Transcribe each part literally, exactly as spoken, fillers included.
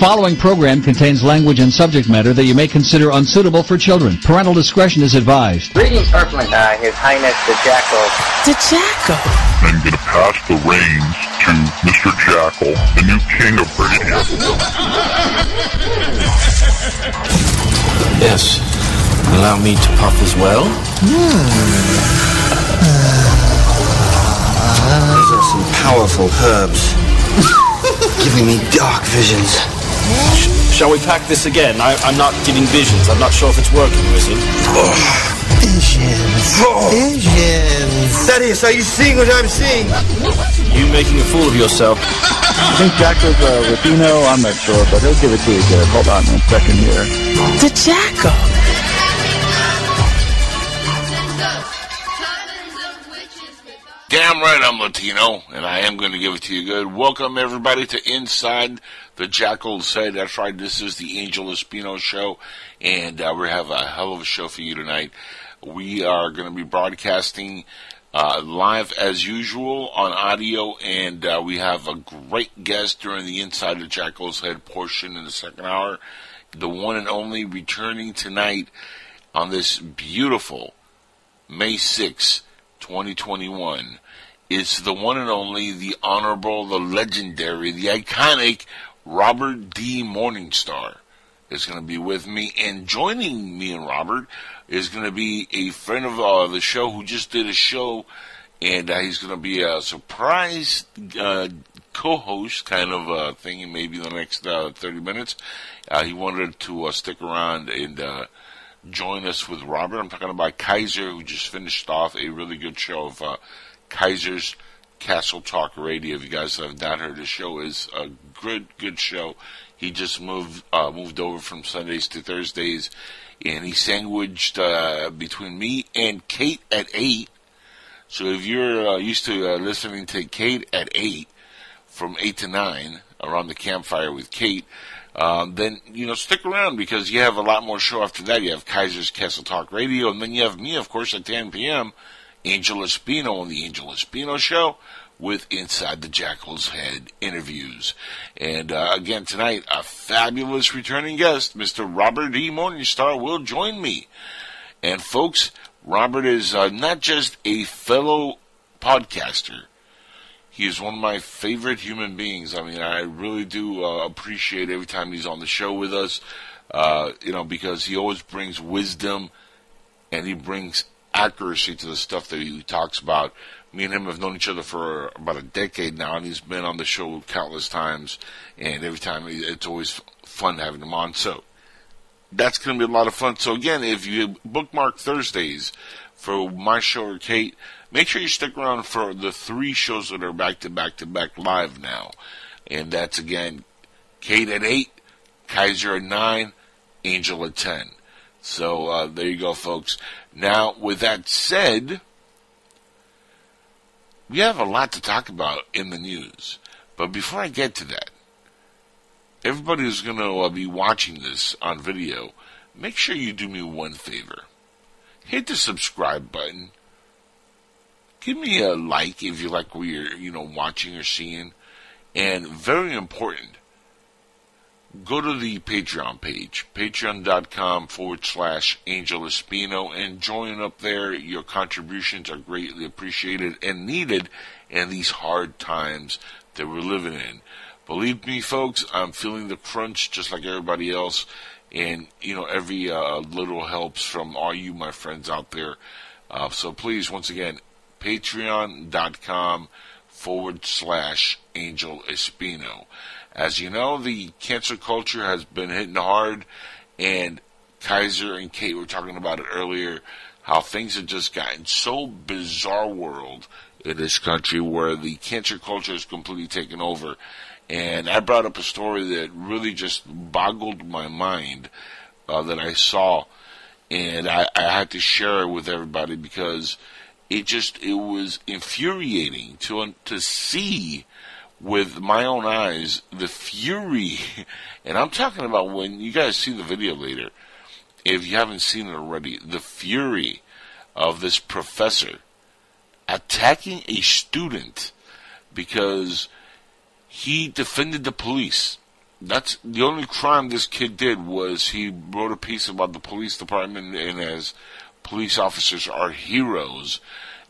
Following program contains language and subject matter that you may consider unsuitable for children. Parental discretion is advised. Greetings, Earthling. Uh, His Highness the Jackal. The Jackal. I'm going to pass the reins to Mister Jackal, the new king of Britannia. Yes. Allow me to puff as well. Mm. Uh, These are some powerful herbs. Giving me dark visions. Sh shall we pack this again? I I'm not getting visions. I'm not sure if it's working, is it? Oh. Visions. Oh. Visions. Thaddeus, are you seeing what I'm seeing? You making a fool of yourself. I think Jackal's uh, Rapino. I'm not sure, but he'll give it to you again. Hold on a second here. The Jackal. Damn right I'm Latino, and I am going to give it to you good. Welcome, everybody, to Inside the Jackal's Head. That's right, this is the Angel Espino Show, and uh, we have a hell of a show for you tonight. We are going to be broadcasting uh, live, as usual, on audio, and uh, we have a great guest during the Inside the Jackal's Head portion in the second hour. The one and only returning tonight on this beautiful May sixth, twenty twenty-one. It's the one and only, the honorable, the legendary, the iconic Robert D. Morningstar is going to be with me. And joining me and Robert is going to be a friend of uh, the show who just did a show. And uh, he's going to be a surprise uh, co-host kind of uh, thing in maybe the next uh, thirty minutes. Uh, he wanted to uh, stick around and Uh, join us with Robert. I'm talking about Kaiser, who just finished off a really good show of uh, Kaiser's Castle Talk Radio. If you guys have not heard, his show is a good, good show. He just moved uh, moved over from Sundays to Thursdays, and he sandwiched uh, between me and Kate at eight. So if you're uh, used to uh, listening to Kate at eight, from eight to nine, around the campfire with Kate, Um, then, you know, stick around, because you have a lot more show after that. You have Kaiser's Castle Talk Radio, and then you have me, of course, at ten p m, Angel Espino on the Angel Espino Show with Inside the Jackal's Head interviews. And, uh, again, tonight, a fabulous returning guest, Mister Robert D. Morningstar, will join me. And, folks, Robert is uh, not just a fellow podcaster. He is one of my favorite human beings. I mean, I really do uh, appreciate every time he's on the show with us, uh, you know, because he always brings wisdom and he brings accuracy to the stuff that he talks about. Me and him have known each other for about a decade now, and he's been on the show countless times, and every time it's always fun having him on. So that's going to be a lot of fun. So, again, if you bookmark Thursdays for my show or Kate, make sure you stick around for the three shows that are back-to-back-to-back live now. And that's, again, Kate at eight, Kaiser at nine, Angel at ten. So uh, there you go, folks. Now, with that said, we have a lot to talk about in the news. But before I get to that, everybody who's going to uh, be watching this on video, make sure you do me one favor. Hit the subscribe button. Give me a like if you like what you're, you know, watching or seeing. And very important, go to the Patreon page, patreon.com forward slash Angel Espino, and join up there. Your contributions are greatly appreciated and needed in these hard times that we're living in. Believe me, folks, I'm feeling the crunch just like everybody else. And, you know, every uh, little helps from all you, my friends out there. Uh, so please, once again, patreon.com forward slash Angel Espino. As you know, the cancer culture has been hitting hard, and Kaiser and Kate were talking about it earlier, how things have just gotten so bizarre world in this country where the cancer culture is completely taken over. And I brought up a story that really just boggled my mind uh, that I saw, and I, I had to share it with everybody because It just, it was infuriating to to see with my own eyes the fury. And I'm talking about when you guys see the video later, if you haven't seen it already, the fury of this professor attacking a student because he defended the police. That's the only crime this kid did, was he wrote a piece about the police department and as police officers are heroes.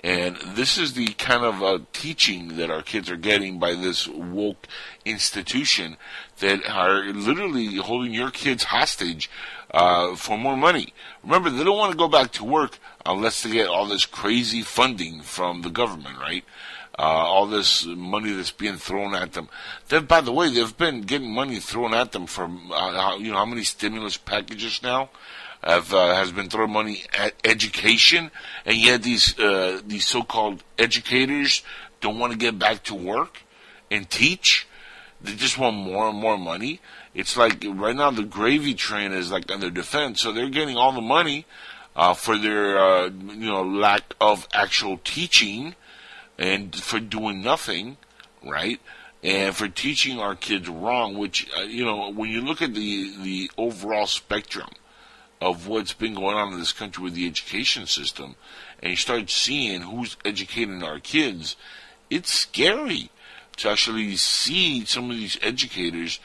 And this is the kind of uh, teaching that our kids are getting by this woke institution that are literally holding your kids hostage uh, for more money. Remember, they don't want to go back to work unless they get all this crazy funding from the government, right? Uh, all this money that's being thrown at them. Then, by the way, they've been getting money thrown at them from uh, you know how many stimulus packages now have uh, has been throwing money at education, and yet these uh, these so-called educators don't want to get back to work and teach. They just want more and more money. It's like right now the gravy train is like under defense, so they're getting all the money uh, for their uh, you know lack of actual teaching. And for doing nothing, right? And for teaching our kids wrong, which, uh, you know, when you look at the, the overall spectrum of what's been going on in this country with the education system, and you start seeing who's educating our kids, it's scary to actually see some of these educators,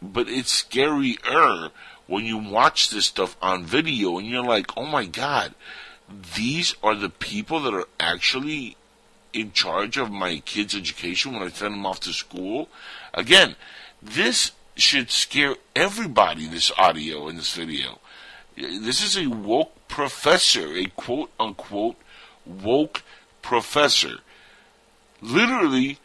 but it's scarier when you watch this stuff on video and you're like, oh my God, these are the people that are actually in charge of my kids' education when I send them off to school. Again, this should scare everybody, this audio and this video. This is a woke professor, a quote-unquote woke professor, literally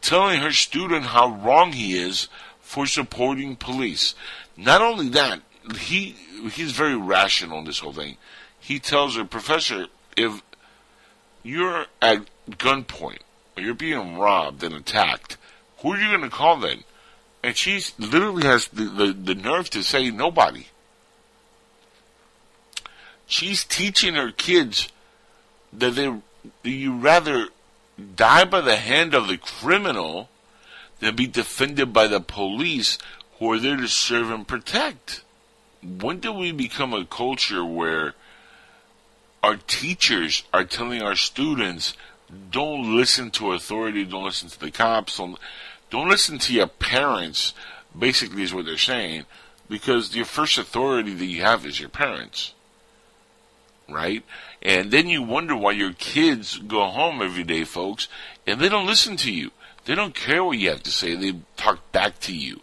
telling her student how wrong he is for supporting police. Not only that, he he's very rational in this whole thing. He tells her, Professor, if you're at gunpoint, or you're being robbed and attacked, who are you going to call then? And she literally has the, the, the nerve to say nobody. She's teaching her kids that they you rather die by the hand of the criminal than be defended by the police who are there to serve and protect. When do we become a culture where our teachers are telling our students, don't listen to authority, don't listen to the cops, don't, don't listen to your parents, basically is what they're saying, because your first authority that you have is your parents, right? And then you wonder why your kids go home every day, folks, and they don't listen to you. They don't care what you have to say. They talk back to you.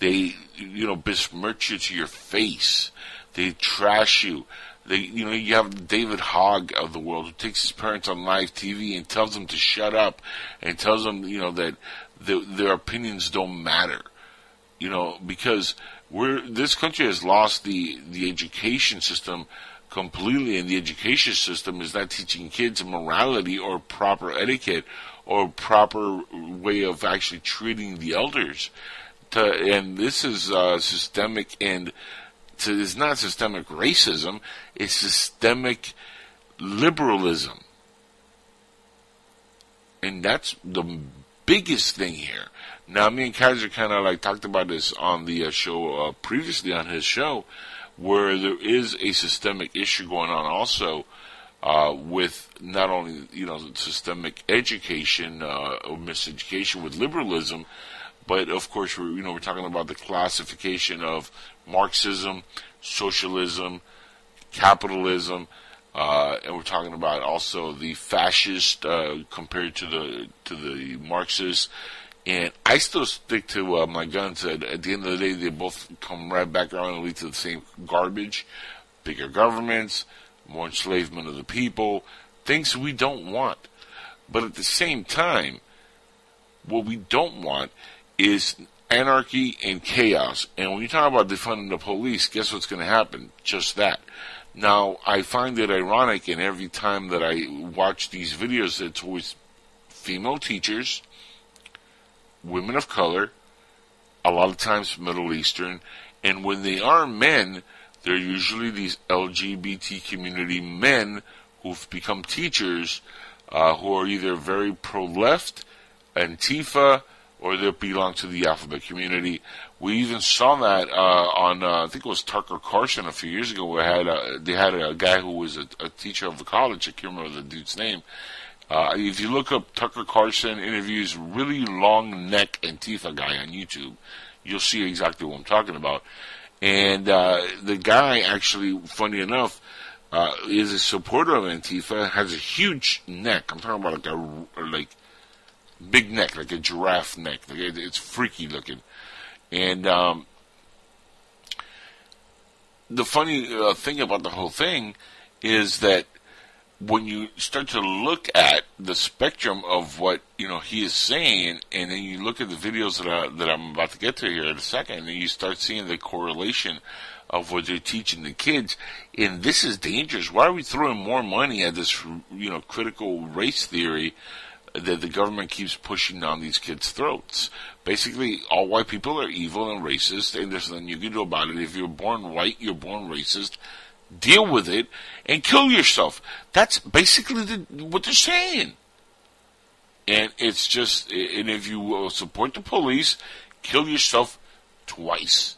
They, you know, besmirch you to your face. They trash you. They, you know, you have David Hogg of the world who takes his parents on live T V and tells them to shut up and tells them, you know, that the, their opinions don't matter. You know, because we're this country has lost the, the education system completely, and the education system is not teaching kids morality or proper etiquette or proper way of actually treating the elders. To, and this is uh, systemic and... It's not systemic racism, it's systemic liberalism. And that's the biggest thing here. Now, me and Kaiser kind of like talked about this on the show uh, previously on his show, where there is a systemic issue going on also uh, with not only, you know, systemic education uh, or miseducation with liberalism, but of course, we're, you know, we're talking about the classification of Marxism, socialism, capitalism, uh, and we're talking about also the fascist uh, compared to the to the Marxists. And I still stick to uh, my guns. At, at the end of the day, they both come right back around and lead to the same garbage: bigger governments, more enslavement of the people, things we don't want. But at the same time, what we don't want is anarchy and chaos. And when you talk about defunding the police, guess what's going to happen? Just that. Now, I find it ironic, and every time that I watch these videos, it's always female teachers, women of color, a lot of times Middle Eastern, and when they are men, they're usually these L G B T community men who've become teachers uh, who are either very pro-left, Antifa, or they belong to the alphabet community. We even saw that uh, on, uh, I think it was Tucker Carlson a few years ago, where had a, they had a guy who was a, a teacher of a college. I can't remember the dude's name. Uh, if you look up Tucker Carlson interviews, really long neck Antifa guy on YouTube, you'll see exactly what I'm talking about. And uh, the guy actually, funny enough, uh, is a supporter of Antifa, has a huge neck. I'm talking about like a like big neck, like a giraffe neck. Like it, it's freaky looking. And um, the funny uh, thing about the whole thing is that when you start to look at the spectrum of what, you know, he is saying, and then you look at the videos that, I, that I'm about to get to here in a second, and you start seeing the correlation of what they're teaching the kids, and this is dangerous. Why are we throwing more money at this, you know, critical race theory that the government keeps pushing down these kids' throats? Basically, all white people are evil and racist, and there's nothing you can do about it. If you're born white, you're born racist. Deal with it and kill yourself. That's basically the, what they're saying. And it's just, and if you will support the police, kill yourself twice.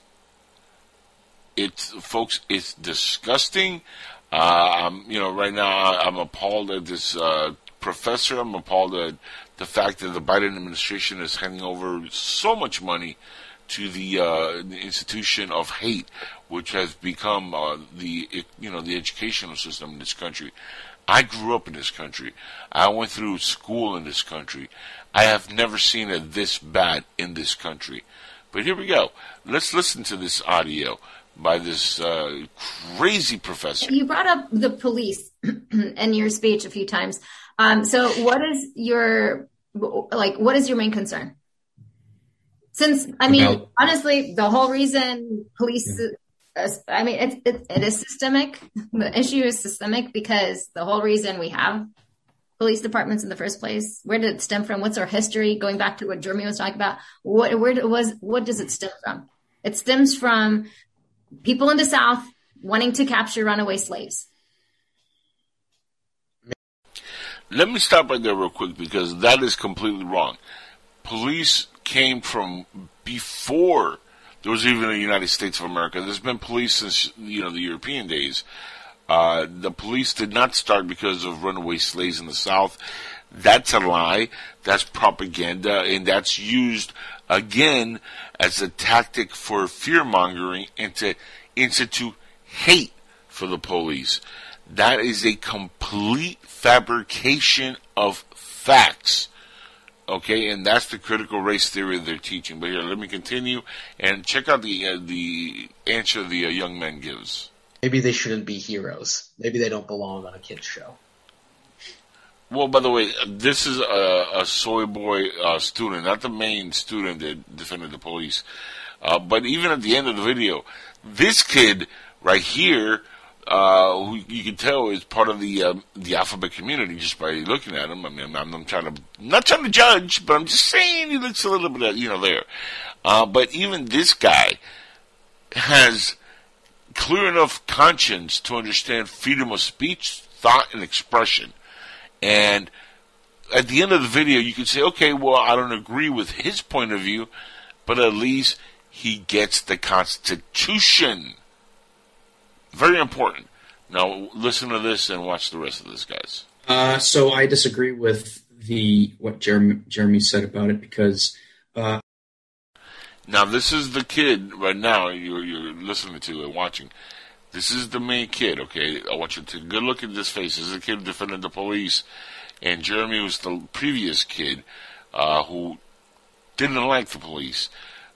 It's, folks, it's disgusting. Uh, I'm, you know, right now I'm appalled at this uh, professor. I'm appalled at the fact that the Biden administration is handing over so much money to the, uh, the institution of hate, which has become uh, the you know the educational system in this country. I grew up in this country. I went through school in this country. I have never seen it this bad in this country. But here we go. Let's listen to this audio by this uh, crazy professor. You brought up the police in your speech a few times. Um, so, what is your like? What is your main concern? Since, I mean, About- honestly, the whole reason police, yeah. uh, I mean, it, it, it is systemic. The issue is systemic because the whole reason we have police departments in the first place, where did it stem from? What's our history? Going back to what Jeremy was talking about, what, where it was, what does it stem from? It stems from people in the South wanting to capture runaway slaves. Let me stop right there real quick because that is completely wrong. Police came from before there was even a United States of America. There's been police since, you know, the European days. Uh, the police did not start because of runaway slaves in the South. That's a lie. That's propaganda. And that's used, again, as a tactic for fear-mongering and to institute hate for the police. That is a complete fabrication of facts. Okay, and that's the critical race theory they're teaching. But here, let me continue and check out the uh, the answer the uh, young man gives. Maybe they shouldn't be heroes. Maybe they don't belong on a kid's show. Well, by the way, this is a, a soy boy uh, student, not the main student that defended the police. Uh, but even at the end of the video, this kid right here, Uh, who you can tell is part of the um, the alphabet community just by looking at him. I mean, I'm, I'm trying to not trying to judge, but I'm just saying he looks a little bit, you know, there. Uh, but even this guy has clear enough conscience to understand freedom of speech, thought, and expression. And at the end of the video, you can say, okay, well, I don't agree with his point of view, but at least he gets the Constitution. Very important. Now, listen to this and watch the rest of this, guys. Uh, so I disagree with the what Jeremy, Jeremy said about it because... Uh... Now, this is the kid right now you're, you're listening to and watching. This is the main kid, okay? I want you to take a good look at this face. This is the kid who defended the police, and Jeremy was the previous kid uh, who didn't like the police.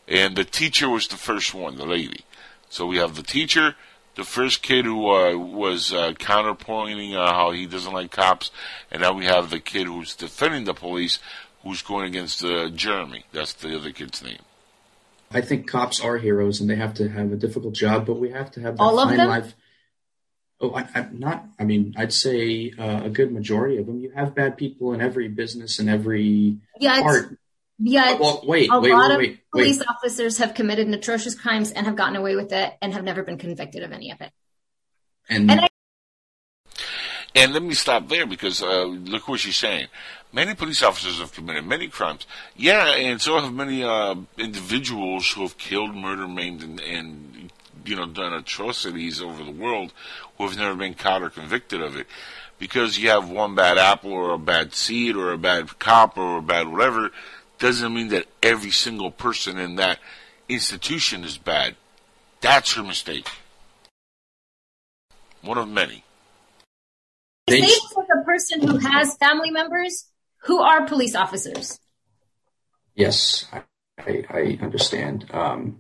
And the teacher was the first one, the lady. So we have the teacher... The first kid who uh, was uh, counterpointing uh, how he doesn't like cops, and now we have the kid who's defending the police, who's going against uh, Jeremy. That's the other kid's name. I think cops are heroes, and they have to have a difficult job, but we have to have that all fine of them? Life. Oh, I, I'm not. I mean, I'd say uh, a good majority of them. You have bad people in every business and every yeah, part. Yeah, well, wait, a wait, lot wait, wait, of police wait. officers have committed atrocious crimes and have gotten away with it and have never been convicted of any of it. And and, I- and let me stop there because uh, look what she's saying. Many police officers have committed many crimes. Yeah, and so have many uh, individuals who have killed, murdered, maimed, and, and you know done atrocities over the world who have never been caught or convicted of it. Because you have one bad apple or a bad seed or a bad cop or a bad whatever. Doesn't mean that every single person in that institution is bad. That's your mistake. One of many. They look like a person who has family members who are police officers. Yes, I, I, I understand. Um,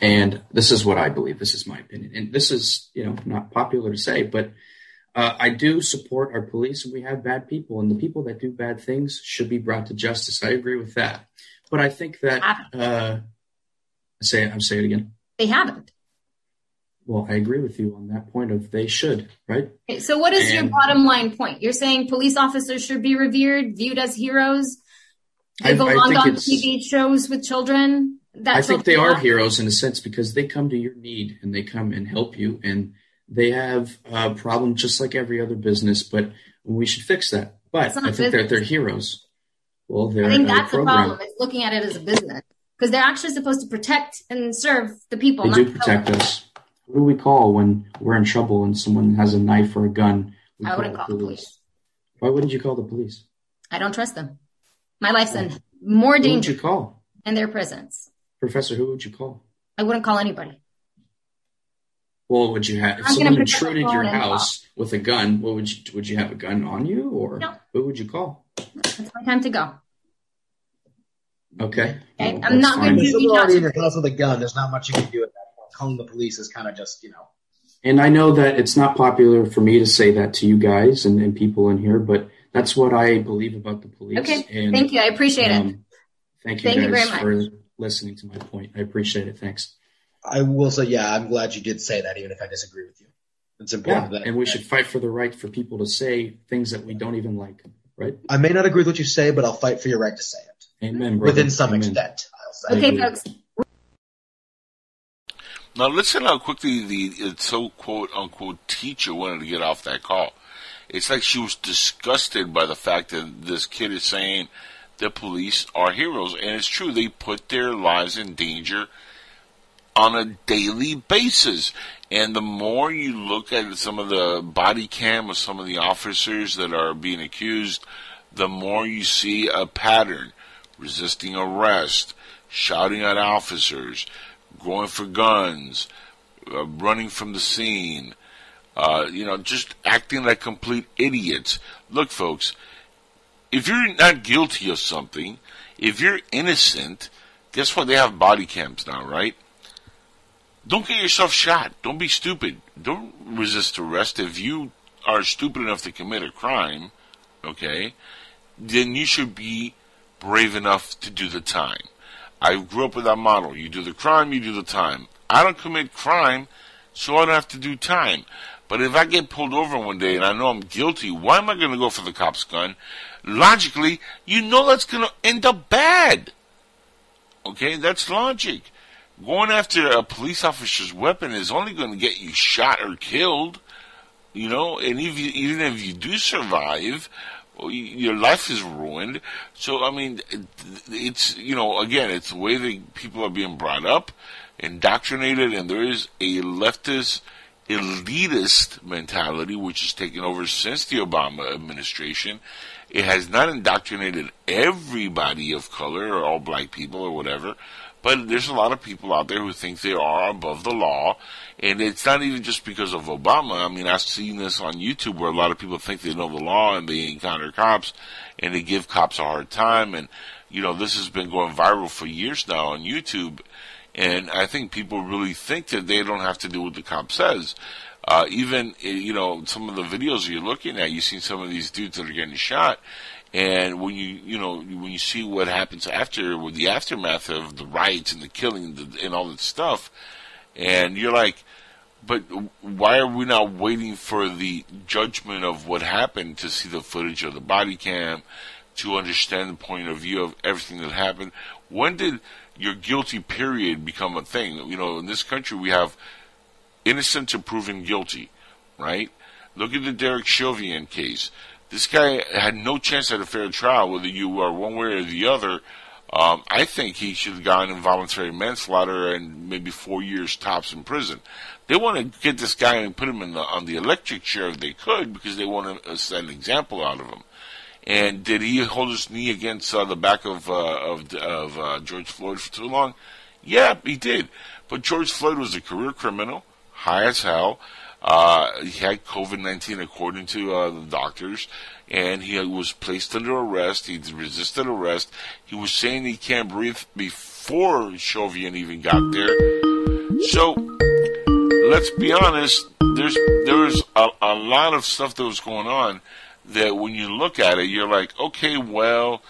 and this is what I believe. This is my opinion. And this is, you know, not popular to say, but uh, I do support our police, and we have bad people, and the people that do bad things should be brought to justice. I agree with that. But I think that uh, say I'm saying it again. They haven't. Well, I agree with you on that point of they should, right? Okay, so what is and, your bottom line point? You're saying police officers should be revered, viewed as heroes. They I, belong I on T V shows with children. That's I think they are heroes in a sense because they come to your need and they come and help you. And they have a problem just like every other business, but we should fix that. But I think they're, they're heroes. Well, I think that's the problem, is looking at it as a business, because they're actually supposed to protect and serve the people. They not do protect us. Who do we call when we're in trouble and someone has a knife or a gun? We I wouldn't call the police. police. Why wouldn't you call the police? I don't trust them. My life's in more danger. Who would you call? In their presence. Professor, who would you call? I wouldn't call anybody. Well, would you have, if I'm someone intruded your house with a gun, what would you, would you have a gun on you, or no. Who would you call? It's my time to go. Okay. okay. Well, I'm not going to do that. In your house with a gun, there's not much you can do at that point. Calling the police is kind of just, you know. And I know that it's not popular for me to say that to you guys and, and people in here, but that's what I believe about the police. Okay. And, thank you. I appreciate um, it. Thank you thank guys you very much. for listening to my point. I appreciate it. Thanks. I will say, yeah, I'm glad you did say that, even if I disagree with you. It's important. Yeah, that, and we that, should fight for the right for people to say things that we don't even like, right? I may not agree with what you say, but I'll fight for your right to say it. Amen, brother. Within some Amen. extent, I'll say. Okay, folks. Now, listen how quickly the so quote-unquote teacher wanted to get off that call. It's like she was disgusted by the fact that this kid is saying the police are heroes. And it's true. They put their lives in danger on a daily basis. And the more you look at some of the body cam of some of the officers that are being accused, the more you see a pattern. Resisting arrest, shouting at officers, going for guns, uh, running from the scene, uh, you know, just acting like complete idiots. Look, folks, if you're not guilty of something, if you're innocent, guess what? They have body cams now, right? Don't get yourself shot. Don't be stupid. Don't resist arrest. If you are stupid enough to commit a crime, okay, then you should be brave enough to do the time. I grew up with that model. You do the crime, you do the time. I don't commit crime, so I don't have to do time. But if I get pulled over one day and I know I'm guilty, why am I going to go for the cop's gun? Logically, you know that's going to end up bad. Okay, that's logic. Going after a police officer's weapon is only going to get you shot or killed, you know, and if you, even if you do survive, your life is ruined. So, I mean, it's, you know, again, it's the way that people are being brought up, indoctrinated, and there is a leftist, elitist mentality which has taken over since the Obama administration. It has not indoctrinated everybody of color or all black people or whatever, but there's a lot of people out there who think they are above the law, and it's not even just because of Obama. I mean, I've seen this on YouTube where a lot of people think they know the law and they encounter cops, and they give cops a hard time, and, you know, this has been going viral for years now on YouTube, and I think people really think that they don't have to do what the cop says. Uh, even, you know, some of the videos you're looking at, you see some of these dudes that are getting shot, and when you, you know, when you see what happens after, with the aftermath of the riots and the killing and, the, and all that stuff, and you're like, but why are we not waiting for the judgment of what happened to see the footage of the body cam, to understand the point of view of everything that happened? When did your guilty period become a thing? You know, in this country we have innocent to proven guilty, right? Look at the Derek Chauvin case. This guy had no chance at a fair trial, whether you were one way or the other. Um, I think he should have gotten involuntary manslaughter and maybe four years tops in prison. They want to get this guy and put him in the, on the electric chair if they could, because they want to set an example out of him. And did he hold his knee against uh, the back of uh, of, of uh, George Floyd for too long? Yeah, he did. But George Floyd was a career criminal, high as hell. Uh, he had COVID nineteen, according to uh, the doctors, and he was placed under arrest. He resisted arrest. He was saying he can't breathe before Chauvin even got there. So, let's be honest, there's there's a, a lot of stuff that was going on that when you look at it, you're like, okay, well,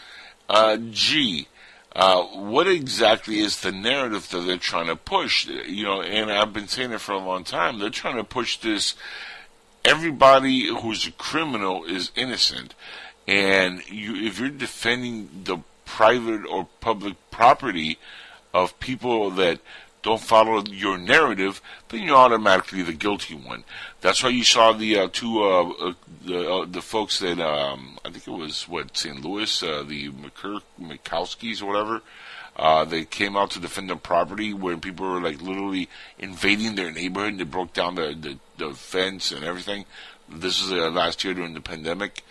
uh, gee, uh, what exactly is the narrative that they're trying to push? You know, and I've been saying it for a long time. They're trying to push this, everybody who's a criminal is innocent. And you, if you're defending the private or public property of people that don't follow your narrative, then you're automatically the guilty one. That's why you saw the uh, two uh, uh, the, uh, the folks that um, I think it was what Saint Louis, uh, the McCur- Mikowskis or whatever. Uh, they came out to defend their property where people were like literally invading their neighborhood. And they broke down the, the the fence and everything. This was uh, last year during the pandemic,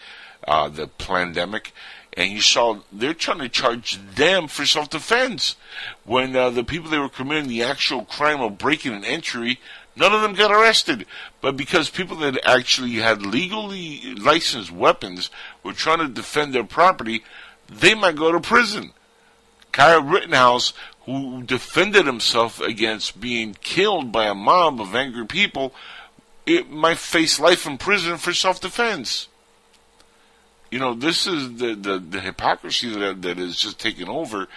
uh, the plandemic. And you saw they're trying to charge them for self-defense when uh, the people that were committing the actual crime of breaking and entry, none of them got arrested. But because people that actually had legally licensed weapons were trying to defend their property, they might go to prison. Kyle Rittenhouse, who defended himself against being killed by a mob of angry people, it might face life in prison for self-defense. You know, this is the, the, the hypocrisy that that is just taking over.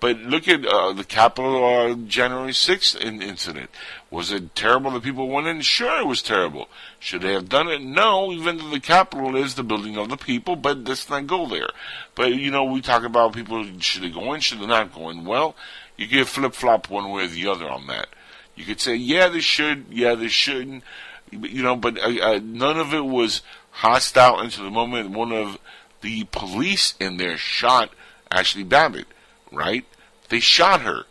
But look at uh, the Capitol uh, January sixth in, incident. Was it terrible that people went in? Sure, it was terrible. Should they have done it? No, even though the Capitol is the building of the people, but let's not go there. But, you know, we talk about people, should they go in, should they not go in? Well, you can flip-flop one way or the other on that. You could say, yeah, they should, yeah, they shouldn't. You know, but uh, none of it was hostile until the moment one of the police in there shot Ashley Babbitt, right? They shot her.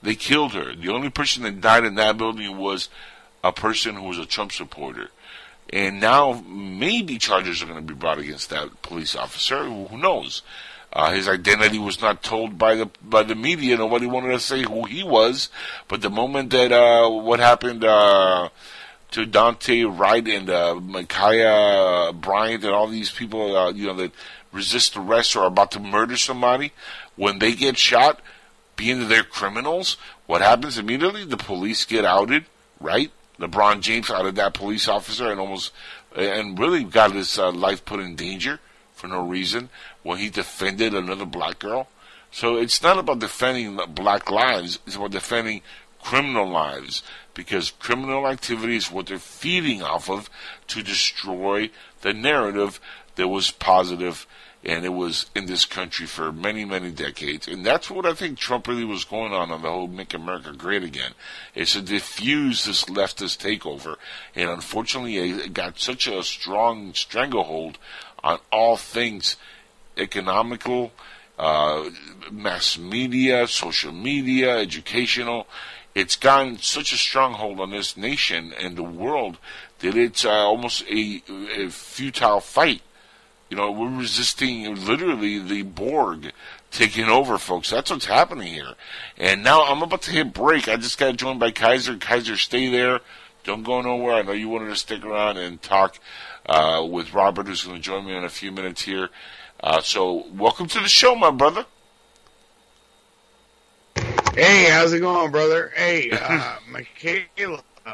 They killed her. The only person that died in that building was a person who was a Trump supporter. And now maybe charges are going to be brought against that police officer. Who knows? Uh, his identity was not told by the by the media. Nobody wanted to say who he was. But the moment that uh, what happened... Uh, to Dante Wright and uh, Micaiah Bryant and all these people, uh, you know, that resist arrest or are about to murder somebody, when they get shot, being that they're criminals, what happens immediately? The police get outed, right? LeBron James outed that police officer and almost, and really got his uh, life put in danger for no reason when he defended another black girl. So it's not about defending black lives; it's about defending criminal lives. Because criminal activity is what they're feeding off of to destroy the narrative that was positive and it was in this country for many, many decades. And that's what I think Trump really was going on on the whole Make America Great Again, is to diffuse this leftist takeover. And unfortunately, it got such a strong stranglehold on all things economical, uh, mass media, social media, educational. It's gotten such a stronghold on this nation and the world that it's uh, almost a, a futile fight. You know, we're resisting literally the Borg taking over, folks. That's what's happening here. And now I'm about to hit break. I just got joined by Kaiser. Kaiser, stay there. Don't go nowhere. I know you wanted to stick around and talk uh, with Robert, who's going to join me in a few minutes here. Uh, so welcome to the show, my brother. Hey, how's it going, brother? Hey, uh, Michaela. Uh,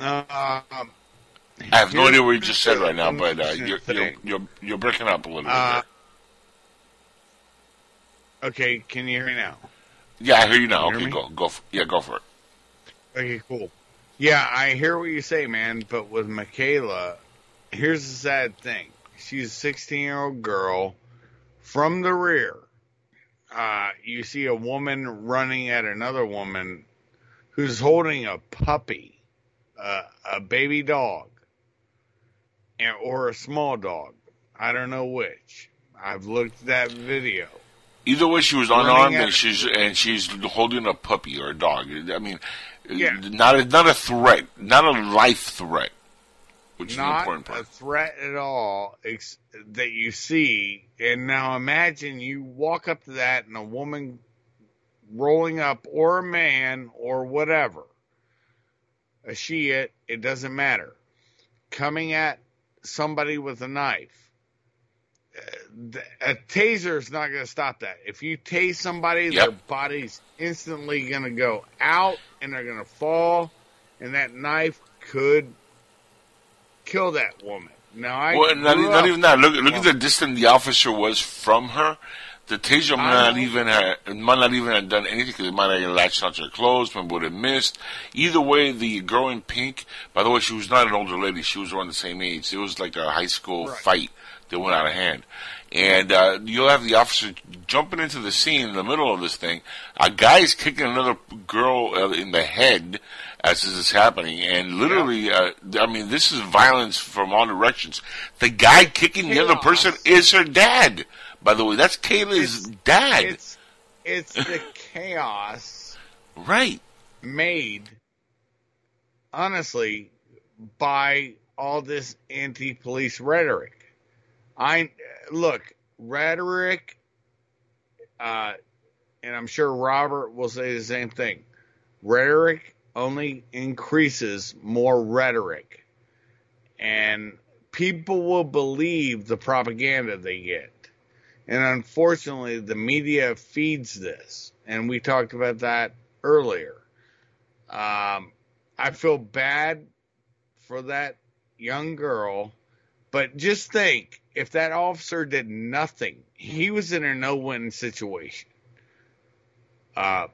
um, I have no idea what you just said right now, but uh, you're, you're, you're, you're breaking up a little bit. Uh, okay, can you hear me now? Yeah, I hear you now. You okay, go, go, for, yeah, go for it. Okay, cool. Yeah, I hear what you say, man. But with Michaela, here's the sad thing: she's a sixteen-year-old girl from the rear. Uh, you see a woman running at another woman who's holding a puppy, uh, a baby dog, and, or a small dog. I don't know which. I've looked at that video. Either way, she was unarmed and she's and she's holding a puppy or a dog. I mean, yeah. not a, not a threat, not a life threat, which not is the important part. Not a threat at all ex- that you see. And now imagine you walk up to that and a woman rolling up or a man or whatever, a Shiite, it doesn't matter, coming at somebody with a knife. A taser is not going to stop that. If you tase somebody, yep. their body's instantly going to go out and they're going to fall, and that knife could kill that woman. Now, I well, not, not even that. Look, look at the distance the officer was from her. The taser might not even have, might not even have done anything because it might have latched onto her clothes, but would have missed. Either way, the girl in pink. By the way, she was not an older lady. She was around the same age. It was like a high school right. fight that went out of hand. And uh, you'll have the officer jumping into the scene in the middle of this thing. A guy's kicking another girl uh, in the head as this is happening. And literally, yeah. uh, I mean, this is violence from all directions. The guy kicking Chaos. the other person is her dad. By the way, that's Kayla's it's, dad. It's, it's the chaos right. made, honestly, by all this anti-police rhetoric. I Look, rhetoric, uh, and I'm sure Robert will say the same thing, rhetoric only increases more rhetoric. And people will believe the propaganda they get. And unfortunately, the media feeds this. And we talked about that earlier. Um, I feel bad for that young girl. But just think, if that officer did nothing, he was in a no-win situation. Uh,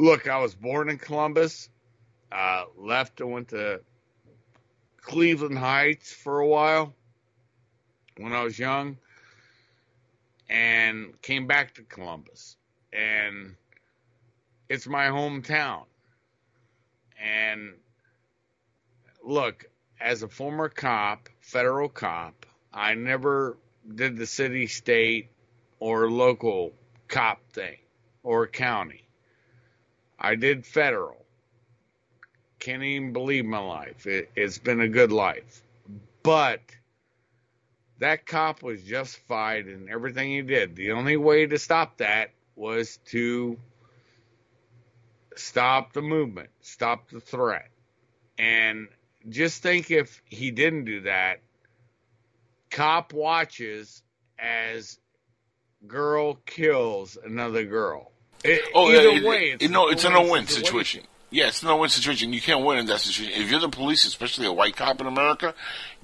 look, I was born in Columbus. Uh, left and went to Cleveland Heights for a while when I was young. And came back to Columbus. And it's my hometown. And look, as a former cop, federal cop, I never did the city, state, or local cop thing, or county. I did federal. Can't even believe my life. It, it's been a good life. But that cop was justified in everything he did. The only way to stop that was to stop the movement, stop the threat. And just think if he didn't do that, cop watches as girl kills another girl. It, oh, either it, way, it's, it, no, it's a no-win situation. situation. Yeah, it's a no-win situation. You can't win in that situation. If you're the police, especially a white cop in America,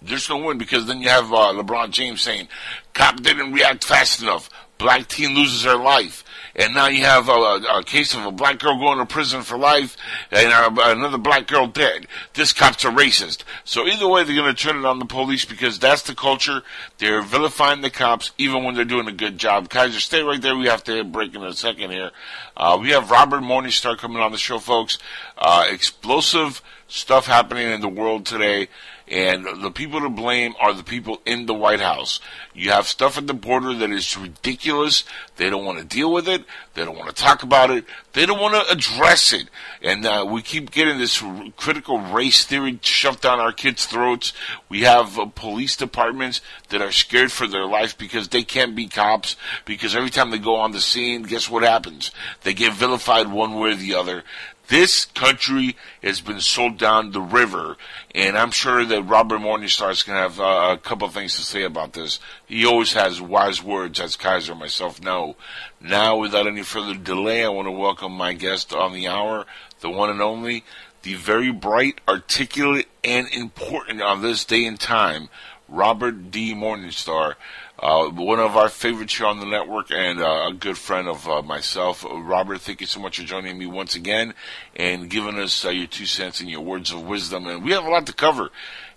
there's no win because then you have uh, LeBron James saying, cop didn't react fast enough. Black teen loses her life. And now you have a, a, a case of a black girl going to prison for life and a, another black girl dead. This cop's a racist. So either way, they're going to turn it on the police because that's the culture. They're vilifying the cops even when they're doing a good job. Kaiser, stay right there. We have to break in a second here. Uh, we have Robert Morningstar coming on the show, folks. Uh, explosive stuff happening in the world today. And the people to blame are the people in the White House. You have stuff at the border that is ridiculous. They don't want to deal with it. They don't want to talk about it. They don't want to address it. And uh, we keep getting this critical race theory shoved down our kids' throats. We have uh, police departments that are scared for their life because they can't be cops. Because every time they go on the scene, guess what happens? They get vilified one way or the other. This country has been sold down the river, and I'm sure that Robert Morningstar is going to have uh, a couple of things to say about this. He always has wise words, as Kaiser and myself know. Now, without any further delay, I want to welcome my guest on the hour, the one and only, the very bright, articulate, and important on this day and time, Robert D. Morningstar, uh, one of our favorites here on the network and uh, a good friend of uh, myself. Robert, thank you so much for joining me once again and giving us uh, your two cents and your words of wisdom. And we have a lot to cover.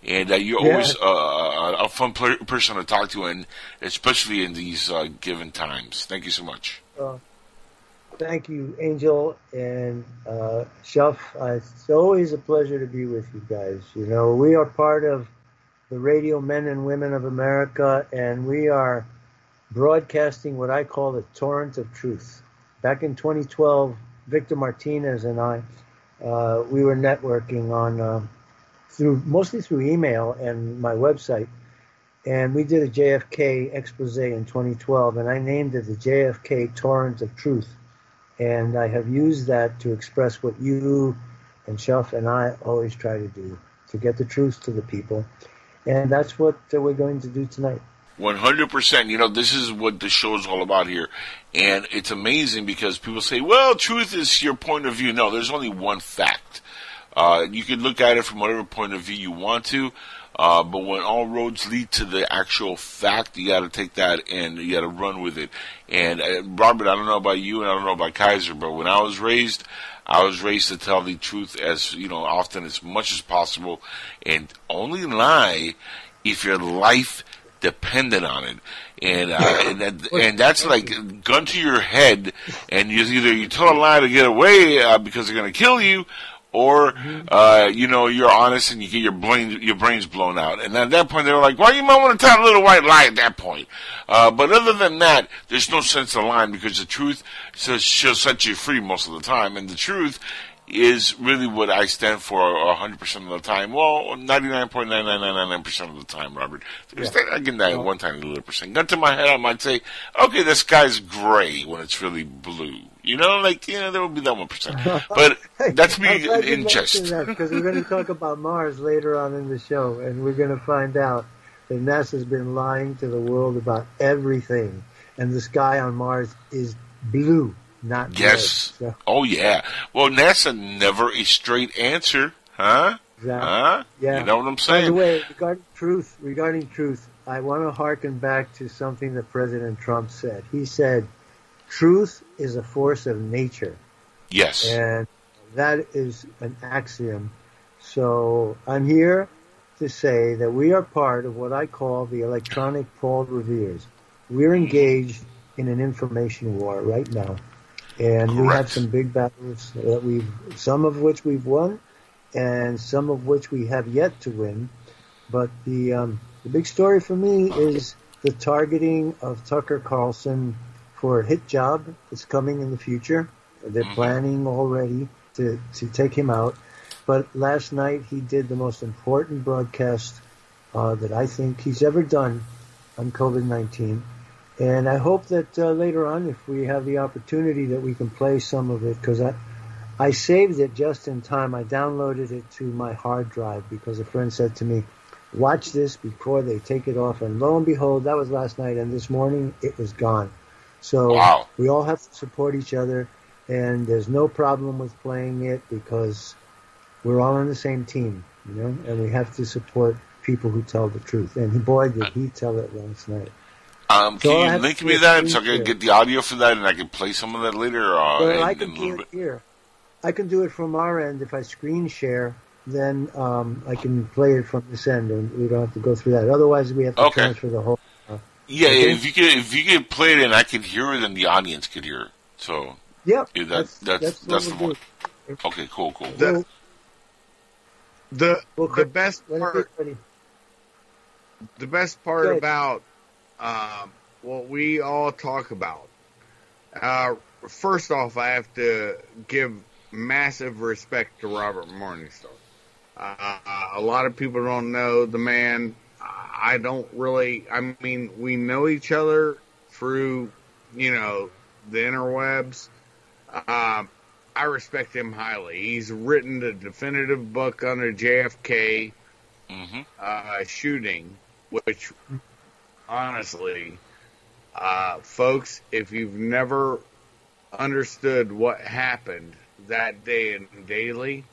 And uh, you're yeah. always uh, a fun pl- person to talk to, and especially in these uh, given times. Thank you so much. Uh, thank you, Angel and uh, Chef. Uh, it's always a pleasure to be with you guys. You know, we are part of the radio men and women of America, and we are broadcasting what I call the torrent of truth. Back in twenty twelve, Victor Martinez and I, uh, we were networking on uh, through mostly through email and my website, and we did a J F K expose in twenty twelve, and I named it the J F K Torrent of Truth. And I have used that to express what you and Shelf and I always try to do, to get the truth to the people. And that's what uh, we're going to do tonight. one hundred percent. You know, this is what the show is all about here. And it's amazing because people say, well, truth is your point of view. No, there's only one fact. Uh, you can look at it from whatever point of view you want to. Uh, but when all roads lead to the actual fact, you got to take that and you got to run with it. And uh, Robert, I don't know about you, and I don't know about Kaiser, but when I was raised, I was raised to tell the truth as you know, often as much as possible, and only lie if your life depended on it. And uh, and, that, and that's like gun to your head, and you either you tell a lie to get away uh, because they're gonna kill you. Or, uh, you know, you're honest and you get your brain, your brains blown out. And at that point, they're like, well, you might want to tell a little white lie at that point. Uh, but other than that, there's no sense of lying because the truth should set you free most of the time. And the truth is really what I stand for one hundred percent of the time. Well, ninety-nine point nine nine nine nine percent of the time, Robert. There's yeah. that, I can die yeah. one tiny little percent. Gun to my head, I might say, okay, the sky's gray when it's really blue. You know, like, you know, there will be that one percent. But that's me in jest. Because we're going to talk about Mars later on in the show, and we're going to find out that NASA's been lying to the world about everything. And the sky on Mars is blue, not red. Yes. So. Oh, yeah. Well, NASA never a straight answer, huh? Exactly. Huh? Yeah. You know what I'm saying? By the way, regarding truth, regarding truth, I want to harken back to something that President Trump said. He said, truth is a force of nature. Yes. And that is an axiom. So I'm here to say that we are part of what I call the electronic Paul Revere's. We're engaged in an information war right now. And Correct. We have some big battles that we've, some of which we've won and some of which we have yet to win. But the, um, the big story for me is the targeting of Tucker Carlson for a hit job that's coming in the future. They're planning already to, to take him out. But last night he did the most important broadcast uh, that I think he's ever done on COVID nineteen. And I hope that uh, later on, if we have the opportunity, that we can play some of it, because I, I saved it just in time. I downloaded it to my hard drive because a friend said to me, watch this before they take it off. And lo and behold, that was last night. And this morning it was gone. So wow. we all have to support each other, and there's no problem with playing it because we're all on the same team, you know, and we have to support people who tell the truth. And boy, did he tell it last night. Um, so can you link me that so I can get the audio for that and I can play some of that later? Uh, well, and, I can do it here. I can do it from our end. If I screen share, then um, I can play it from this end, and we don't have to go through that. Otherwise, we have to okay. transfer the whole. Yeah, okay. if you could, if you could play it and I could hear it, and the audience could hear it. So yeah, yeah that, that's that's that's, that's the one. Do. Okay, cool, cool. The the, well, the best part, the best part about um, what we all talk about. Uh, first off, I have to give massive respect to Robert Morningstar. Uh, a lot of people don't know the man. I don't really, I mean, we know each other through, you know, the interwebs. Um, I respect him highly. He's written the definitive book on the J F K mm-hmm. uh, shooting, which, honestly, uh, folks, if you've never understood what happened that day in Daley,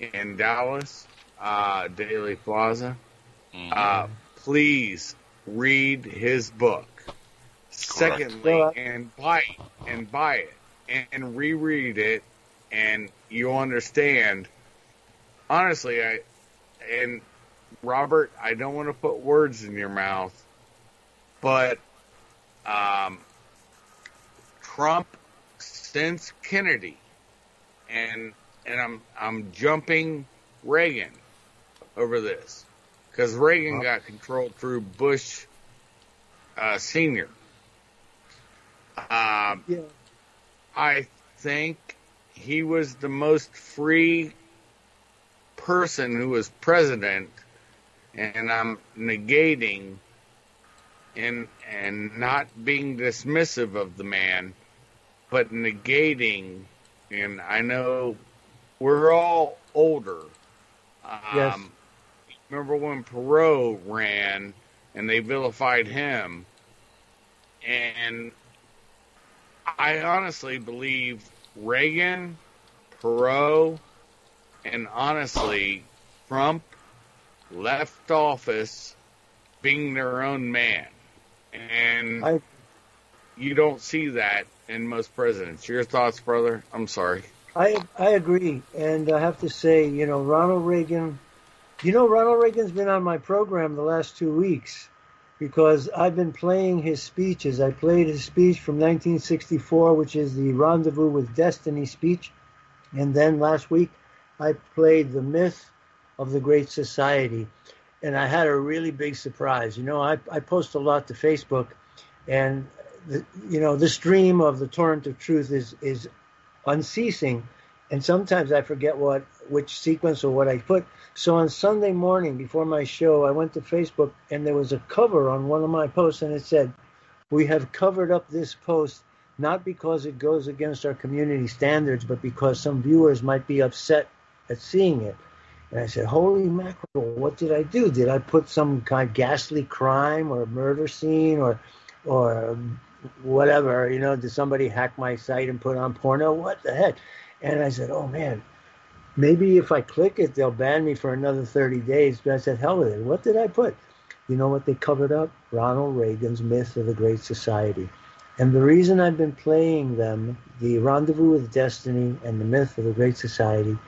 in Dallas, uh, Daley Plaza, mm-hmm. uh, please read his book. Correct. Secondly, and buy it, and buy it, and, and reread it, and you'll understand. Honestly, I and Robert, I don't want to put words in your mouth, but um, Trump since Kennedy, and and I'm I'm jumping Reagan over this. Because Reagan got controlled through Bush uh, Senior. Um, yeah. I think he was the most free person who was president, and I'm negating and and not being dismissive of the man, but negating, and I know we're all older. Um, yes. Remember when Perot ran and they vilified him? And I honestly believe Reagan, Perot, and honestly Trump left office being their own man. And I... you don't see that in most presidents. Your thoughts, brother? I'm sorry. I I agree. And I have to say, you know, Ronald Reagan, you know, Ronald Reagan's been on my program the last two weeks because I've been playing his speeches. I played his speech from nineteen sixty-four, which is the Rendezvous with Destiny speech. And then last week, I played The Myth of the Great Society. And I had a really big surprise. You know, I, I post a lot to Facebook, and, the, you know, the stream of the torrent of truth is is unceasing. And sometimes I forget what which sequence or what I put. So on Sunday morning before my show, I went to Facebook, and there was a cover on one of my posts, and it said, "We have covered up this post, not because it goes against our community standards, but because some viewers might be upset at seeing it." And I said, holy mackerel, what did I do? Did I put some kind of ghastly crime or murder scene or or whatever? You know, did somebody hack my site and put on porno? What the heck? And I said, oh, man, maybe if I click it, they'll ban me for another thirty days. But I said, hell with it. What did I put? You know what they covered up? Ronald Reagan's Myth of the Great Society. And the reason I've been playing them, the Rendezvous with Destiny and the Myth of the Great Society,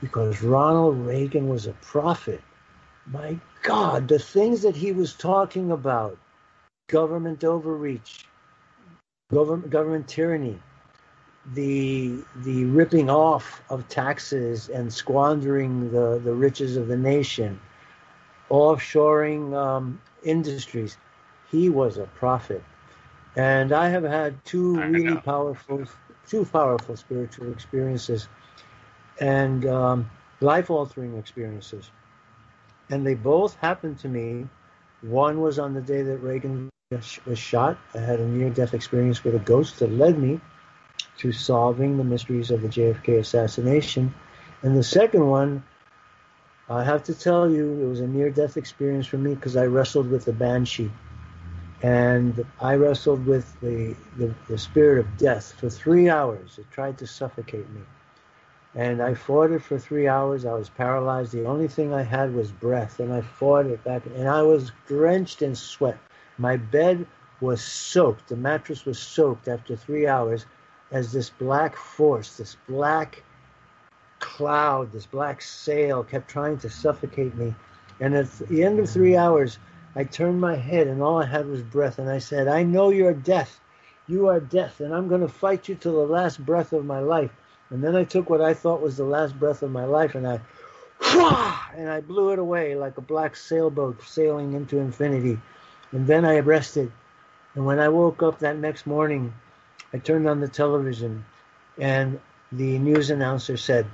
because Ronald Reagan was a prophet. My God, the things that he was talking about, government overreach, government, government tyranny, the the ripping off of taxes and squandering the, the riches of the nation, offshoring um, industries. He was a prophet. And I have had two really powerful, two powerful spiritual experiences and um, life-altering experiences. And they both happened to me. One was on the day that Reagan was shot. I had a near-death experience with a ghost that led me to solving the mysteries of the J F K assassination. And the second one, I have to tell you, it was a near-death experience for me because I wrestled with the banshee. And I wrestled with the, the, the spirit of death for three hours. It tried to suffocate me. And I fought it for three hours. I was paralyzed. The only thing I had was breath. And I fought it back. And I was drenched in sweat. My bed was soaked. The mattress was soaked after three hours as this black force, this black cloud, this black sail kept trying to suffocate me. And at the end of three hours, I turned my head and all I had was breath. And I said, I know you're death. You are death. And I'm going to fight you till the last breath of my life. And then I took what I thought was the last breath of my life, and I, and I blew it away like a black sailboat sailing into infinity. And then I rested. And when I woke up that next morning, I turned on the television, and the news announcer said,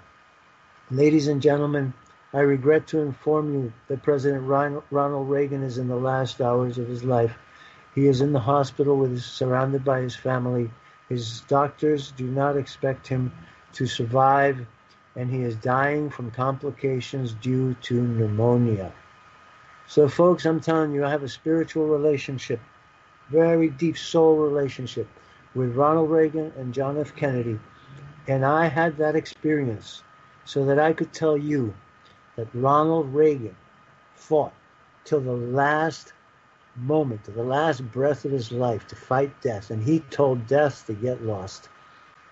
"Ladies and gentlemen, I regret to inform you that President Ronald Reagan is in the last hours of his life. He is in the hospital with his, surrounded by his family. His doctors do not expect him to survive, and he is dying from complications due to pneumonia." So, folks, I'm telling you, I have a spiritual relationship, very deep soul relationship with Ronald Reagan and John F. Kennedy, and I had that experience so that I could tell you that Ronald Reagan fought till the last moment, to the last breath of his life, to fight death, and he told death to get lost.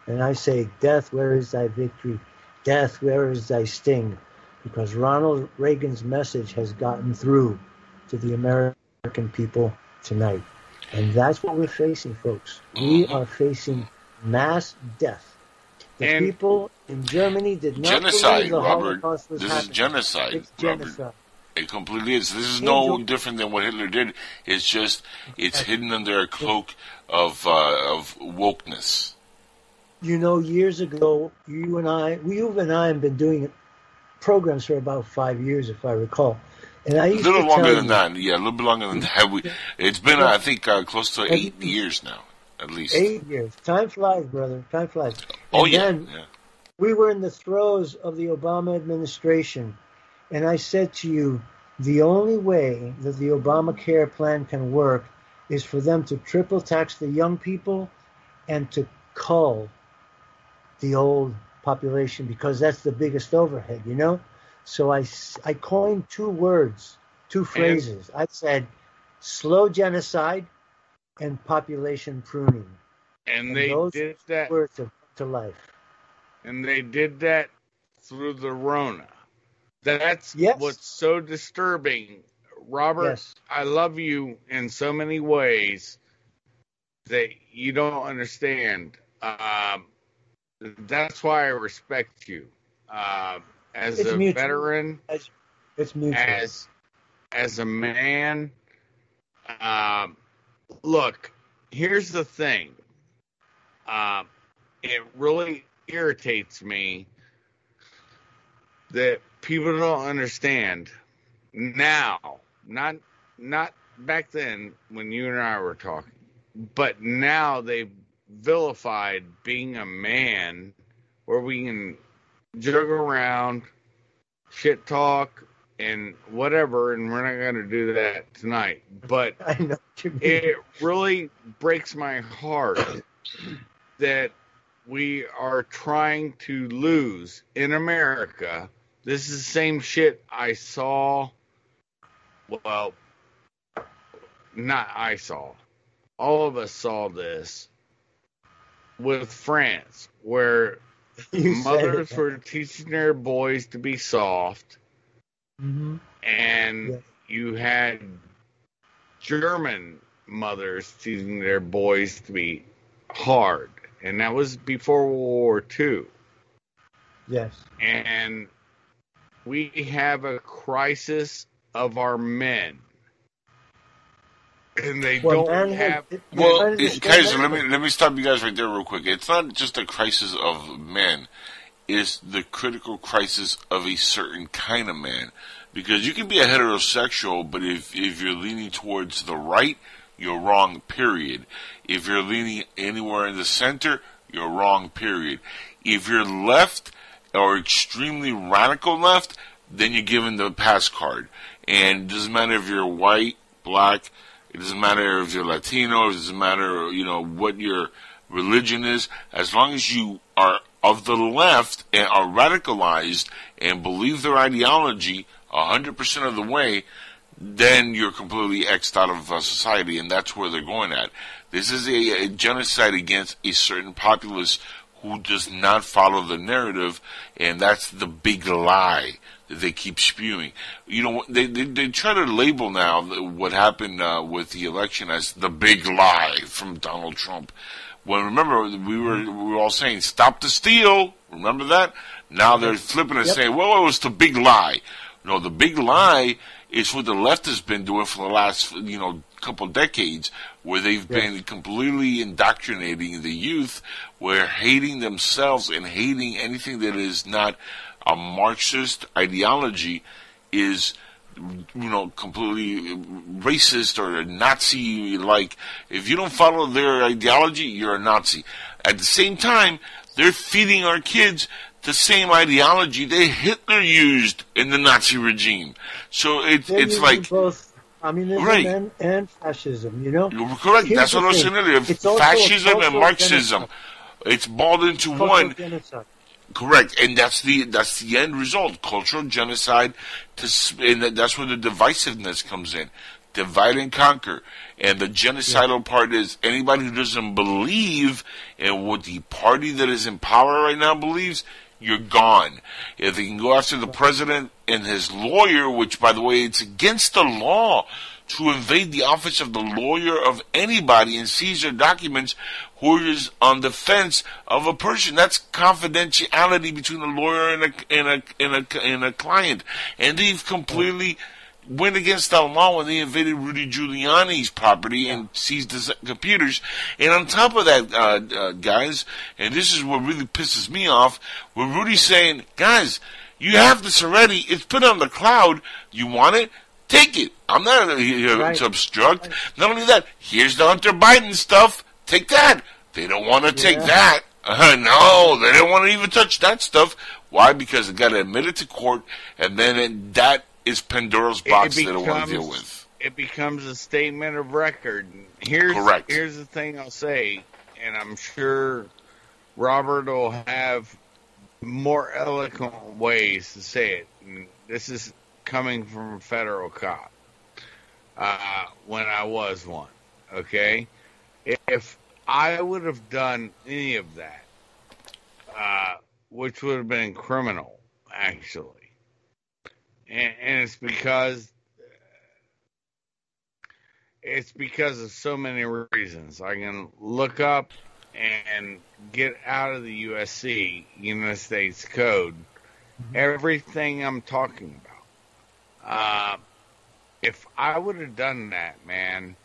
And I say, death, where is thy victory? Death, where is thy sting? Because Ronald Reagan's message has gotten through to the American people tonight. And that's what we're facing, folks. We are facing mass death. The and people in Germany did not genocide, believe the Robert, Holocaust was This happening. is genocide, it's genocide. Robert. It completely is. This is no different than what Hitler did. It's just, it's hidden under a cloak of uh, of wokeness. You know, years ago, you and I, you and I have been doing programs for about five years, if I recall. And I used a little longer than that. Yeah, a little bit longer than that. We, it's been, I think, uh, close to eight years now. at least. Eight years. Time flies, brother. Time flies. Oh, and yeah. Then yeah. We were in the throes of the Obama administration, and I said to you, the only way that the Obamacare plan can work is for them to triple tax the young people and to cull the old population, because that's the biggest overhead, you know? So I, I coined two words, two phrases. And I said, slow genocide and population pruning. And, and they those did that. Words to, to life. And they did that through the Rona. That's yes. what's so disturbing. Robert, yes. I love you in so many ways that you don't understand. Uh, that's why I respect you. Uh, as it's a mutual. veteran, as, it's mutual. as as a man, uh, look, here's the thing. Uh, it really irritates me that people don't understand now, not not back then when you and I were talking, but now they've vilified being a man, where we can jug around, shit talk, and whatever, and we're not going to do that tonight. But I know what you mean. It really breaks my heart that we are trying to lose in America. This is the same shit I saw, well, not I saw, all of us saw this with France, where you mothers were teaching their boys to be soft, mm-hmm. and yeah. you had German mothers teaching their boys to be hard, and that was before World War Two. Yes. And we have a crisis of our men, and they well, don't have. Has, well, it, Kaiser, let me let me stop you guys right there real quick. It's not just a crisis of men; it's the critical crisis of a certain kind of man. Because you can be a heterosexual, but if if you're leaning towards the right, you're wrong. Period. If you're leaning anywhere in the center, you're wrong. Period. If you're left, or extremely radical left, then you're given the pass card. And it doesn't matter if you're white, black, it doesn't matter if you're Latino, it doesn't matter, you know, what your religion is. As long as you are of the left and are radicalized and believe their ideology one hundred percent of the way, then you're completely X'd out of uh, society, and that's where they're going at. This is a, a genocide against a certain populace who does not follow the narrative, and that's the big lie that they keep spewing. You know, they they, they try to label now what happened uh, with the election as the big lie from Donald Trump. Well, remember, we were we were all saying, stop the steal. Remember that? Now they're flipping and yep. saying, well, it was the big lie. No, the big lie is what the left has been doing for the last, you know, couple decades, where they've yes. been completely indoctrinating the youth, where hating themselves and hating anything that is not a Marxist ideology is, you know, completely racist or Nazi-like. If you don't follow their ideology, you're a Nazi. At the same time, they're feeding our kids the same ideology that Hitler used in the Nazi regime. So it, it's like... Both. Communism right. and, and fascism, you know? You're correct. Here's That's what I was saying earlier. Fascism and Marxism. Genocide. It's balled into cultural one. Genocide. Correct, and that's the that's the end result. Cultural genocide, to, and that's where the divisiveness comes in. Divide and conquer. And the genocidal yeah. part is anybody who doesn't believe in what the party that is in power right now believes, you're gone. If they can go after the president and his lawyer, which, by the way, it's against the law to invade the office of the lawyer of anybody and seize their documents who is on the fence of a person. That's confidentiality between a lawyer and a, and a, and a, and a client. And they've completely went against the law when they invaded Rudy Giuliani's property and seized his computers. And on top of that, uh, uh, guys, and this is what really pisses me off, when Rudy's saying, guys, you have this already. It's put on the cloud. You want it? Take it. I'm not here right. to obstruct. Right. Not only that, here's the Hunter Biden stuff. Take that. They don't want to take yeah. that. Uh, no, they didn't want to even touch that stuff. Why? Because it got admitted to court, and then it, that is Pandora's box becomes, they don't want to deal with. It becomes a statement of record. Here's, Correct. Here's the thing I'll say, and I'm sure Robert will have more eloquent ways to say it. And this is coming from a federal cop uh, when I was one, okay? If I would have done any of that, uh, which would have been criminal, actually. And, and it's because it's because of so many reasons. I can look up and get out of the U S C, United States Code, everything I'm talking about. Uh, if I would have done that, man,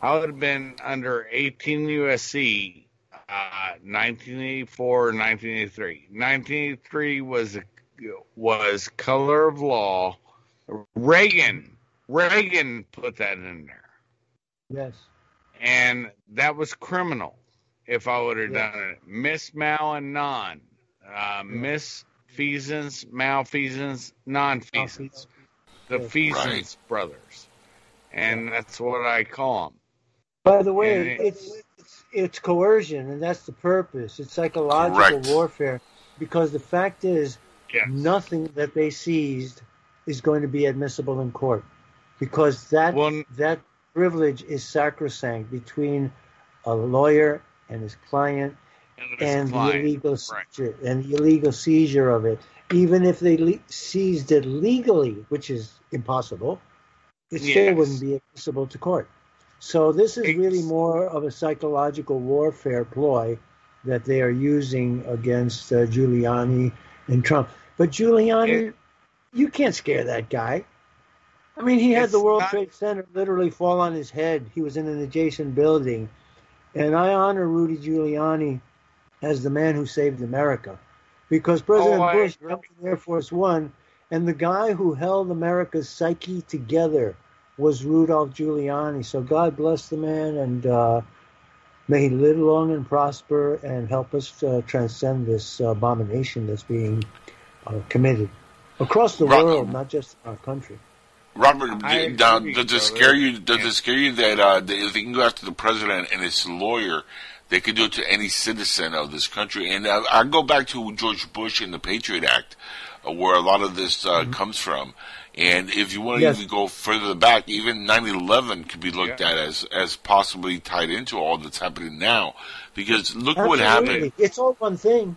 I would have been under eighteen U S C, uh, nineteen eighty-four, nineteen eighty-three. nineteen eighty-three was a, was color of law. Reagan, Reagan put that in there. Yes. And that was criminal if I would have yes. done it. Mismal and non. Uh, yes. Misfeasance, malfeasance, nonfeasance. The yes. Feasance right. brothers. And that's what I call them. By the way, it's, it's it's coercion, and that's the purpose. It's psychological Correct. warfare, because the fact is, yes. nothing that they seized is going to be admissible in court, because that well, that privilege is sacrosanct between a lawyer and his client, and, his and client. the illegal seizure, right. and the illegal seizure of it, even if they le- seized it legally, which is impossible, it yes. still wouldn't be admissible to court. So this is really more of a psychological warfare ploy that they are using against uh, Giuliani and Trump. But Giuliani, it, you can't scare that guy. I mean, he had the World not, Trade Center literally fall on his head. He was in an adjacent building. And I honor Rudy Giuliani as the man who saved America, because President oh, Bush jumped in Air Force One, and the guy who held America's psyche together was Rudolph Giuliani. So God bless the man, and uh, may he live long and prosper and help us uh, transcend this abomination that's being uh, committed across the Robert, world, not just our country. Robert, I did, uh, does it scare you? Does yeah. it scare you that uh, they, they can go after the president and his lawyer? They could do it to any citizen of this country. And uh, I go back to George Bush and the Patriot Act, uh, where a lot of this uh, mm-hmm. comes from. And if you want to yes. even go further back, even nine eleven could be looked yeah. at as, as possibly tied into all that's happening now. Because look Absolutely. what happened. It's all one thing.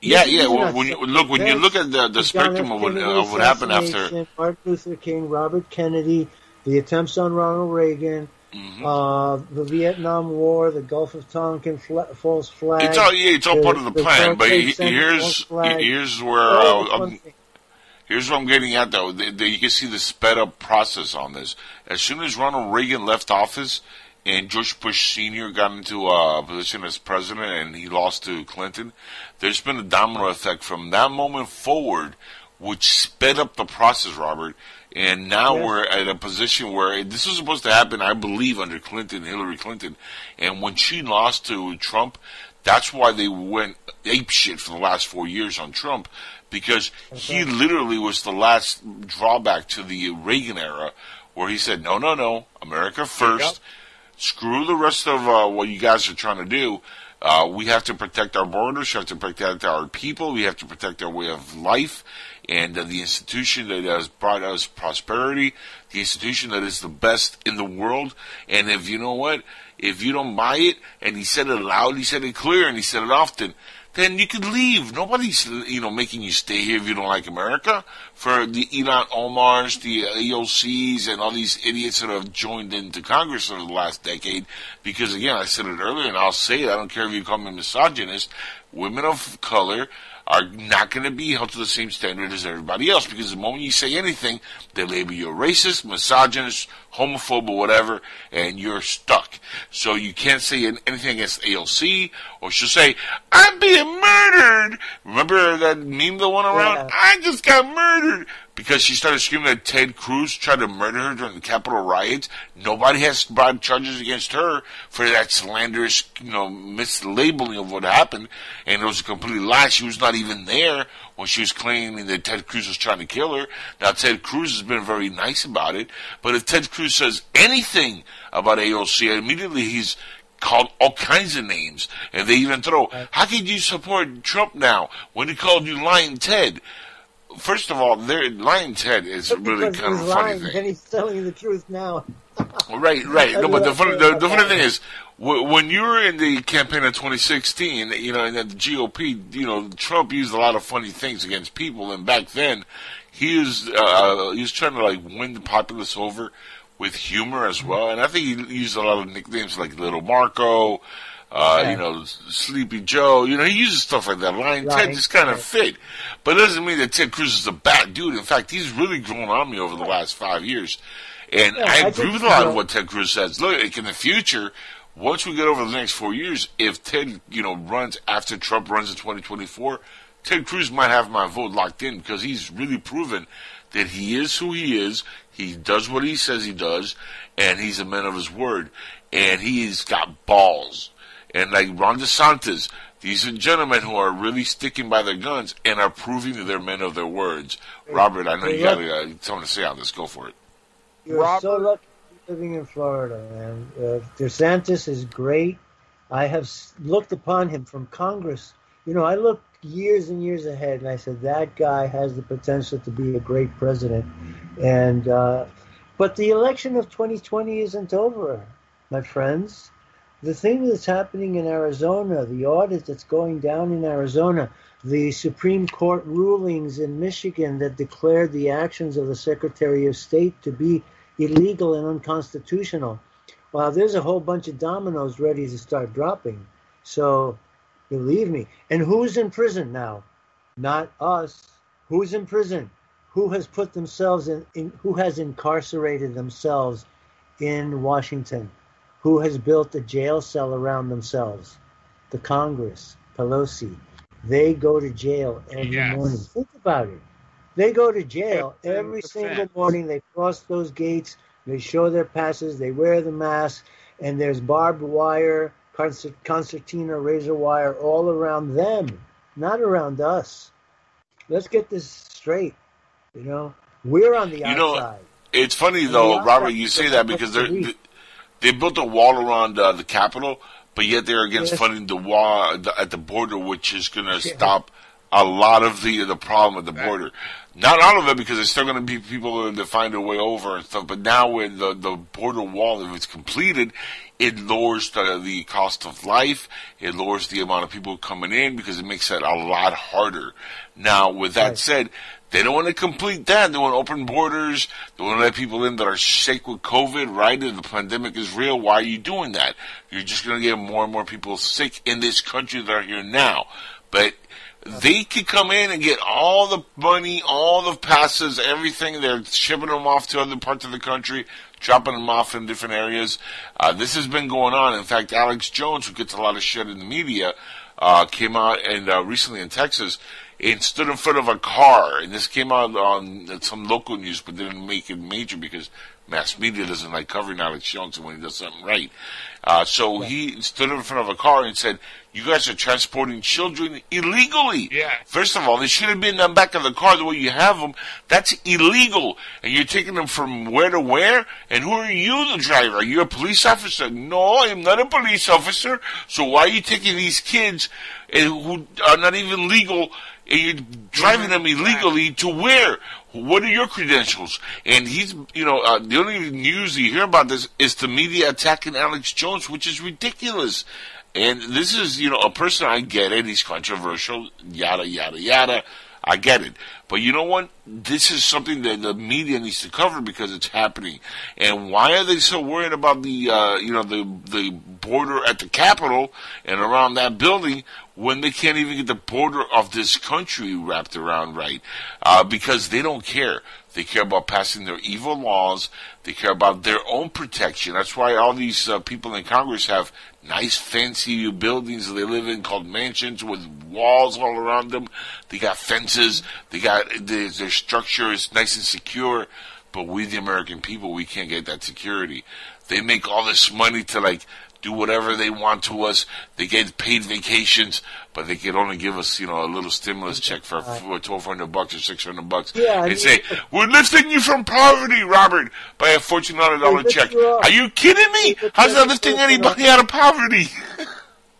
Yeah, yeah. yeah. Well, when you, look, when you look at the, the spectrum of what, uh, what happened after Martin Luther King, Robert Kennedy, the attempts on Ronald Reagan, mm-hmm. uh, the Vietnam War, the Gulf of Tonkin, fla- false flag. It's all, yeah, it's all the, part of the, the plan. But he, here's here's where oh, uh, I'm. Here's what I'm getting at, though. The, the, you can see the sped-up process on this. As soon as Ronald Reagan left office and George Bush Senior got into a position as president and he lost to Clinton, there's been a domino effect from that moment forward, which sped up the process, Robert. And now yes. we're at a position where this was supposed to happen, I believe, under Clinton, Hillary Clinton. And when she lost to Trump, that's why they went apeshit for the last four years on Trump, because he literally was the last drawback to the Reagan era, where he said, no, no, no, America first, screw the rest of uh, what you guys are trying to do. Uh, we have to protect our borders, we have to protect our people, we have to protect our way of life, and uh, the institution that has brought us prosperity, the institution that is the best in the world. And if you know what, if you don't buy it, and he said it loud, he said it clear, and he said it often, then you could leave. Nobody's, you know, making you stay here if you don't like America. For the Ilhan Omars, the A O Cs, and all these idiots that have joined into Congress over the last decade, because, again, I said it earlier, and I'll say it, I don't care if you call me misogynist, women of color are not going to be held to the same standard as everybody else, because the moment you say anything, they label you a racist, misogynist, homophobe, or whatever, and you're stuck. So you can't say anything against A L C, or she'll say, I'm being murdered! Remember that meme that went around? Yeah. I just got murdered! because she started screaming that Ted Cruz tried to murder her during the Capitol riots. Nobody has brought charges against her for that slanderous, you know, mislabeling of what happened. And it was a complete lie. She was not even there when she was claiming that Ted Cruz was trying to kill her. Now, Ted Cruz has been very nice about it. But if Ted Cruz says anything about A O C, immediately he's called all kinds of names. And they even throw, how could you support Trump now when he called you Lying Ted? First of all, Lying Ted is really kind of a funny thing. And he's telling you the truth now. Right, right. No, but the funny, the, the funny thing is, when you were in the campaign of twenty sixteen, you know, and at the G O P, you know, Trump used a lot of funny things against people. And back then, he was, uh, he was trying to, like, win the populace over with humor as well. And I think he used a lot of nicknames like Little Marco, Uh, okay. you know, Sleepy Joe. You know, he uses stuff like that. Lion right. Ted just kind of fit. But it doesn't mean that Ted Cruz is a bad dude. In fact, he's really grown on me over the last five years. And yeah, I, I agree with a lot know. of what Ted Cruz says. Look, in the future, once we get over the next four years, if Ted, you know, runs after Trump runs in twenty twenty-four, Ted Cruz might have my vote locked in because he's really proven that he is who he is, he does what he says he does, and he's a man of his word. And he's got balls. And like Ron DeSantis, these are gentlemen who are really sticking by their guns and are proving that they're men of their words. Robert, I know you got uh, something to say on this. Go for it. You're Robert. so lucky living in Florida, man. Uh, DeSantis is great. I have looked upon him from Congress. You know, I looked years and years ahead, and I said, that guy has the potential to be a great president. And uh, but the election of twenty twenty isn't over, my friends. The thing that's happening in Arizona, the audit that's going down in Arizona, the Supreme Court rulings in Michigan that declared the actions of the Secretary of State to be illegal and unconstitutional. Well, there's a whole bunch of dominoes ready to start dropping. So, believe me. And who's in prison now? Not us. Who's in prison? Who has put themselves in, in who has incarcerated themselves in Washington? Who has built a jail cell around themselves? The Congress, Pelosi. They go to jail every yes. morning. Think about it. They go to jail every one hundred percent single morning. They cross those gates. They show their passes. They wear the mask. And there's barbed wire, concert, concertina, razor wire all around them, not around us. Let's get this straight. You know, we're on the you outside. Know, it's funny, though, Robert, you say that because they're... they're They built a wall around uh, the Capitol, but yet they're against yes. funding the wall at the border, which is going to yeah. stop a lot of the the problem at the right. border. Not all of it, because there's still going to be people that find their way over and stuff, but now when the, the border wall, if it's completed, it lowers the, the cost of life, it lowers the amount of people coming in, because it makes that a lot harder. Now, with that right. said, they don't want to complete that. They want to open borders. They want to let people in that are sick with COVID, right? If the pandemic is real, why are you doing that? You're just going to get more and more people sick in this country that are here now. But they could come in and get all the money, all the passes, everything. They're shipping them off to other parts of the country, dropping them off in different areas. Uh, this has been going on. In fact, Alex Jones, who gets a lot of shit in the media, uh, came out and uh, recently in Texas, and stood in front of a car, and this came out on some local news, but didn't make it major because mass media doesn't like covering Alex Jones when he does something right. Uh, so yeah. he stood in front of a car and said, you guys are transporting children illegally. Yeah. First of all, they should have been in the back of the car the way you have them. That's illegal. And you're taking them from where to where? And who are you, the driver? Are you a police officer? No, I'm not a police officer. So why are you taking these kids who are not even legal and you're driving them illegally to where? What are your credentials? And he's, you know, uh, the only news you hear about this is the media attacking Alex Jones, which is ridiculous. And this is, you know, a person, I get it, he's controversial, yada, yada, yada, I get it. But you know what? This is something that the media needs to cover because it's happening. And why are they so worried about the, uh, you know, the the border at the Capitol and around that building when they can't even get the border of this country wrapped around right? Uh, because they don't care. They care about passing their evil laws. They care about their own protection. That's why all these uh, people in Congress have nice, fancy buildings that they live in called mansions with walls all around them. They got fences. They got got the, their structure is nice and secure, but we, the American people, we can't get that security. They make all this money to, like, do whatever they want to us. They get paid vacations, but they can only give us, you know, a little stimulus check for twelve hundred bucks or six hundred bucks. Yeah, and say, we're lifting you from poverty, Robert, by a fourteen hundred dollars check. Are you kidding me? How's that lifting anybody out of poverty?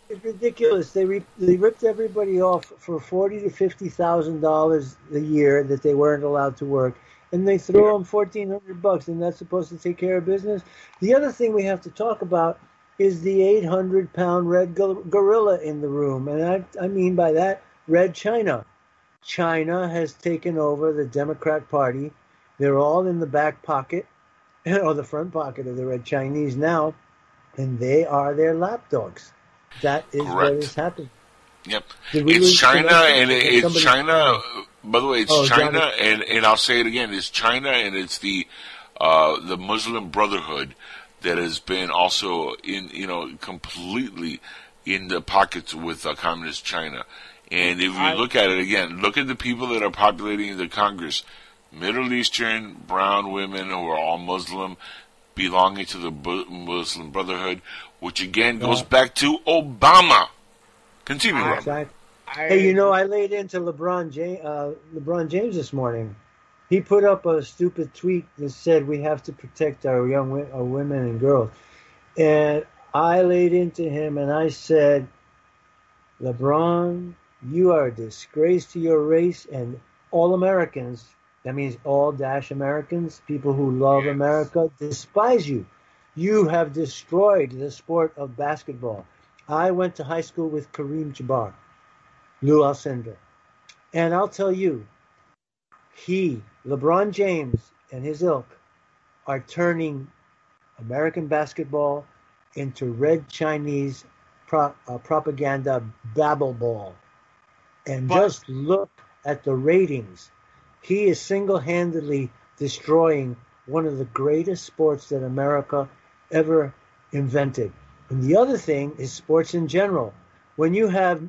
It's ridiculous. They re- they ripped everybody off for forty thousand to fifty thousand dollars a year that they weren't allowed to work, and they throw them fourteen hundred bucks, and that's supposed to take care of business. The other thing we have to talk about is the eight hundred pound red go- gorilla in the room, and I, I mean by that red China. China has taken over the Democrat Party. They're all in the back pocket, or the front pocket of the red Chinese now, and they are their lapdogs. That is Correct. What is happening. Yep. It's China, and it's China. By the way, it's oh, China, and, and I'll say it again, it's China, and it's the uh, the Muslim Brotherhood that has been also in, you know, completely in the pockets with uh, communist China. And if you look at it again, look at the people that are populating the Congress: Middle Eastern, brown women who are all Muslim, belonging to the Muslim Brotherhood, which again goes back to Obama. Continue, Robert. Hey, you know, I laid into LeBron James, uh, LeBron James this morning. He put up a stupid tweet that said we have to protect our young wi- our women and girls. And I laid into him and I said, LeBron, you are a disgrace to your race and all Americans. That means all dash Americans, people who love yes. America, despise you. You have destroyed the sport of basketball. I went to high school with Kareem Jabbar, Lou Alcindor. And I'll tell you, he, LeBron James and his ilk, are turning American basketball into red Chinese pro- uh, propaganda babble ball. And but- just look at the ratings. He is single-handedly destroying one of the greatest sports that America ever invented. And the other thing is sports in general. When you have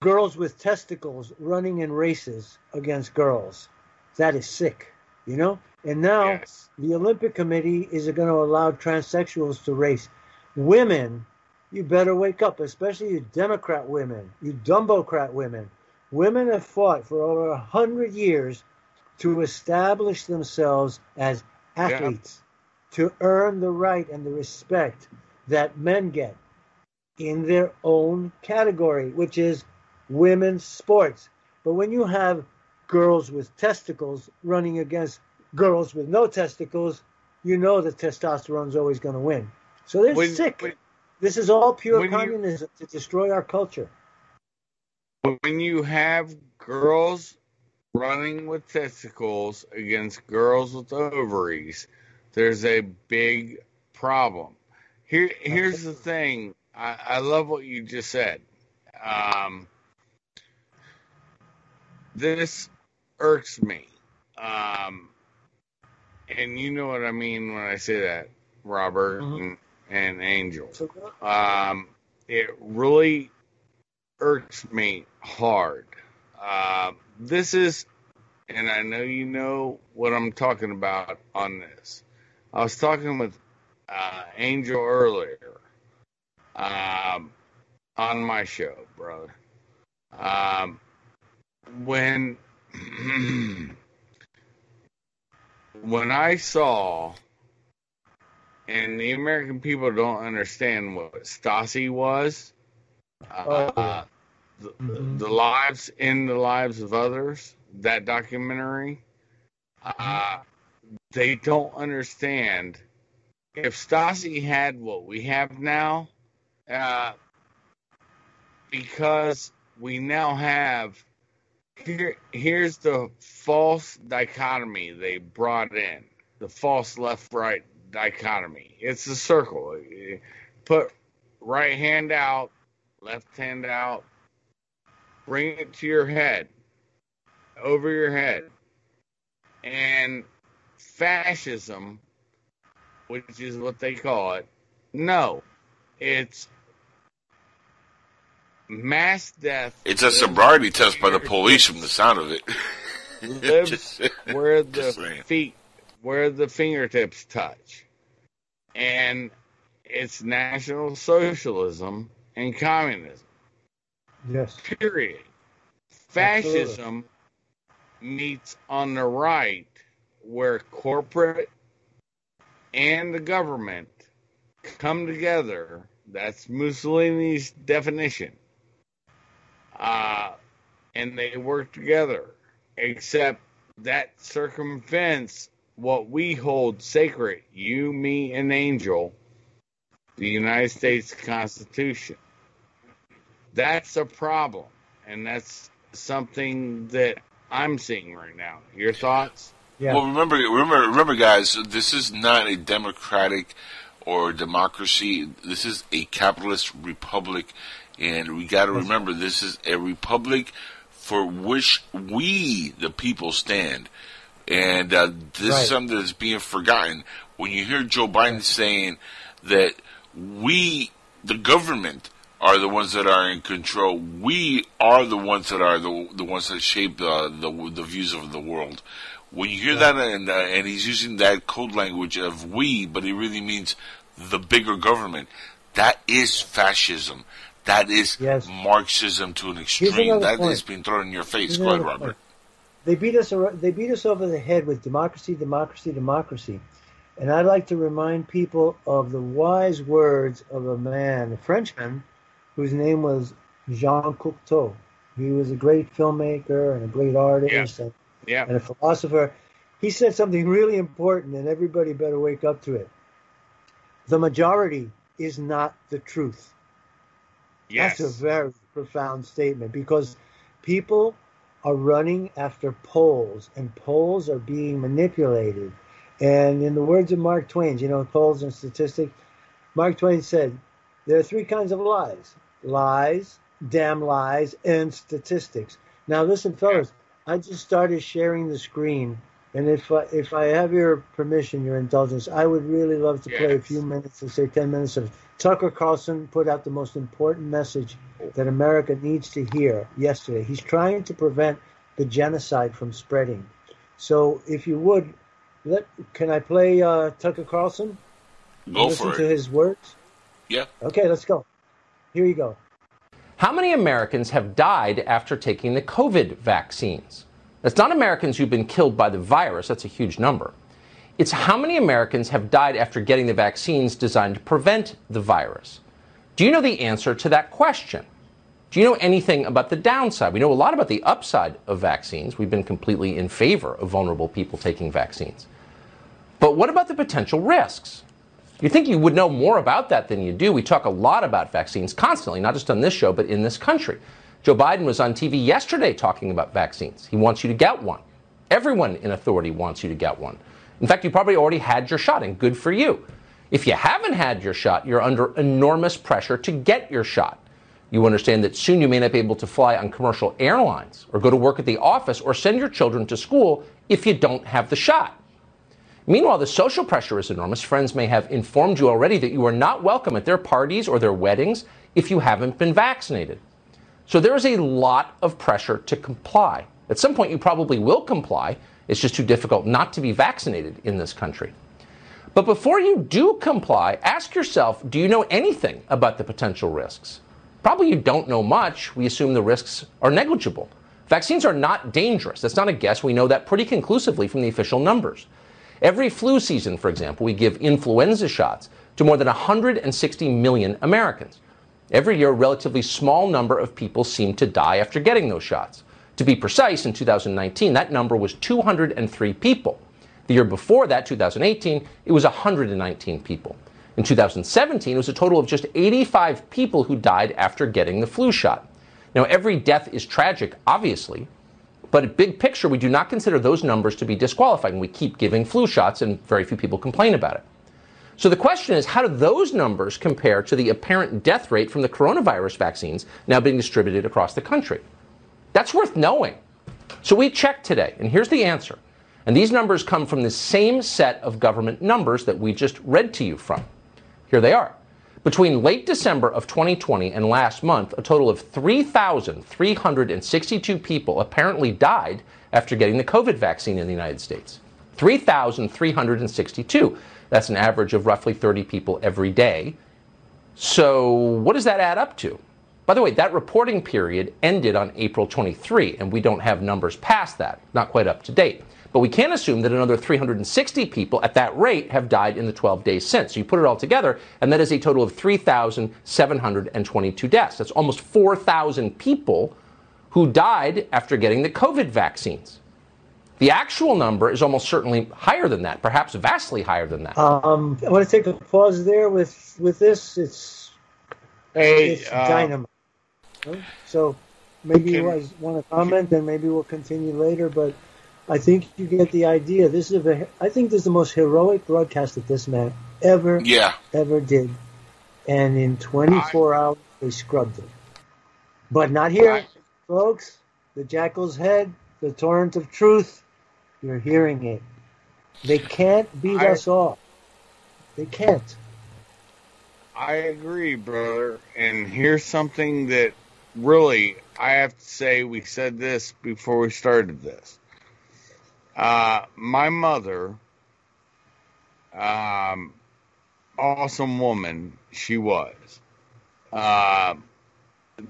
girls with testicles running in races against girls, that is sick, you know? And now yes. the Olympic Committee is going to allow transsexuals to race. Women, you better wake up, especially you Democrat women, you Dumbocrat women. Women have fought for over one hundred years to establish themselves as athletes, yeah. to earn the right and the respect that men get in their own category, which is women's sports. But when you have girls with testicles running against girls with no testicles, you know that testosterone's always going to win. So they're when, sick. When, this is all pure communism you, to destroy our culture. When you have girls running with testicles against girls with ovaries, there's a big problem. Here, here's the thing. I, I love what you just said. Um, this irks me. Um, and you know what I mean when I say that, Robert mm-hmm. and, and Angel. Um, it really irks me hard. Uh, this is, and I know you know what I'm talking about on this. I was talking with uh, Angel earlier um, on my show, brother. Um, when when I saw, and the American people don't understand what Stasi was. Uh, oh. The, mm-hmm. the lives in the lives of others, that documentary, uh, they don't understand. If Stasi had what we have now, uh, because we now have, here, here's the false dichotomy they brought in, the false left-right dichotomy. It's a circle. Put right hand out, left hand out. Bring it to your head, over your head. And fascism, which is what they call it, no, it's mass death. It's a sobriety test by the police from the sound of it. lips where the feet, where the fingertips touch. And it's National Socialism and Communism. Yes. Period. Fascism Absolutely. meets on the right where corporate and the government come together. That's Mussolini's definition. Uh, and they work together, except that circumvents what we hold sacred, you, me, and Angel, the United States Constitution. That's a problem, and that's something that I'm seeing right now. Your thoughts? Yeah. Well, remember, remember, remember, guys, this is not a democratic or democracy. This is a capitalist republic, and we got to remember this is a republic for which we, the people, stand. And uh, this right. is something that's being forgotten. When you hear Joe Biden saying that we, the government, are the ones that are in control, we are the ones that are the the ones that shape the the, the views of the world. When you hear right. that, and uh, and he's using that code language of we, but he really means the bigger government. That is fascism. That is yes. Marxism to an extreme. That point. Is being thrown in your face. Here's Go ahead, Robert. Point. They beat us. They beat us over the head with democracy, democracy, democracy, and I'd like to remind people of the wise words of a man, a Frenchman, whose name was Jean Cocteau. He was a great filmmaker and a great artist yeah. And, yeah. and a philosopher. He said something really important, and everybody better wake up to it. The majority is not the truth. Yes. That's a very profound statement, because people are running after polls, and polls are being manipulated. And in the words of Mark Twain, you know, polls and statistics, Mark Twain said, there are three kinds of lies: lies, damn lies, and statistics. Now listen, fellas, I just started sharing the screen, and if I, if I have your permission, your indulgence, I would really love to yes. play a few minutes, let's say ten minutes of Tucker Carlson put out the most important message that America needs to hear yesterday. He's trying to prevent the genocide from spreading. So if you would, let can I play uh, Tucker Carlson? Go Listen for it. Listen to his words? Yeah. Okay, let's go. Here you go. How many Americans have died after taking the COVID vaccines? That's not Americans who've been killed by the virus. That's a huge number. It's how many Americans have died after getting the vaccines designed to prevent the virus. Do you know the answer to that question? Do you know anything about the downside? We know a lot about the upside of vaccines. We've been completely in favor of vulnerable people taking vaccines. But what about the potential risks? You'd think you would know more about that than you do. We talk a lot about vaccines constantly, not just on this show, but in this country. Joe Biden was on T V yesterday talking about vaccines. He wants you to get one. Everyone in authority wants you to get one. In fact, you probably already had your shot, and good for you. If you haven't had your shot, you're under enormous pressure to get your shot. You understand that soon you may not be able to fly on commercial airlines or go to work at the office or send your children to school if you don't have the shot. Meanwhile, the social pressure is enormous. Friends may have informed you already that you are not welcome at their parties or their weddings if you haven't been vaccinated. So there is a lot of pressure to comply. At some point, you probably will comply. It's just too difficult not to be vaccinated in this country. But before you do comply, ask yourself, do you know anything about the potential risks? Probably you don't know much. We assume the risks are negligible. Vaccines are not dangerous. That's not a guess. We know that pretty conclusively from the official numbers. Every flu season, for example, we give influenza shots to more than one hundred sixty million Americans. Every year, a relatively small number of people seem to die after getting those shots. To be precise, in two thousand nineteen, that number was two hundred three people. The year before that, two thousand eighteen, it was one hundred nineteen people. In two thousand seventeen, it was a total of just eighty-five people who died after getting the flu shot. Now, every death is tragic, obviously, but big picture, we do not consider those numbers to be disqualifying. We keep giving flu shots, and very few people complain about it. So the question is, how do those numbers compare to the apparent death rate from the coronavirus vaccines now being distributed across the country? That's worth knowing. So we checked today, and here's the answer. And these numbers come from the same set of government numbers that we just read to you from. Here they are. Between late December of twenty twenty and last month, a total of three thousand three hundred sixty-two people apparently died after getting the COVID vaccine in the United States. three thousand three hundred sixty-two. That's an average of roughly thirty people every day. So what does that add up to? By the way, that reporting period ended on April twenty-third, and we don't have numbers past that, not quite up to date. But we can assume that another three hundred sixty people at that rate have died in the twelve days since. So you put it all together, and that is a total of three thousand seven hundred twenty-two deaths. That's almost four thousand people who died after getting the COVID vaccines. The actual number is almost certainly higher than that, perhaps vastly higher than that. Um, I want to take a pause there with, with this. It's, hey, it's uh, dynamite. So maybe can, you guys want to comment, and maybe we'll continue later, but I think you get the idea. This is a, I think this is the most heroic broadcast that this man ever, yeah. ever did. And in twenty-four I, hours, they scrubbed it. But not here, I, folks. The Jackal's Head, the torrent of truth, you're hearing it. They can't beat I, us all. They can't. I agree, brother. And here's something that really, I have to say, we said this before we started this. Uh, my mother, um, awesome woman she was. Uh,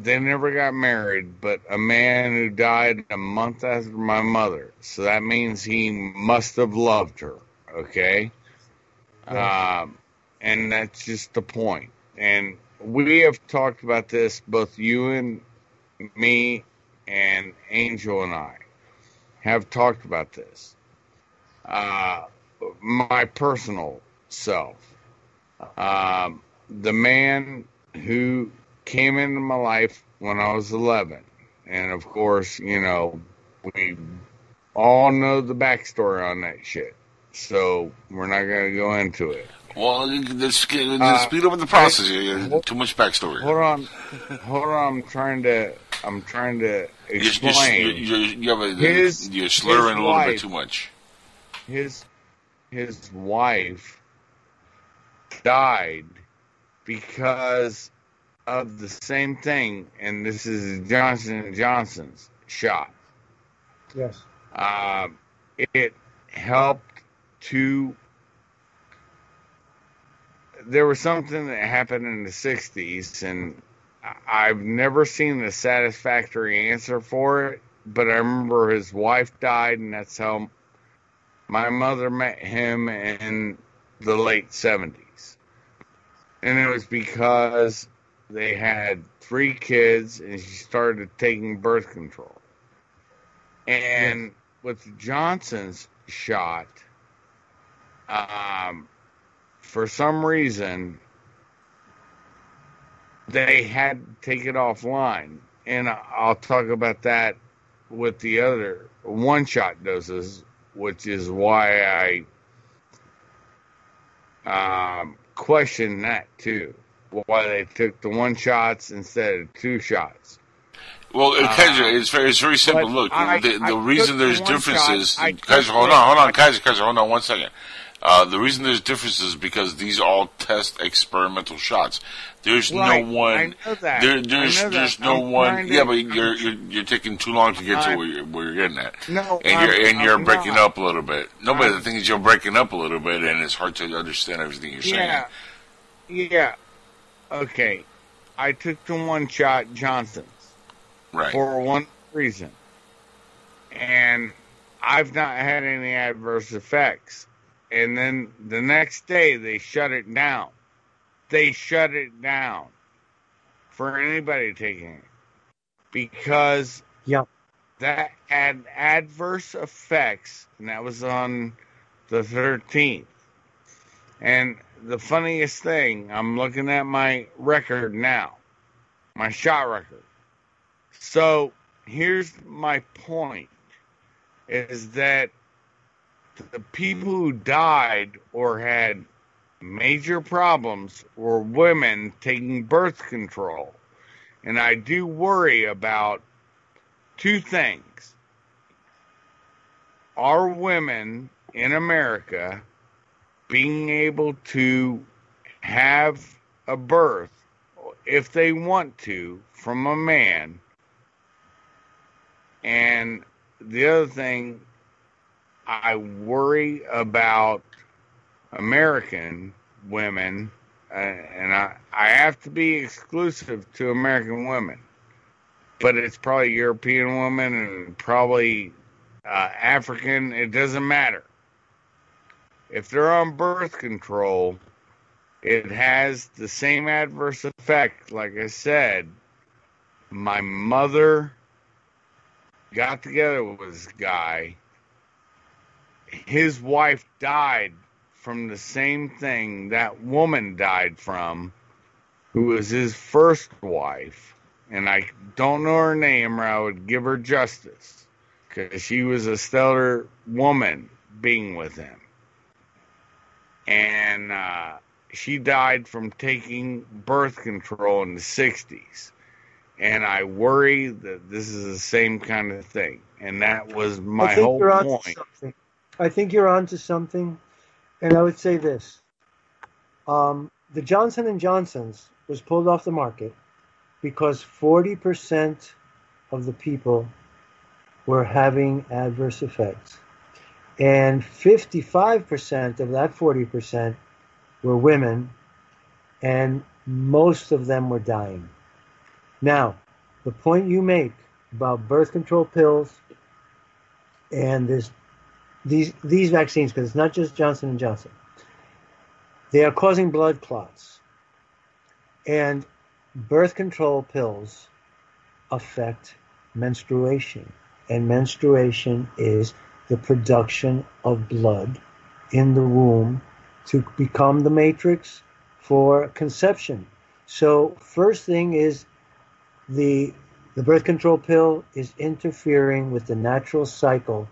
they never got married, but a man who died a month after my mother. So that means he must have loved her, okay? Yeah. Um, and that's just the point. And we have talked about this, both you and me and Angel and I have talked about this, uh, my personal self. Um, the man who came into my life when I was eleven, and of course, you know, we all know the backstory on that shit, so we're not going to go into it. Well, just speed uh, up the process. I, yeah, hold, too much backstory. Hold on, hold on, I'm trying to... I'm trying to explain. You're, you're, you're, you're, his, you're slurring his wife, a little bit too much. His his wife died because of the same thing, and this is Johnson and Johnson's shot. Yes. Uh, it helped to... There was something that happened in the sixties, and I've never seen a satisfactory answer for it, but I remember his wife died, and that's how my mother met him in the late seventies. And it was because they had three kids, and she started taking birth control. And with Johnson's shot, um, for some reason... they had to take it offline, and I'll talk about that with the other one-shot doses, which is why I um, question that, too, why they took the one-shots instead of two shots. Well, Kaiser, uh, it's, very, it's very simple. Look, I, the, the reason there's the differences... Shot, Kaiser, hold on, hold on, Kaiser, Kaiser, hold on one second. Uh, the reason there's differences is because these all test experimental shots. There's right. no one. I know that. There, there's I know there's that. no I'm one. Yeah, to, but you're, you're you're taking too long to get I'm, to where you're, where you're getting at. No, and I'm, you're and I'm you're not. breaking up a little bit. No, but the thing is, you're breaking up a little bit, and it's hard to understand everything you're saying. Yeah. Yeah. Okay. I took the one shot Johnson's. Right. For one reason. And I've not had any adverse effects. And then the next day, they shut it down. They shut it down for anybody taking it because yep. that had adverse effects, and that was on the thirteenth. And the funniest thing, I'm looking at my record now, my shot record. So here's my point, is that the people who died or had major problems were women taking birth control. And I do worry about two things. Are women in America being able to have a birth, if they want to, from a man? And the other thing, I worry about American women, uh, and I, I have to be exclusive to American women, but it's probably European women and probably uh, African. It doesn't matter. If they're on birth control, it has the same adverse effect. Like I said, my mother got together with this guy. His wife died from the same thing that woman died from, who was his first wife. And I don't know her name, or I would give her justice, because she was a stellar woman being with him. And uh, she died from taking birth control in the sixties. And I worry that this is the same kind of thing. And that was my whole point. I think you're onto something. And I would say this. Um, the Johnson and Johnson's was pulled off the market because forty percent of the people were having adverse effects. And fifty-five percent of that forty percent were women, and most of them were dying. Now, the point you make about birth control pills and this, these these vaccines, because it's not just Johnson and Johnson, they are causing blood clots. And birth control pills affect menstruation, and menstruation is the production of blood in the womb to become the matrix for conception. So first thing is the the birth control pill is interfering with the natural cycle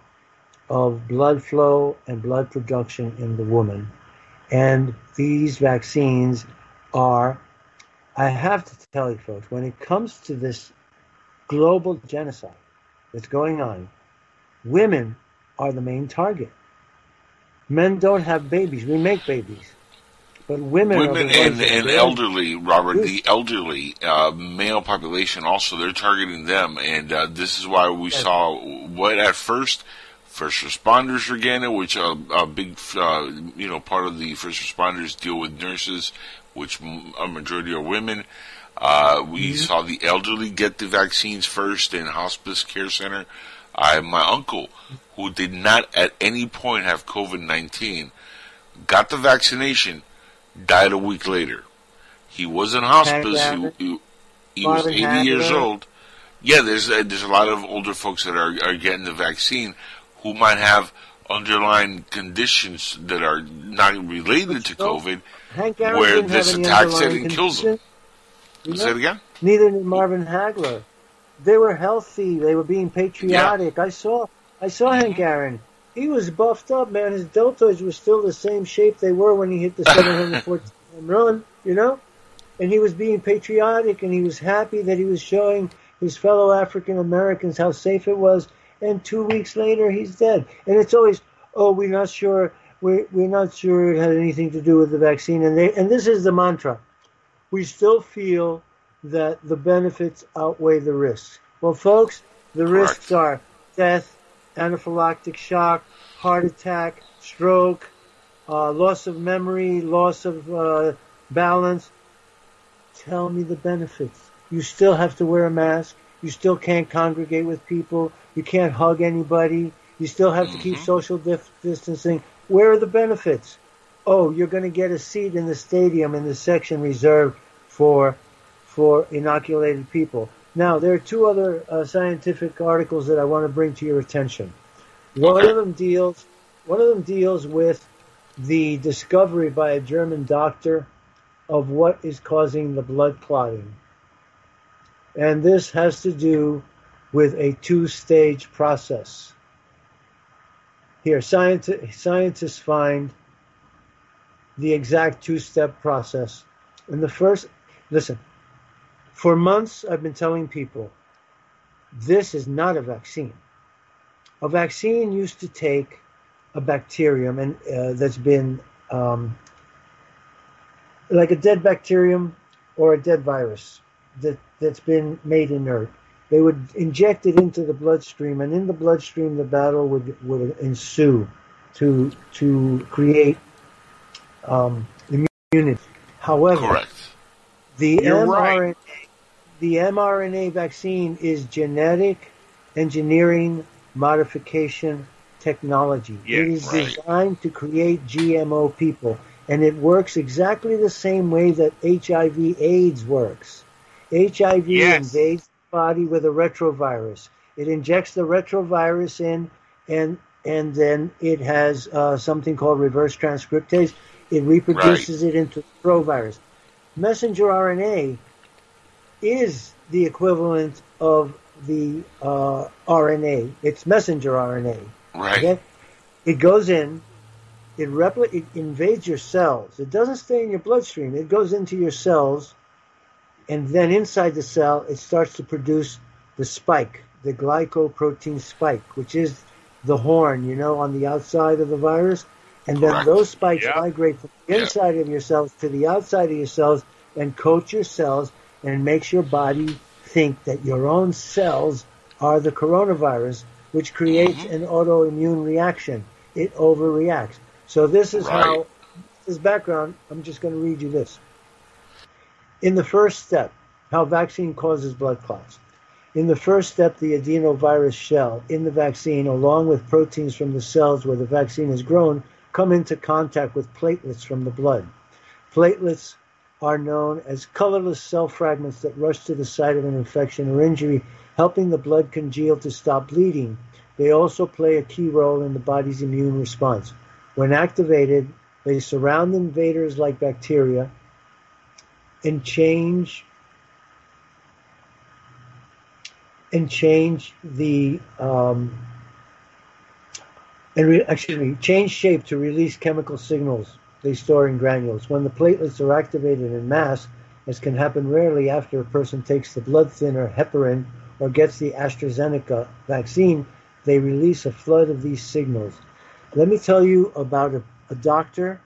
of blood flow and blood production in the woman. And these vaccines are, I have to tell you folks, when it comes to this global genocide that's going on, women are the main target. Men don't have babies. We make babies. But women, women are and, and elderly, Robert, the elderly uh, male population also, they're targeting them. And uh, this is why we yes. saw what at first first responders were getting, which uh, a big uh, you know part of the first responders deal with nurses, which a majority are women. Uh, we mm-hmm. saw the elderly get the vaccines first in hospice care center. I, my uncle, who did not at any point have COVID nineteen, got the vaccination, died a week later. He was in hospice. He, he, he was eighty years old. Yeah, there's uh, there's a lot of older folks that are, are getting the vaccine who might have underlying conditions that are not related to COVID, where this attacks it and kills them. Say it again? Neither did Marvin Hagler. They were healthy. They were being patriotic. Yeah. I saw I saw Hank Aaron. He was buffed up, man. His deltoids were still the same shape they were when he hit the seven hundred fourteen home run, you know? And he was being patriotic, and he was happy that he was showing his fellow African Americans how safe it was. And two weeks later, he's dead. And it's always, oh, we're not sure. We're, we're not sure it had anything to do with the vaccine. And they, and this is the mantra. We still feel that the benefits outweigh the risks. Well, folks, the risks are death, anaphylactic shock, heart attack, stroke, uh, loss of memory, loss of uh, balance. Tell me the benefits. You still have to wear a mask. You still can't congregate with people. You can't hug anybody. You still have mm-hmm. to keep social dif- distancing. Where are the benefits? Oh, you're going to get a seat in the stadium in the section reserved for for inoculated people. Now, there are two other uh, scientific articles that I want to bring to your attention. One of them deals, one of them deals with the discovery by a German doctor of what is causing the blood clotting. And this has to do with a two-stage process. Here, scienti- scientists find the exact two-step process. And the first, listen, for months, I've been telling people, this is not a vaccine. A vaccine used to take a bacterium and uh, that's been um, like a dead bacterium or a dead virus that, that's been made inert. They would inject it into the bloodstream, and in the bloodstream the battle would, would ensue to to create um, immunity. However, correct. The mRNA, right. the mRNA vaccine is genetic engineering modification technology. Yeah, it is right. designed to create G M O people, and it works exactly the same way that H I V AIDS works. H I V yes. invades the body with a retrovirus. It injects the retrovirus in, and and then it has uh, something called reverse transcriptase. It reproduces right. it into the provirus. Messenger R N A is the equivalent of the uh, R N A. It's messenger R N A. Right. Okay? It goes in. It, repli- it invades your cells. It doesn't stay in your bloodstream. It goes into your cells, and then inside the cell, it starts to produce the spike, the glycoprotein spike, which is the horn, you know, on the outside of the virus. And then Correct. those spikes yep. migrate from the inside yep. of your cells to the outside of your cells and coat your cells and makes your body think that your own cells are the coronavirus, which creates mm-hmm. an autoimmune reaction. It overreacts. So this is right. how, this background, I'm just going to read you this. In the first step, how vaccine causes blood clots. In the first step, the adenovirus shell in the vaccine, along with proteins from the cells where the vaccine is grown, come into contact with platelets from the blood. Platelets are known as colorless cell fragments that rush to the site of an infection or injury, helping the blood congeal to stop bleeding. They also play a key role in the body's immune response. When activated, they surround invaders like bacteria and change and change the um, and re- excuse me, change shape to release chemical signals they store in granules. When the platelets are activated in mass, as can happen rarely after a person takes the blood thinner heparin or gets the AstraZeneca vaccine, they release a flood of these signals. Let me tell you about a, a doctor,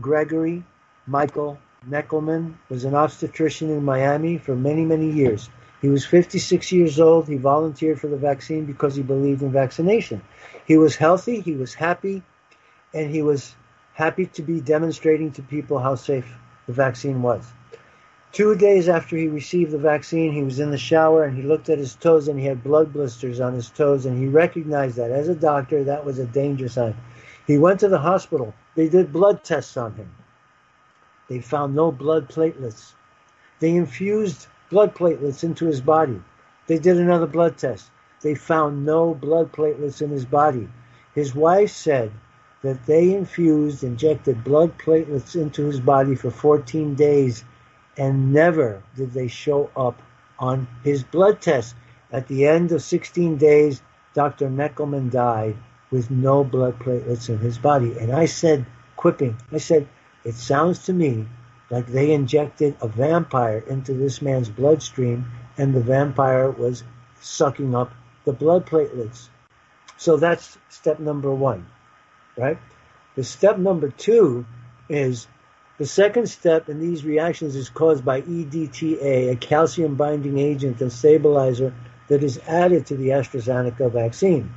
Gregory Michael Neckelman, was an obstetrician in Miami for many, many years. He was fifty-six years old. He volunteered for the vaccine because he believed in vaccination. He was healthy, he was happy, and he was happy to be demonstrating to people how safe the vaccine was. Two days after he received the vaccine, he was in the shower and he looked at his toes and he had blood blisters on his toes, and he recognized that as a doctor, that was a danger sign. He went to the hospital. They did blood tests on him. They found no blood platelets. They infused blood platelets into his body. They did another blood test. They found no blood platelets in his body. His wife said that they infused, injected blood platelets into his body for fourteen days, and never did they show up on his blood test. At the end of sixteen days, Doctor Neckelman died with no blood platelets in his body. And I said, quipping, I said, it sounds to me like they injected a vampire into this man's bloodstream, and the vampire was sucking up the blood platelets. So that's step number one, right? The step number two is, the second step in these reactions is caused by E D T A, a calcium-binding agent and stabilizer that is added to the AstraZeneca vaccine.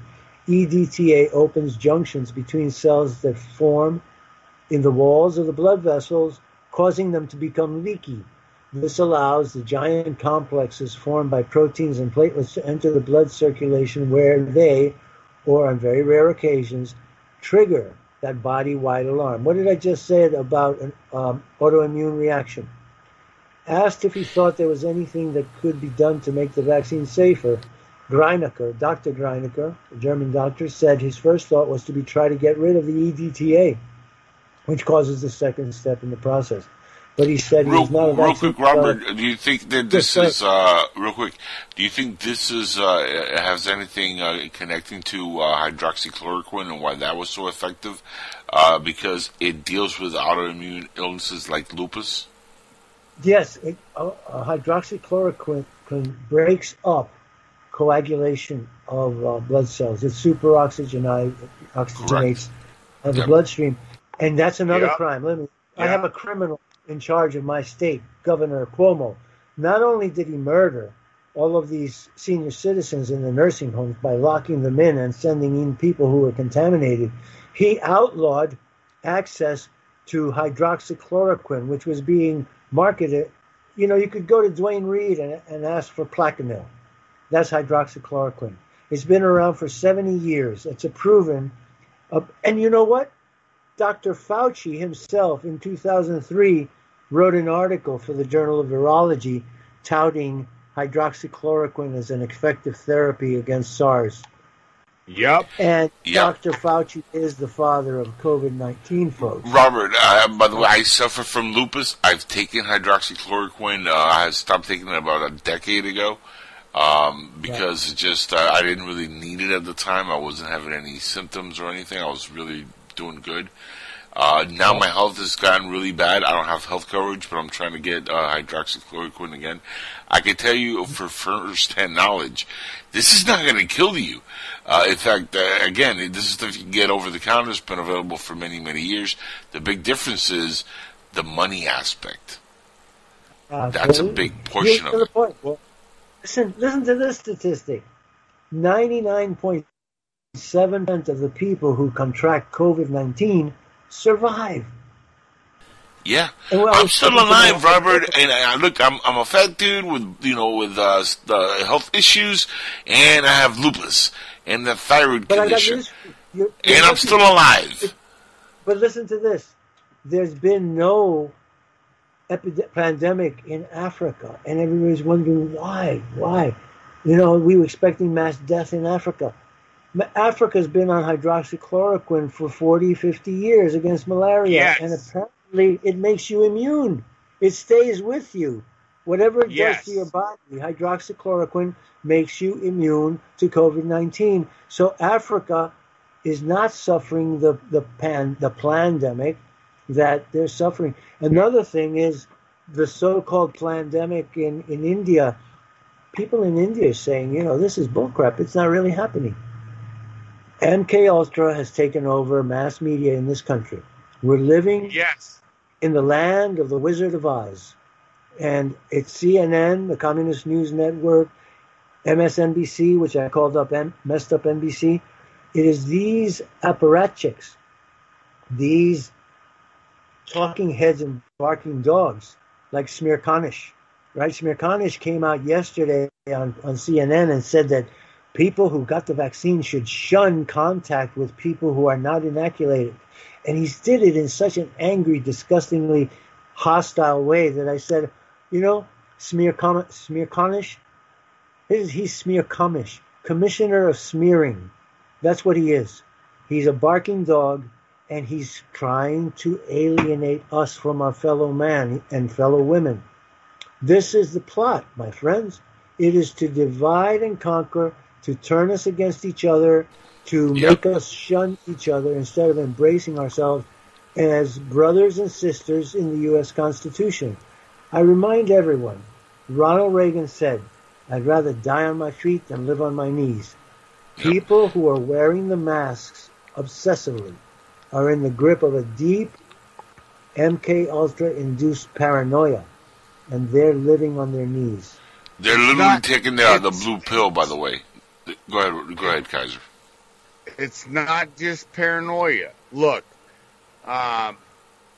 E D T A opens junctions between cells that form in the walls of the blood vessels, causing them to become leaky. This allows the giant complexes formed by proteins and platelets to enter the blood circulation, where they, or on very rare occasions, trigger that body-wide alarm. What did I just say about an um, autoimmune reaction? Asked if he thought there was anything that could be done to make the vaccine safer, Greinacher, Doctor Greinacher, a German doctor, said his first thought was to be try to get rid of the E D T A, which causes the second step in the process. But he said real, he's not a vaccine. Real quick, Robert, uh, do you think that this yes, is, uh, real quick, do you think this is, uh, has anything uh, connecting to uh, hydroxychloroquine and why that was so effective? Uh, because it deals with autoimmune illnesses like lupus? Yes, it, uh, hydroxychloroquine breaks up coagulation of uh, blood cells. It superoxygenates oxygenates uh, the yep. bloodstream. And that's another yep. crime. Let me. Yep. I have a criminal in charge of my state, Governor Cuomo. Not only did he murder all of these senior citizens in the nursing homes by locking them in and sending in people who were contaminated. He outlawed access to hydroxychloroquine, which was being marketed. You know, you could go to Duane Reade and, and ask for Plaquenil. That's hydroxychloroquine. It's been around for seventy years. It's a proven. Uh, and you know what? Doctor Fauci himself in two thousand three wrote an article for the Journal of Virology touting hydroxychloroquine as an effective therapy against SARS. Yep. And yep. Doctor Fauci is the father of COVID nineteen, folks. Robert, uh, by the way, I suffer from lupus. I've taken hydroxychloroquine. Uh, I stopped taking it about a decade ago um, because yeah. it just uh, I didn't really need it at the time. I wasn't having any symptoms or anything. I was really doing good. Uh, now my health has gotten really bad. I don't have health coverage, but I'm trying to get uh, hydroxychloroquine again. I can tell you for first-hand knowledge, this is not going to kill you. Uh, in fact, uh, again, this is stuff you can get over-the-counter. It's been available for many, many years. The big difference is the money aspect. Uh, That's so a big portion of it. Point. Well, listen, listen to this statistic. ninety-nine point seven percent of the people who contract COVID nineteen survive. Yeah, I'm still alive, Robert. And I, look, I'm I'm a fat dude with you know with uh, uh, health issues, and I have lupus and the thyroid but condition, I got you're, you're and looking, I'm still alive. But listen to this: there's been no epidemic pandemic in Africa, and everybody's wondering why, why. You know, we were expecting mass death in Africa. Africa's been on hydroxychloroquine for forty, fifty years against malaria, yes. and apparently it makes you immune. It stays with you. Whatever it yes. does to your body, hydroxychloroquine makes you immune to COVID nineteen. So Africa is not suffering the, the, pan, the pandemic that they're suffering. Another thing is the so-called pandemic in, in India. People in India are saying, you know, this is bullcrap. It's not really happening. M K Ultra has taken over mass media in this country. We're living yes. in the land of the Wizard of Oz. And it's C N N, the Communist News Network, M S N B C, which I called up and messed up N B C. It is these apparatchiks, these talking heads and barking dogs, like Smirkanish, right? Smirkanish came out yesterday on, on C N N and said that people who got the vaccine should shun contact with people who are not inoculated. And he did it in such an angry, disgustingly hostile way that I said, you know, Smirkanish, he's Smirkanish, commissioner of smearing. That's what he is. He's a barking dog, and he's trying to alienate us from our fellow man and fellow women. This is the plot, my friends. It is to divide and conquer, to turn us against each other, to yep. make us shun each other instead of embracing ourselves as brothers and sisters in the U S Constitution. I remind everyone, Ronald Reagan said, I'd rather die on my feet than live on my knees. Yep. People who are wearing the masks obsessively are in the grip of a deep M K Ultra-induced paranoia, and they're living on their knees. They're literally not, taking the, the blue pill, by the way. Go ahead, go ahead, Kaiser. It's not just paranoia. Look, uh,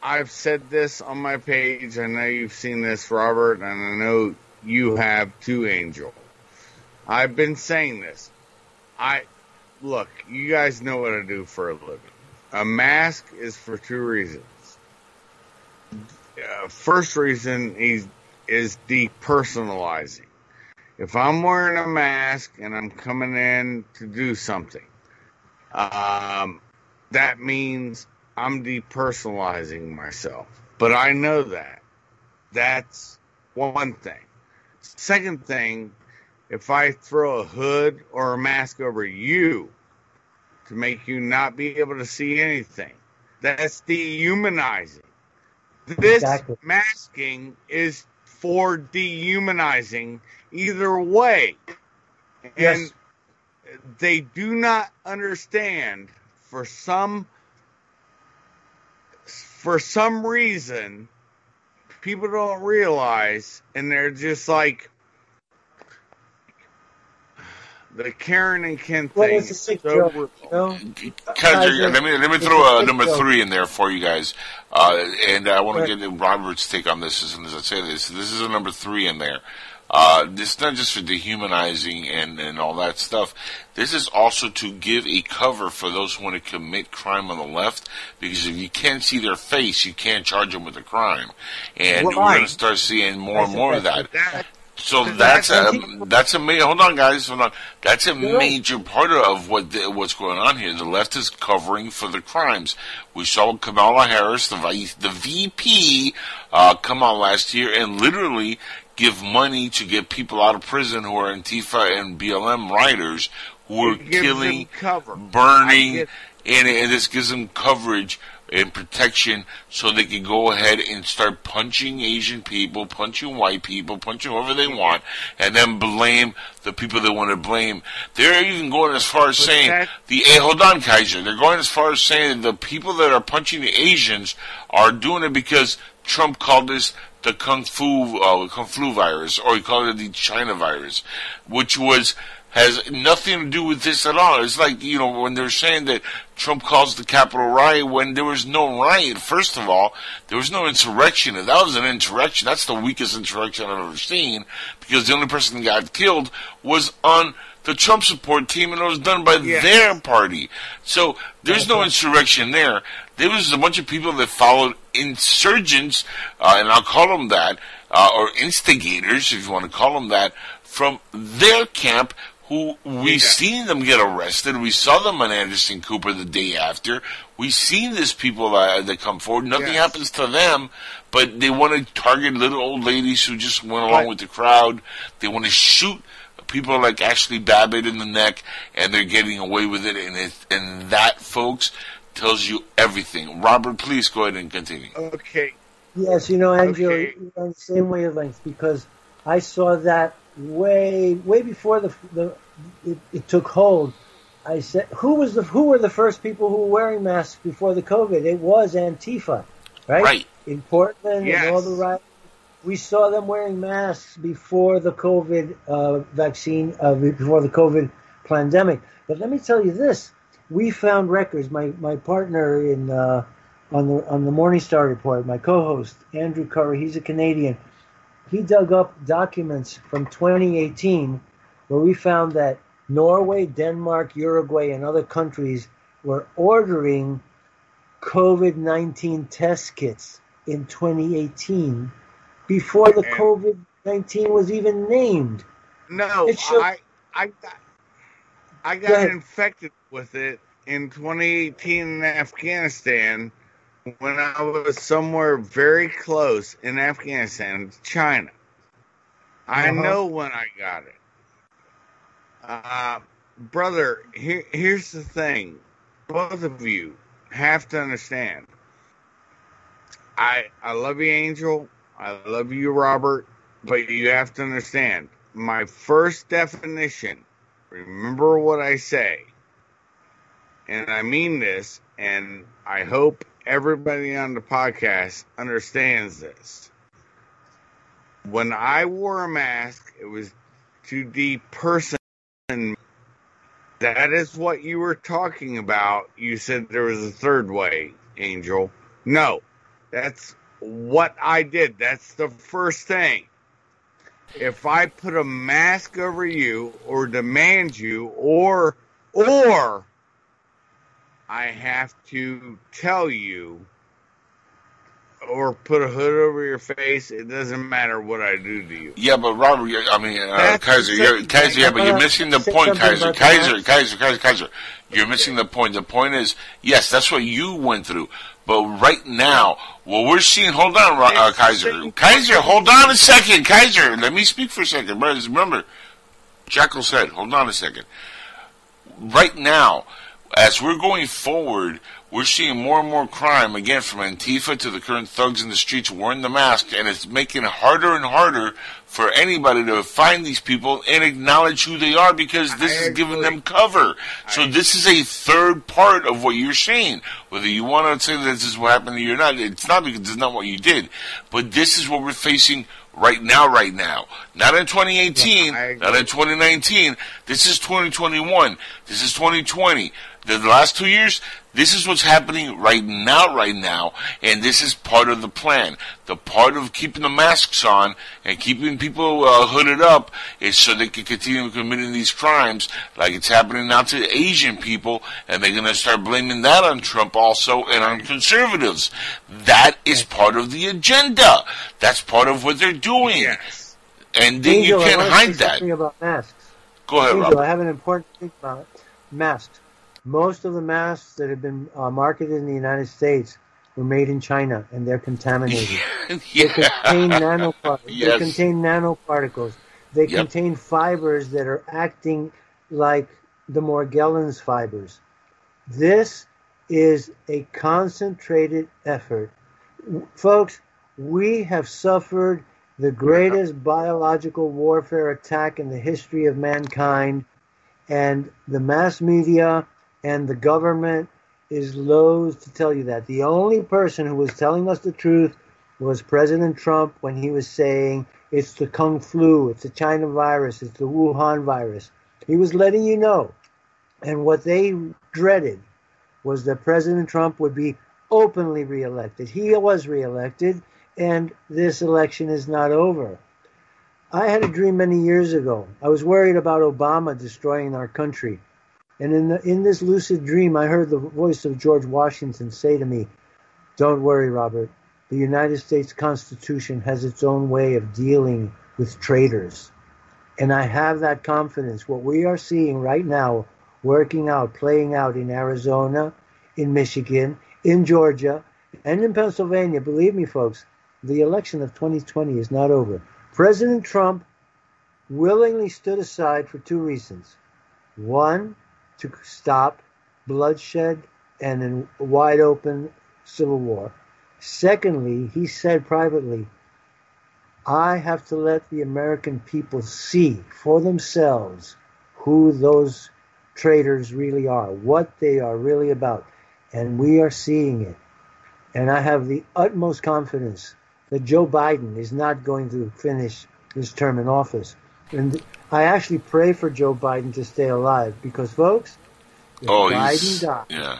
I've said this on my page. I know you've seen this, Robert, and I know you have too, Angel. I've been saying this. I look, you guys know what I do for a living. A mask is for two reasons. Uh, first reason is, is depersonalizing. If I'm wearing a mask and I'm coming in to do something, um, that means I'm depersonalizing myself. But I know that. That's one thing. Second thing, if I throw a hood or a mask over you to make you not be able to see anything, that's dehumanizing. This exactly. masking is for dehumanizing either way. And yes. they do not understand for some for some reason people don't realize, and they're just like, The Karen and Ken thing. What is the sick so joke? You know? Let me let me throw a number joke. three in there for you guys, uh, and I want to get Robert's take on this as soon as I say this. This is a number three in there. Uh, this is not just for dehumanizing and, and all that stuff. This is also to give a cover for those who want to commit crime on the left, because if you can't see their face, you can't charge them with a crime. And what we're going to start seeing more and more of that. that. So that's a that's a major. Hold on, guys. Hold on. That's a major part of what the, what's going on here. The left is covering for the crimes. We saw Kamala Harris, the vice, the V P, uh, come out last year and literally give money to get people out of prison who are Antifa and B L M rioters who are killing, burning, and, and this gives them coverage and protection so they can go ahead and start punching Asian people, punching white people, punching whoever they want, and then blame the people they want to blame. They're even going as far as but saying, that, the hey, hold on, Kaiser, they're going as far as saying the people that are punching the Asians are doing it because Trump called this the Kung Fu, uh, Kung Flu virus, or he called it the China virus, which was has nothing to do with this at all. It's like, you know, when they're saying that Trump calls the Capitol riot when there was no riot, first of all, there was no insurrection. If that was an insurrection, that's the weakest insurrection I've ever seen, because the only person that got killed was on the Trump support team, and it was done by yeah. their party. So there's no insurrection there. There was a bunch of people that followed insurgents, uh, and I'll call them that, uh, or instigators, if you want to call them that, from their camp, who we've yeah. seen them get arrested. We saw them on Anderson Cooper the day after. We've seen these people that, that come forward. Nothing yes. happens to them, but they want to target little old ladies who just went along right. with the crowd. They want to shoot people like Ashley Babbitt in the neck, and they're getting away with it. And, it, and that, folks, tells you everything. Robert, please go ahead and continue. Okay. Yes, you know, Andrew, okay. you're on the same wavelength, because I saw that Way, way before the, the it, it took hold. I said, "Who was the? Who were the first people who were wearing masks before the COVID? It was Antifa, right? right. In Portland yes. and all the riots, we saw them wearing masks before the COVID uh, vaccine, uh, before the COVID pandemic. But let me tell you this: we found records. My my partner in uh, on the on the Morning Star Report, my co-host Andrew Curry, he's a Canadian. He dug up documents from twenty eighteen where we found that Norway, Denmark, Uruguay, and other countries were ordering COVID nineteen test kits in twenty eighteen before the COVID nineteen was even named. No, should... I, I got, I got Go infected with it in twenty eighteen in Afghanistan, when I was somewhere very close in Afghanistan, China. I uh-huh. know when I got it. Uh, brother, here, here's the thing. Both of you have to understand. I I love you, Angel. I love you, Robert. But you have to understand, my first definition, remember what I say, and I mean this, and I hope everybody on the podcast understands this. When I wore a mask, it was to deperson. That is what you were talking about. You said there was a third way, Angel. No, that's what I did. That's the first thing. If I put a mask over you or demand you or, or, I have to tell you or put a hood over your face, it doesn't matter what I do to you. Yeah, but Robert, I mean, uh, Kaiser, you're, Kaiser, yeah, but you're missing the point, Kaiser. Kaiser, Kaiser, Kaiser, Kaiser. You're missing the point. The point is, yes, that's what you went through. But right now, what we're seeing, hold on, uh, Kaiser. Kaiser, hold on a second. Kaiser, let me speak for a second. Remember, Jackal said, hold on a second. Right now, as we're going forward, we're seeing more and more crime, again, from Antifa to the current thugs in the streets wearing the mask, and it's making it harder and harder for anybody to find these people and acknowledge who they are, because this I is giving agree. them cover. I so agree. This is a third part of what you're saying. Whether you want to say that this is what happened to you or not, it's not, because it's not what you did. But this is what we're facing right now, right now. Not in twenty eighteen, yeah, not in twenty nineteen. This is twenty twenty-one. This is twenty twenty. The last two years, this is what's happening right now, right now. And this is part of the plan. The part of keeping the masks on and keeping people uh, hooded up is so they can continue committing these crimes like it's happening now to Asian people. And they're going to start blaming that on Trump also and on conservatives. That is part of the agenda. That's part of what they're doing. Yes. And then Angel, you can't hide that. About masks. Go ahead, Angel, Rob. I have an important thing about it. Masks. Most of the masks that have been uh, marketed in the United States were made in China, and they're contaminated. Yeah. They contain nanoparticles. Yes. They contain nanoparticles. They yep. contain fibers that are acting like the Morgellons fibers. This is a concentrated effort. Folks, we have suffered the greatest yeah. biological warfare attack in the history of mankind, and the mass media and the government is loath to tell you that. The only person who was telling us the truth was President Trump when he was saying it's the Kung Flu, it's the China virus, it's the Wuhan virus. He was letting you know. And what they dreaded was that President Trump would be openly reelected. He was reelected, and this election is not over. I had a dream many years ago. I was worried about Obama destroying our country. And in, the, in this lucid dream, I heard the voice of George Washington say to me, "Don't worry, Robert. The United States Constitution has its own way of dealing with traitors." And I have that confidence. What we are seeing right now, working out, playing out in Arizona, in Michigan, in Georgia, and in Pennsylvania, believe me, folks, the election of twenty twenty is not over. President Trump willingly stood aside for two reasons. One, to stop bloodshed and a wide open civil war. Secondly, he said privately, "I have to let the American people see for themselves who those traitors really are, what they are really about." And we are seeing it. And I have the utmost confidence that Joe Biden is not going to finish his term in office. And I actually pray for Joe Biden to stay alive because, folks, if oh, Biden dies, yeah.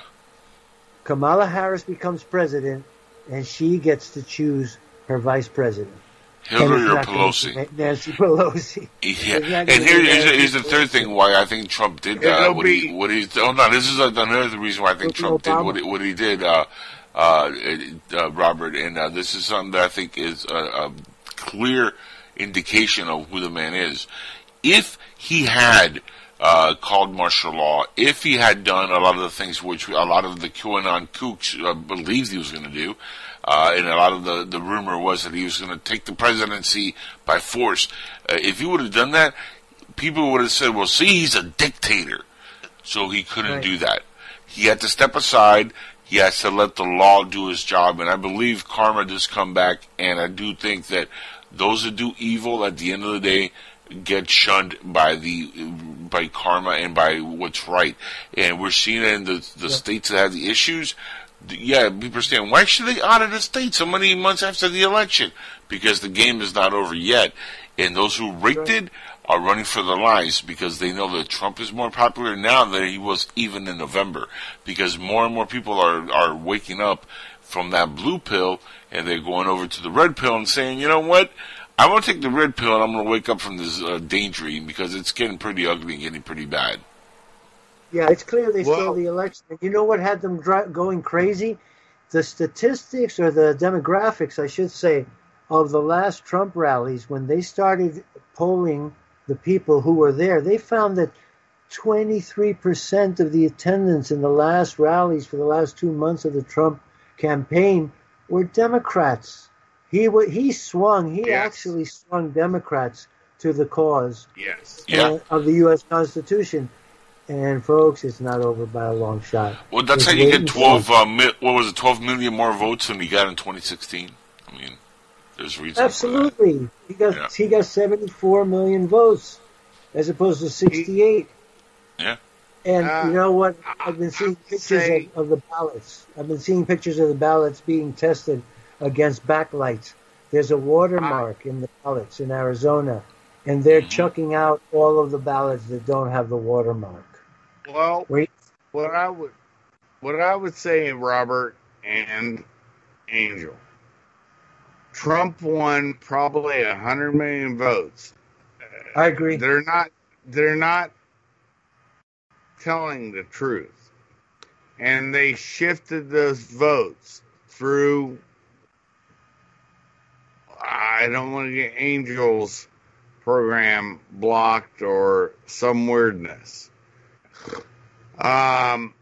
Kamala Harris becomes president, and she gets to choose her vice president. Hillary or Pelosi. Nancy Pelosi. Yeah. And here, here's, here's the third thing why I think Trump did uh, what, he, what he – oh, no, this is another reason why I think Trump did what he, what he did, uh, uh, uh, Robert. And uh, this is something that I think is a, a clear – indication of who the man is. If he had uh, called martial law, if he had done a lot of the things which a lot of the QAnon kooks uh, believed he was going to do, uh, and a lot of the, the rumor was that he was going to take the presidency by force, uh, if he would have done that, people would have said, well, see, he's a dictator. So he couldn't right. do that. He had to step aside. He has to let the law do his job. And I believe karma does come back, and I do think that those that do evil, at the end of the day, get shunned by the by karma and by what's right. And we're seeing it in the, the yeah. states that have the issues. Yeah, people are saying, why should they audit the state so many months after the election? Because the game is not over yet. And those who rigged it are running for their lives because they know that Trump is more popular now than he was even in November. Because more and more people are, are waking up from that blue pill, and they're going over to the red pill and saying, you know what, I'm going to take the red pill and I'm going to wake up from this uh, daydream because it's getting pretty ugly and getting pretty bad. Yeah, it's clear they well, stole the election. You know what had them dri- going crazy? The statistics, or the demographics, I should say, of the last Trump rallies, when they started polling the people who were there, they found that twenty-three percent of the attendance in the last rallies for the last two months of the Trump campaign were Democrats. He w- he swung. He yes. actually swung Democrats to the cause yes. uh, yeah. of the U S Constitution. And folks, it's not over by a long shot. Well, that's it's how you get twelve. Uh, mi- what was it? Twelve million more votes than he got in twenty sixteen. I mean, there's reasons. Absolutely, he got yeah. he got seventy four million votes as opposed to sixty eight. Yeah. And uh, you know what? I've been seeing pictures say, of, of the ballots. I've been seeing pictures of the ballots being tested against backlights. There's a watermark in the ballots in Arizona, and they're mm-hmm. chucking out all of the ballots that don't have the watermark. Well, Wait. what I would what I would say, Robert and Angel, Trump won probably a hundred million votes. I agree. They're not. They're not telling the truth, and they shifted those votes through. I don't want to get Angel's program blocked or some weirdness. Um,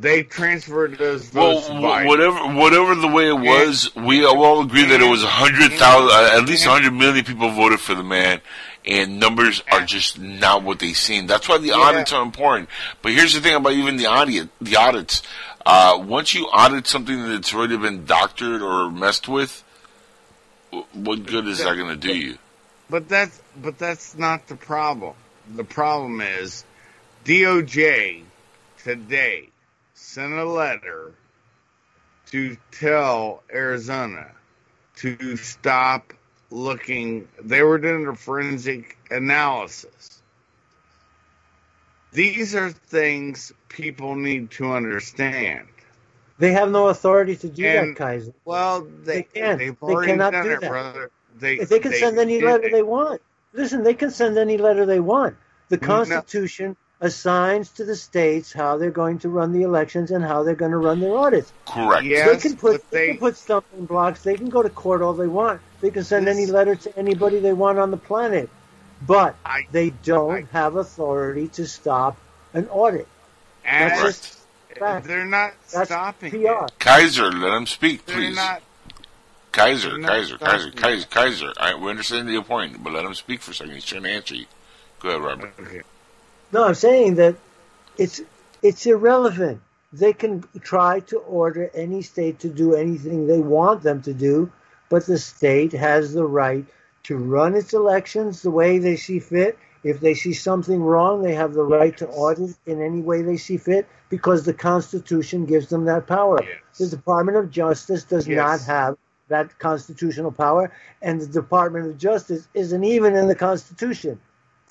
they transferred those votes. Well, by whatever, whatever the way it was, and, we all agree and, that it was a hundred thousand, at least a hundred million people voted for the man, and numbers are just not what they seem. That's why the yeah. audits are important. But here's the thing about even the audit, the audits. Uh, once you audit something that's already been doctored or messed with, what good is that, that going to do you? But that's but that's not the problem. The problem is D O J today sent a letter to tell Arizona to stop looking. They were doing a forensic analysis. These are things people need to understand. They have no authority to do and, that, Kaiser. Well, they, they can't. They've they cannot done do it, that, brother. They, they can they send any letter it. they want. Listen, they can send any letter they want. The Constitution no. assigns to the states how they're going to run the elections and how they're going to run their audits. Correct. Yes, they can put they, they can put stumbling blocks. They can go to court all they want. They can send this, any letter to anybody they want on the planet. But I, they don't I, have authority to stop an audit. That's just fact. They're not That's stopping P R. It. Kaiser, let him speak, please. Not, Kaiser, Kaiser, Kaiser, it. Kaiser, Kaiser. I, we understand your point, but let him speak for a second. He's trying to answer you. Go ahead, Robert. Okay. No, I'm saying that it's it's irrelevant. They can try to order any state to do anything they want them to do, but the state has the right to run its elections the way they see fit. If they see something wrong, they have the right yes. to audit in any way they see fit because the Constitution gives them that power. Yes. The Department of Justice does yes. not have that constitutional power, and the Department of Justice isn't even in the Constitution.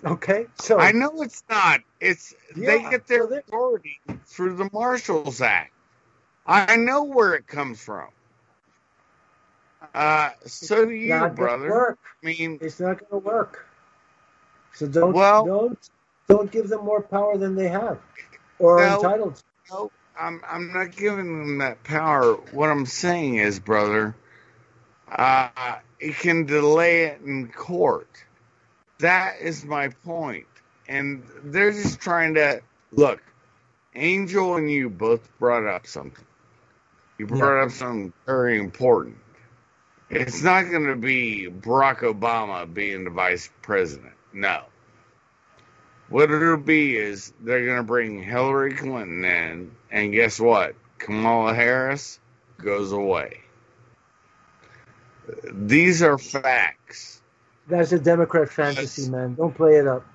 Okay? So I know it's not. It's yeah, they get their so authority through the Marshals Act. I know where it comes from. Uh, so do you, brother. I mean, it's not going to work. So don't well, don't don't give them more power than they have or no, are entitled to. No, I'm I'm not giving them that power. What I'm saying is, brother, uh, it can delay it in court. That is my point. And they're just trying to look. Angel and you both brought up something. You brought yeah. up something very important. It's not going to be Barack Obama being the vice president. No. What it'll be is they're going to bring Hillary Clinton in, and guess what? Kamala Harris goes away. These are facts. That's a Democrat fantasy, That's... man. Don't play it up.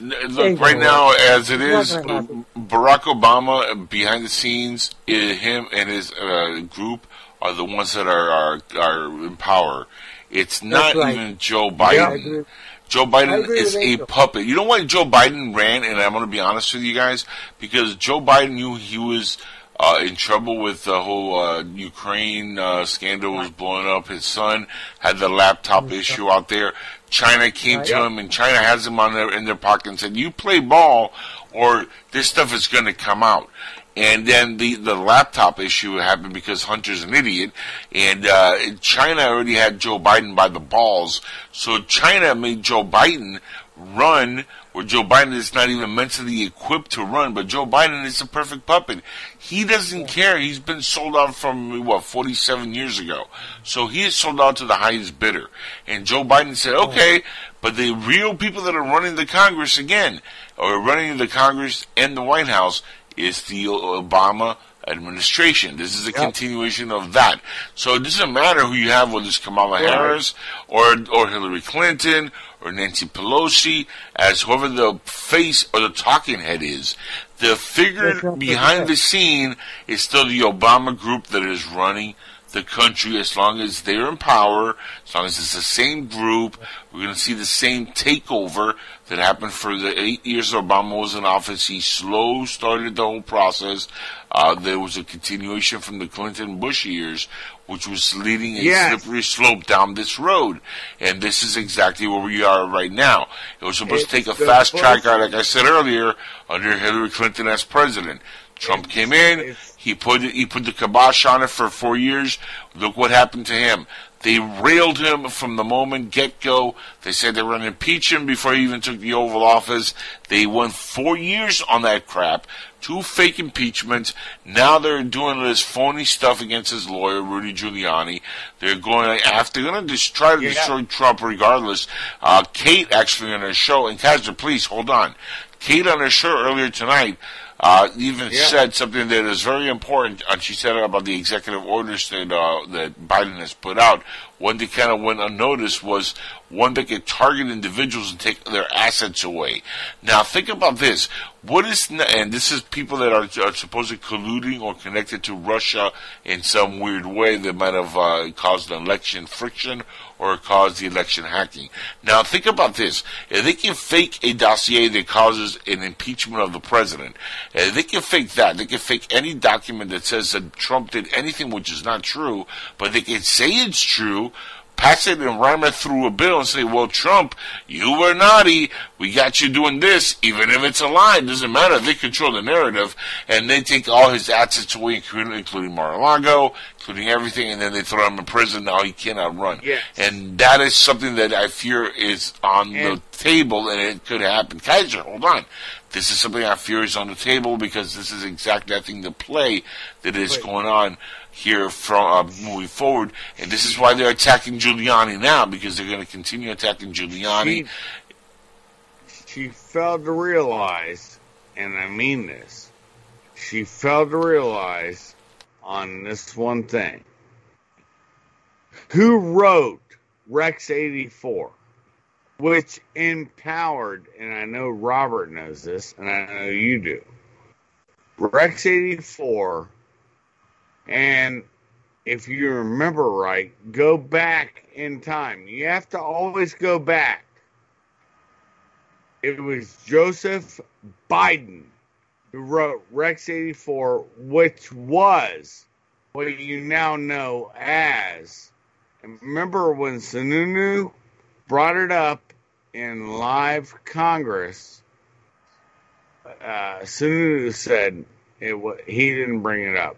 Look, right now, as it is, Barack Obama, behind the scenes, him and his uh, group are the ones that are, are, are in power. It's not right. even Joe Biden. Yeah, Joe Biden is a puppet. You know why Joe Biden ran? And I'm going to be honest with you guys, because Joe Biden knew he was uh, in trouble with the whole uh, Ukraine uh, scandal was blowing up. His son had the laptop issue out there. China came uh, to yeah. him, and China has him on their, in their pocket and said, "You play ball, or this stuff is going to come out." And then the, the laptop issue happened because Hunter's an idiot, and uh, China already had Joe Biden by the balls. So China made Joe Biden run, where Joe Biden is not even mentally equipped to run, but Joe Biden is a perfect puppet. He doesn't care. He's been sold out from, what, forty-seven years ago. So he is sold out to the highest bidder. And Joe Biden said, okay, but the real people that are running the Congress again, or running the Congress and the White House, is the Obama administration. This is a yep. continuation of that. So it doesn't matter who you have, whether it's Kamala right. Harris or or Hillary Clinton or Nancy Pelosi, as whoever the face or the talking head is. The figure behind the scene is still the Obama group that is running the country as long as they're in power, as long as it's the same group. We're going to see the same takeover that happened for the eight years Obama was in office. He slow started the whole process. Uh, there was a continuation from the Clinton-Bush years, which was leading a yes. slippery slope down this road. And this is exactly where we are right now. It was supposed it's to take a fast track, like I said earlier, under Hillary Clinton as president. Trump came in, he put he put the kibosh on it for four years. Look what happened to him. They railed him from the moment get-go. They said they were going to impeach him before he even took the Oval Office. They went four years on that crap, two fake impeachments. Now they're doing this phony stuff against his lawyer, Rudy Giuliani. They're going after, they're going to just try to yeah. destroy Trump regardless. Uh, Kate, actually, on her show, and Kazra, please, hold on. Kate on her show earlier tonight, Uh, even yeah. said something that is very important, and she said about the executive orders that uh, that Biden has put out. One that kind of went unnoticed was one that could target individuals and take their assets away. Now think about this. What is, and this is people that are, are supposedly colluding or connected to Russia in some weird way that might have uh, caused an election friction or caused the election hacking. Now think about this. If they can fake a dossier that causes an impeachment of the president, if they can fake that, they can fake any document that says that Trump did anything which is not true, but they can say it's true, pass it and ram it through a bill and say, well, Trump, you were naughty. We got you doing this. Even if it's a lie, it doesn't matter. They control the narrative, and they take all his assets away, including Mar-a-Lago, including everything, and then they throw him in prison. Now he cannot run. Yes. And that is something that I fear is on and the table, and it could happen. Kaiser, hold on. This is something I fear is on the table because this is exactly, I think, the play that is Wait. going on here from uh, moving forward, and this is why they're attacking Giuliani now, because they're going to continue attacking Giuliani. She, she failed to realize, and I mean this, she failed to realize on this one thing. Who wrote Rex eighty-four, which empowered, and I know Robert knows this, and I know you do, Rex eighty-four. And if you remember right, go back in time. You have to always go back. It was Joseph Biden who wrote Rex eighty-four, which was what you now know as. And remember when Sununu brought it up in live Congress, uh, Sununu said it was, he didn't bring it up.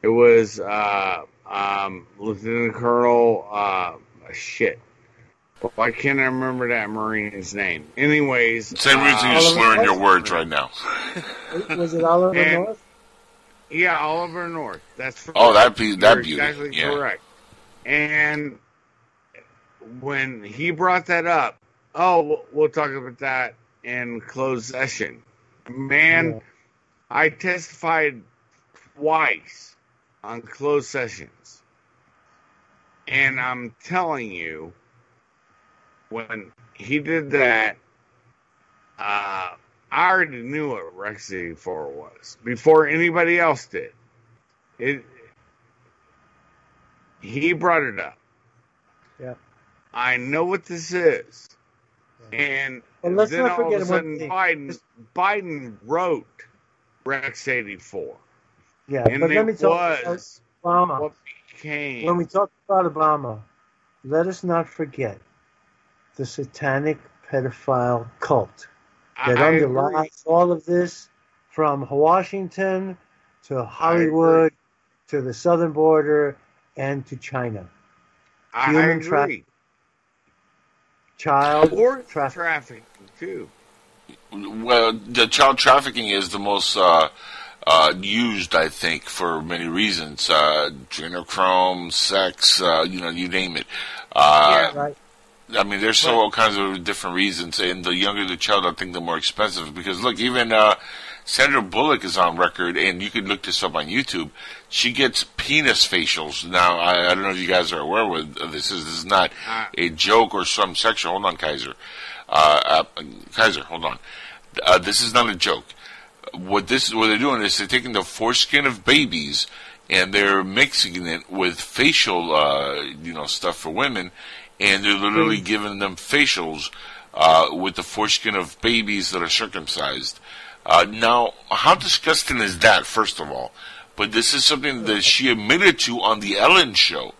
It was uh, um, Lieutenant Colonel, uh, shit. Why can't I remember that Marine's name? Anyways. Same uh, reason you're slurring your words right now. Was it Oliver and, North? Yeah, Oliver North. That's right. Oh, that be that beauty. Exactly yeah. correct. And when he brought that up, oh, we'll talk about that in closed session. Man, yeah. I testified twice on closed sessions. And I'm telling you, when he did that, uh, I already knew what Rex eighty-four was before anybody else did. It. He brought it up. Yeah. I know what this is. Yeah. And well, then all of a sudden Biden, Biden wrote Rex eighty-four. Yeah, and but let me talk about Obama. What became. When we talk about Obama, let us not forget the satanic pedophile cult that I underlies agree. all of this, from Washington to Hollywood to the southern border and to China. I Human agree. Trafficking. Child or trafficking. trafficking, too. Well, the child trafficking is the most... Uh, Uh, used, I think, for many reasons. Uh, Adrenochrome, sex, uh, you know, you name it. Uh, yeah, right. I mean, there's so all kinds of different reasons, and the younger the child, I think the more expensive. Because, look, even uh, Sandra Bullock is on record, and you can look this up on YouTube. She gets penis facials. Now, I, I don't know if you guys are aware of this. This is not a joke or some sexual. Hold on, Kaiser. Uh, uh, Kaiser, hold on. Uh, this is not a joke. What this, what they're doing is they're taking the foreskin of babies and they're mixing it with facial, uh, you know, stuff for women, and they're literally mm. giving them facials uh, with the foreskin of babies that are circumcised. Uh, now, how disgusting is that, first of all? But this is something that she admitted to on the Ellen show.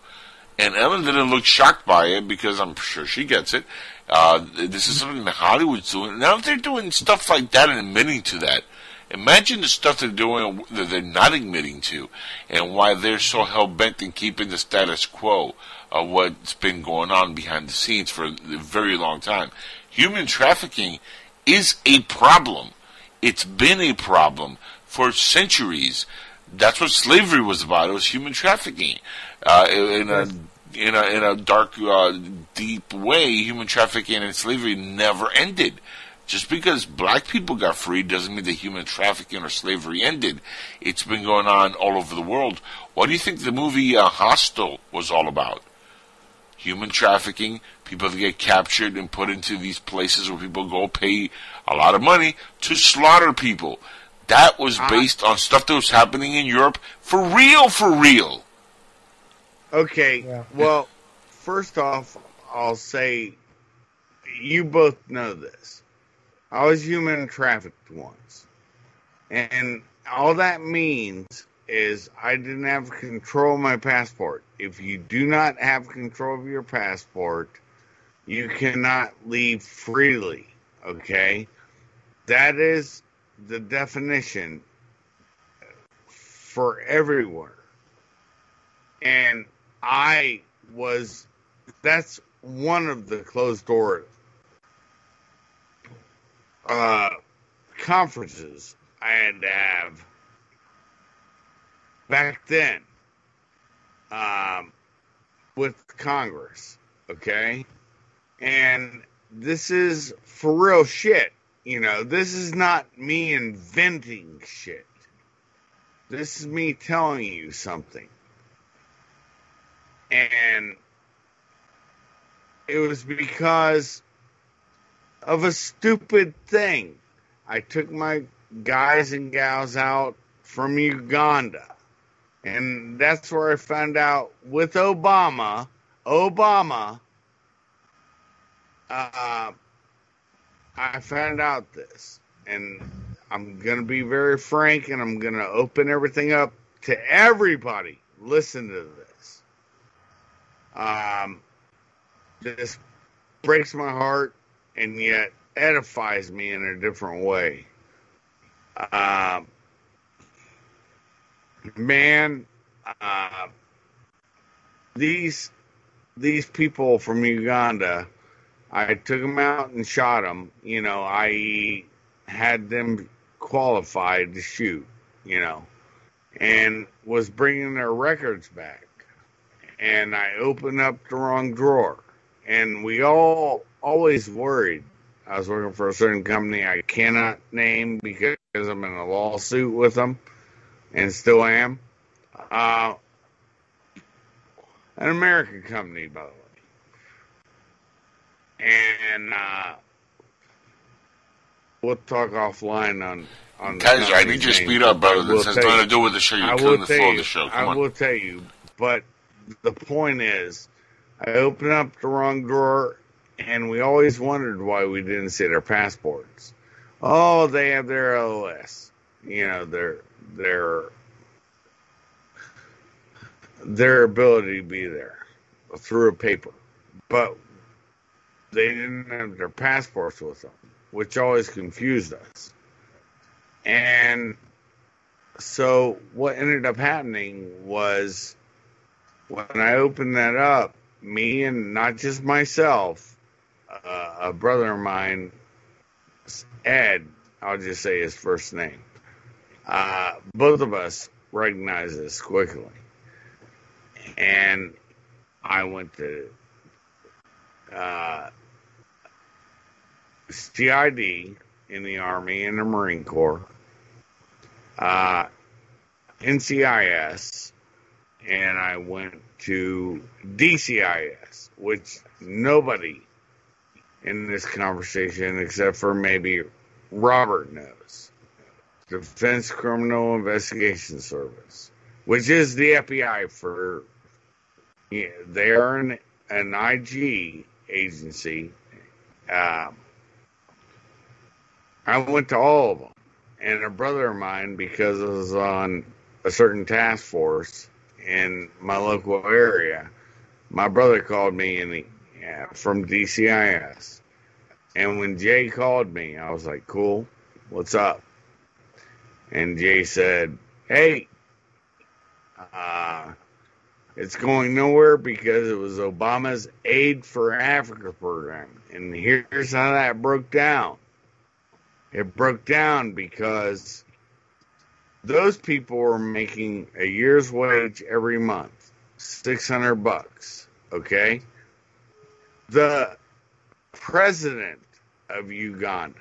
And Ellen didn't look shocked by it, because I'm sure she gets it. Uh, this is something that Hollywood's doing. Now, if they're doing stuff like that and admitting to that, imagine the stuff they're doing that they're not admitting to, and why they're so hell-bent in keeping the status quo of what's been going on behind the scenes for a very long time. Human trafficking is a problem. It's been a problem for centuries. That's what slavery was about. It was human trafficking. Uh, in a in a in a dark, uh, deep way, human trafficking and slavery never ended. Just because black people got free doesn't mean that human trafficking or slavery ended. It's been going on all over the world. What do you think the movie uh, Hostel was all about? Human trafficking, people that get captured and put into these places where people go pay a lot of money to slaughter people. That was based on stuff that was happening in Europe for real, for real. Okay, yeah. Well, first off, I'll say you both know this. I was human trafficked once. And all that means is I didn't have control of my passport. If you do not have control of your passport, you cannot leave freely, okay? That is the definition for everyone. And I was, that's one of the closed door uh, conferences I had to have back then um, with Congress, okay? And this is for real shit. You know, this is not me inventing shit. This is me telling you something. And it was because of a stupid thing. I took my guys and gals out from Uganda. And that's where I found out with Obama, Obama, uh, I found out this. And I'm going to be very frank, and I'm going to open everything up to everybody. Listen to this. Um, this breaks my heart and yet edifies me in a different way. Um, man, uh, these these people from Uganda, I took them out and shot them. You know, I had them qualified to shoot. You know, and was bringing their records back. And I opened up the wrong drawer. And we all always worried. I was working for a certain company I cannot name because I'm in a lawsuit with them. And still am. Uh, an American company, by the way. And uh, we'll talk offline on... on Kaiser, I need you to speed up, brother. This has nothing to do with the show. You're killing the flow of the show. Come on. I will tell you, but... The point is, I opened up the wrong drawer, and we always wondered why we didn't see their passports. Oh, they have their L O S, you know, their their their ability to be there through a paper, but they didn't have their passports with them, which always confused us. And so, what ended up happening was, when I opened that up, me and not just myself, uh, a brother of mine, Ed, I'll just say his first name, uh, both of us recognized this quickly. And I went to uh, C I D in the Army and the Marine Corps, uh, N C I S, and I went to D C I S, which nobody in this conversation, except for maybe Robert, knows. Defense Criminal Investigation Service. which is the F B I for, you know, they are an, an I G agency. Uh, I went to all of them. And a brother of mine, because I was on a certain task force in my local area, my brother called me in the, yeah, from D C I S. And when Jay called me, I was like, cool, what's up? And Jay said, hey, uh, it's going nowhere because it was Obama's Aid for Africa program. And here's how that broke down. It broke down because those people were making a year's wage every month, six hundred bucks, okay? The president of Uganda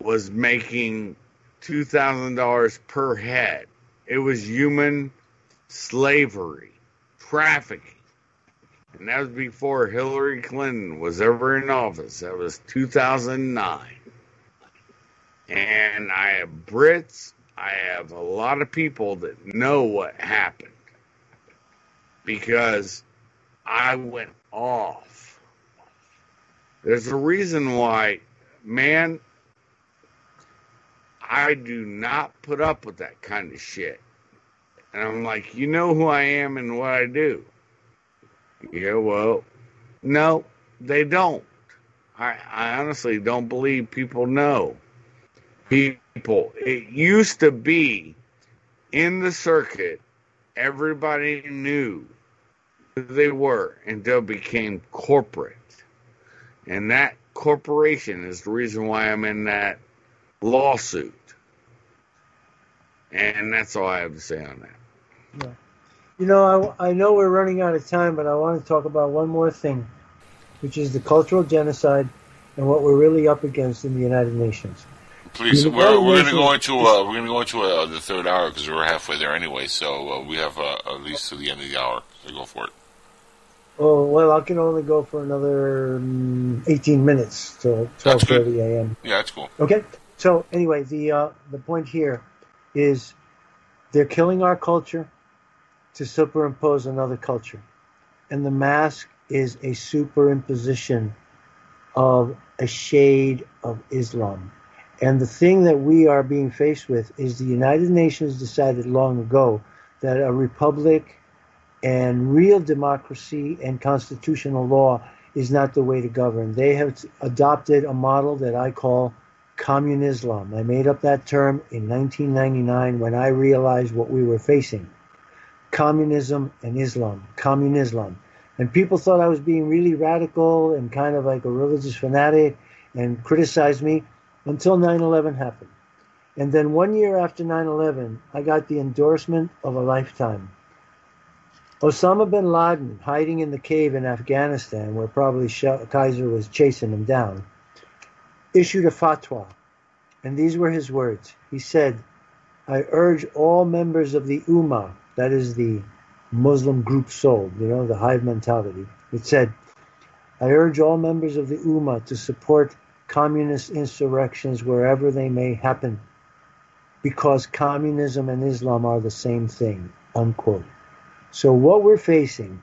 was making two thousand dollars per head. It was human slavery, trafficking. And that was before Hillary Clinton was ever in office. That was two thousand nine. And I have Brits. I have a lot of people that know what happened. Because I went off. There's a reason why, man, I do not put up with that kind of shit. And I'm like, you know who I am and what I do. Yeah, well, no, they don't. I, I honestly don't believe people know. People, it used to be in the circuit, everybody knew who they were until it became corporate. And that corporation is the reason why I'm in that lawsuit. And that's all I have to say on that. Yeah. You know, I, I know we're running out of time, but I want to talk about one more thing, which is the cultural genocide and what we're really up against in the United Nations. Please, we're we're going to go into uh, we're going to go into uh, the third hour because we're halfway there anyway. So uh, we have uh, at least to the end of the hour. So go for it. Oh well, I can only go for another um, eighteen minutes till twelve thirty a.m. Yeah, that's cool. Okay. So anyway, the uh, the point here is they're killing our culture to superimpose another culture. And the mask is a superimposition of a shade of Islam. And the thing that we are being faced with is the United Nations decided long ago that a republic and real democracy and constitutional law is not the way to govern. They have adopted a model that I call commune Islam. I made up that term in nineteen ninety-nine when I realized what we were facing. Communism and Islam, commune Islam. And people thought I was being really radical and kind of like a religious fanatic and criticized me until nine eleven happened. And then one year after nine eleven, I got the endorsement of a lifetime. Osama bin Laden, hiding in the cave in Afghanistan, where probably Kaiser was chasing him down, issued a fatwa. And these were his words. He said, I urge all members of the Ummah, that is the Muslim group soul, you know, the hive mentality. It said, I urge all members of the Ummah to support communist insurrections wherever they may happen because communism and Islam are the same thing, unquote. So what we're facing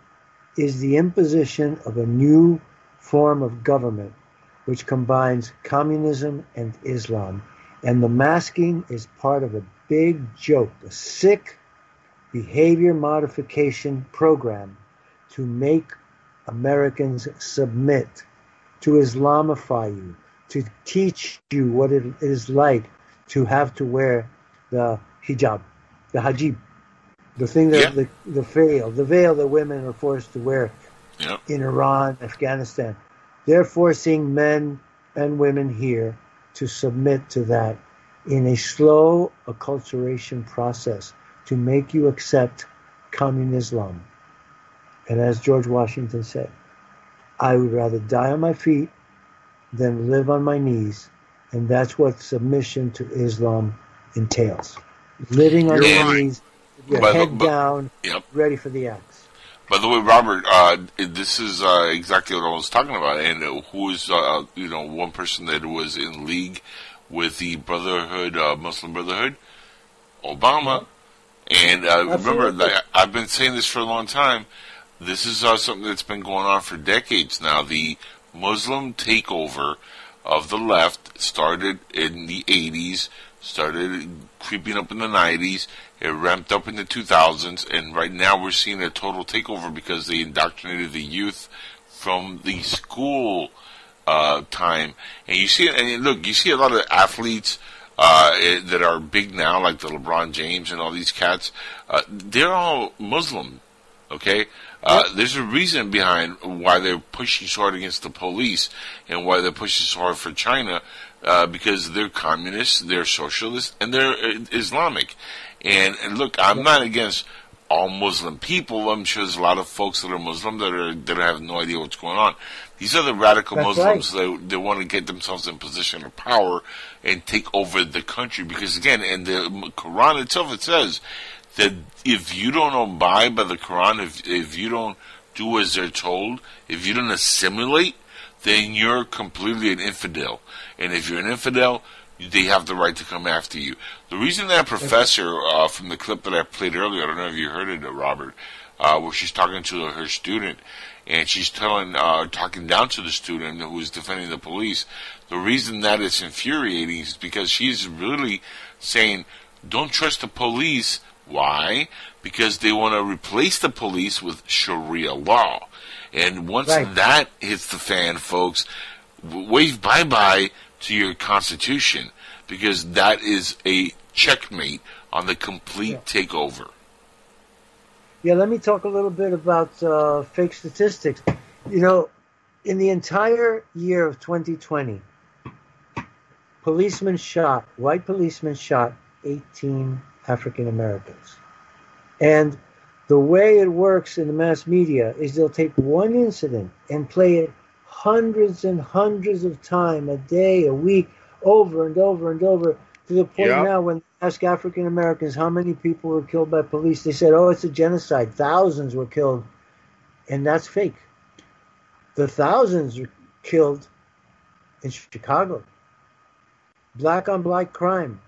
is the imposition of a new form of government which combines communism and Islam. And the masking is part of a big joke, a sick behavior modification program to make Americans submit, to Islamify you, to teach you what it is like to have to wear the hijab, the hajib, the thing that, yeah. the, the veil, the veil that women are forced to wear yeah. in Iran, Afghanistan. They're forcing men and women here to submit to that in a slow acculturation process to make you accept commune Islam. And as George Washington said, I would rather die on my feet than live on my knees. And that's what submission to Islam entails. Living on your knees, your head down, ready for the axe. By the way, Robert, uh, this is uh, exactly what I was talking about. And who is, uh, you know, one person that was in league with the Brotherhood, uh, Muslim Brotherhood? Obama. And uh, remember, like, I've been saying this for a long time. This is uh, something that's been going on for decades now. The Muslim takeover of the left started in the eighties, started creeping up in the nineties, it ramped up in the two thousands, and right now we're seeing a total takeover because they indoctrinated the youth from the school uh, time. And you see, and look, you see a lot of athletes uh, that are big now, like the LeBron James and all these cats. Uh, they're all Muslim, okay? Uh, there's a reason behind why they're pushing so hard against the police and why they're pushing so hard for China, uh, because they're communists, they're socialists, and they're uh, Islamic. And, and look, I'm not against all Muslim people. I'm sure there's a lot of folks that are Muslim that are that have no idea what's going on. These are the radical That's Muslims right. that they want to get themselves in position of power and take over the country. Because again, in the Quran itself, it says that if you don't abide by the Quran, if if you don't do as they're told, if you don't assimilate, then you're completely an infidel. And if you're an infidel, they have the right to come after you. The reason that professor, uh, from the clip that I played earlier, I don't know if you heard it, Robert, uh, where she's talking to her student, and she's telling, uh, talking down to the student who is defending the police. The reason that it's infuriating is because she's really saying, don't trust the police. Why? Because they want to replace the police with Sharia law. And once right. that hits the fan, folks, wave bye-bye to your Constitution, because that is a checkmate on the complete yeah. takeover. Yeah, let me talk a little bit about uh, fake statistics. You know, in the entire year of twenty twenty, policemen shot, white policemen shot eighteen African Americans. And the way it works in the mass media is they'll take one incident and play it hundreds and hundreds of times a day, a week, over and over and over, to the point yeah. now when they ask African Americans how many people were killed by police, they said, oh, it's a genocide. Thousands were killed. And that's fake. The thousands were killed in Chicago. Black on black crime.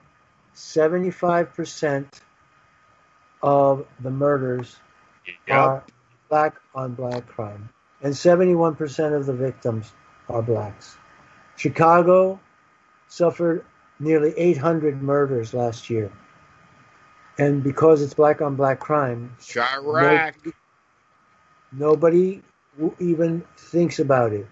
seventy-five percent of the murders yep. are black on black crime. And seventy-one percent of the victims are blacks. Chicago suffered nearly eight hundred murders last year. And because it's black on black crime, Chirac. Nobody, nobody even thinks about it.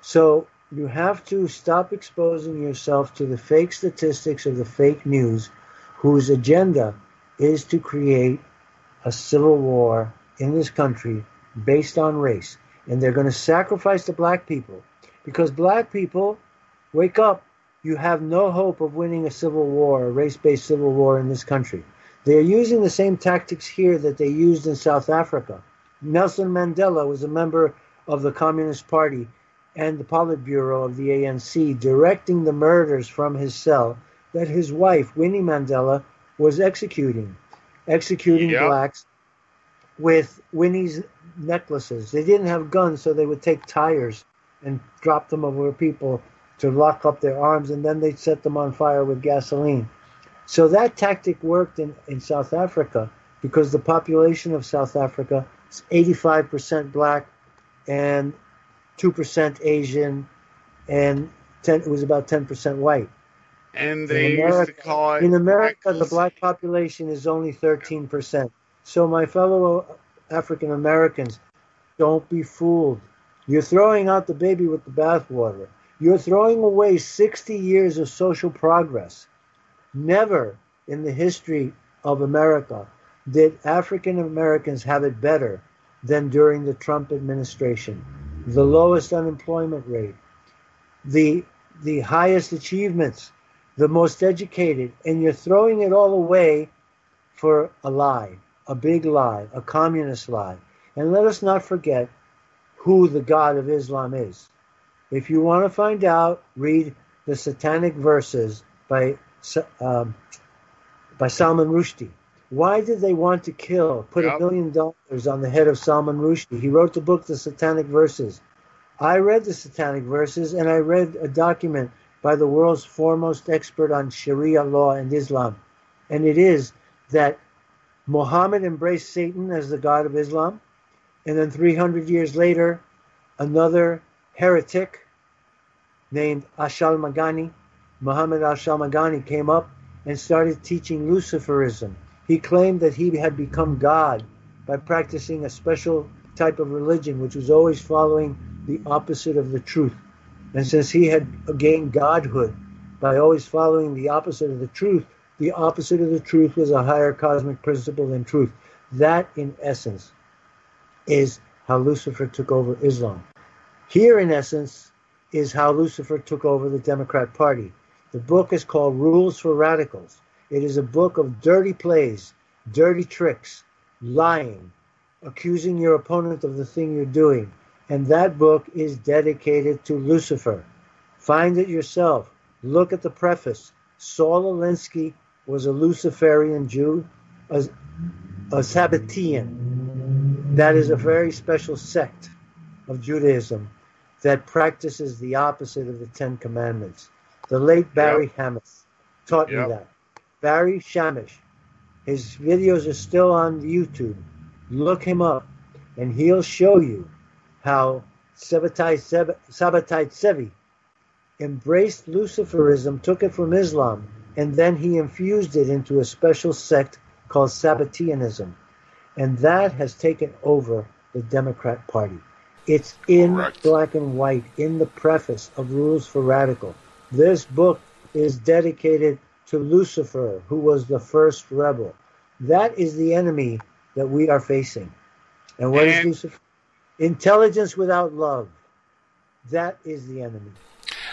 So you have to stop exposing yourself to the fake statistics of the fake news, whose agenda is to create a civil war in this country based on race. And they're going to sacrifice the black people. Because black people, wake up. You have no hope of winning a civil war, a race-based civil war in this country. They're using the same tactics here that they used in South Africa. Nelson Mandela was a member of the Communist Party and the Politburo of the A N C, directing the murders from his cell that his wife, Winnie Mandela, was executing. Executing yep. blacks with Winnie's necklaces. They didn't have guns, so they would take tires and drop them over people to lock up their arms, and then they'd set them on fire with gasoline. So that tactic worked in, in South Africa, because the population of South Africa is eighty-five percent black and two percent Asian, and ten, it was about ten percent white. And they in America, used to call it... In America, the black population is only thirteen percent. So my fellow African Americans, don't be fooled. You're throwing out the baby with the bathwater. You're throwing away sixty years of social progress. Never in the history of America did African Americans have it better than during the Trump administration. The lowest unemployment rate, the the highest achievements, the most educated, and you're throwing it all away for a lie. A big lie, a communist lie. And let us not forget who the God of Islam is. If you want to find out, read the Satanic Verses by um, by Salman Rushdie. Why did they want to kill, put yep. a billion dollars on the head of Salman Rushdie? He wrote the book, The Satanic Verses. I read the Satanic Verses, and I read a document by the world's foremost expert on Sharia law and Islam. And it is that Muhammad embraced Satan as the god of Islam, and then three hundred years later, another heretic named Ash'almaghani, Muhammad Ash'almaghani, came up and started teaching Luciferism. He claimed that he had become God by practicing a special type of religion, which was always following the opposite of the truth. And since he had gained godhood by always following the opposite of the truth, the opposite of the truth was a higher cosmic principle than truth. That, in essence, is how Lucifer took over Islam. Here, in essence, is how Lucifer took over the Democrat Party. The book is called Rules for Radicals. It is a book of dirty plays, dirty tricks, lying, accusing your opponent of the thing you're doing. And that book is dedicated to Lucifer. Find it yourself. Look at the preface. Saul Alinsky was a Luciferian Jew, a, a Sabbatean. That is a very special sect of Judaism that practices the opposite of the Ten Commandments. The late Barry yep. Hamish taught yep. me that. Barry Hamish. His videos are still on YouTube. Look him up, and he'll show you how Sabbatai Sevi embraced Luciferism, took it from Islam, and then he infused it into a special sect called Sabbateanism. And that has taken over the Democrat Party. It's in Correct. black and white, in the preface of Rules for Radical. This book is dedicated to Lucifer, who was the first rebel. That is the enemy that we are facing. And what and is Lucifer? Intelligence without love. That is the enemy.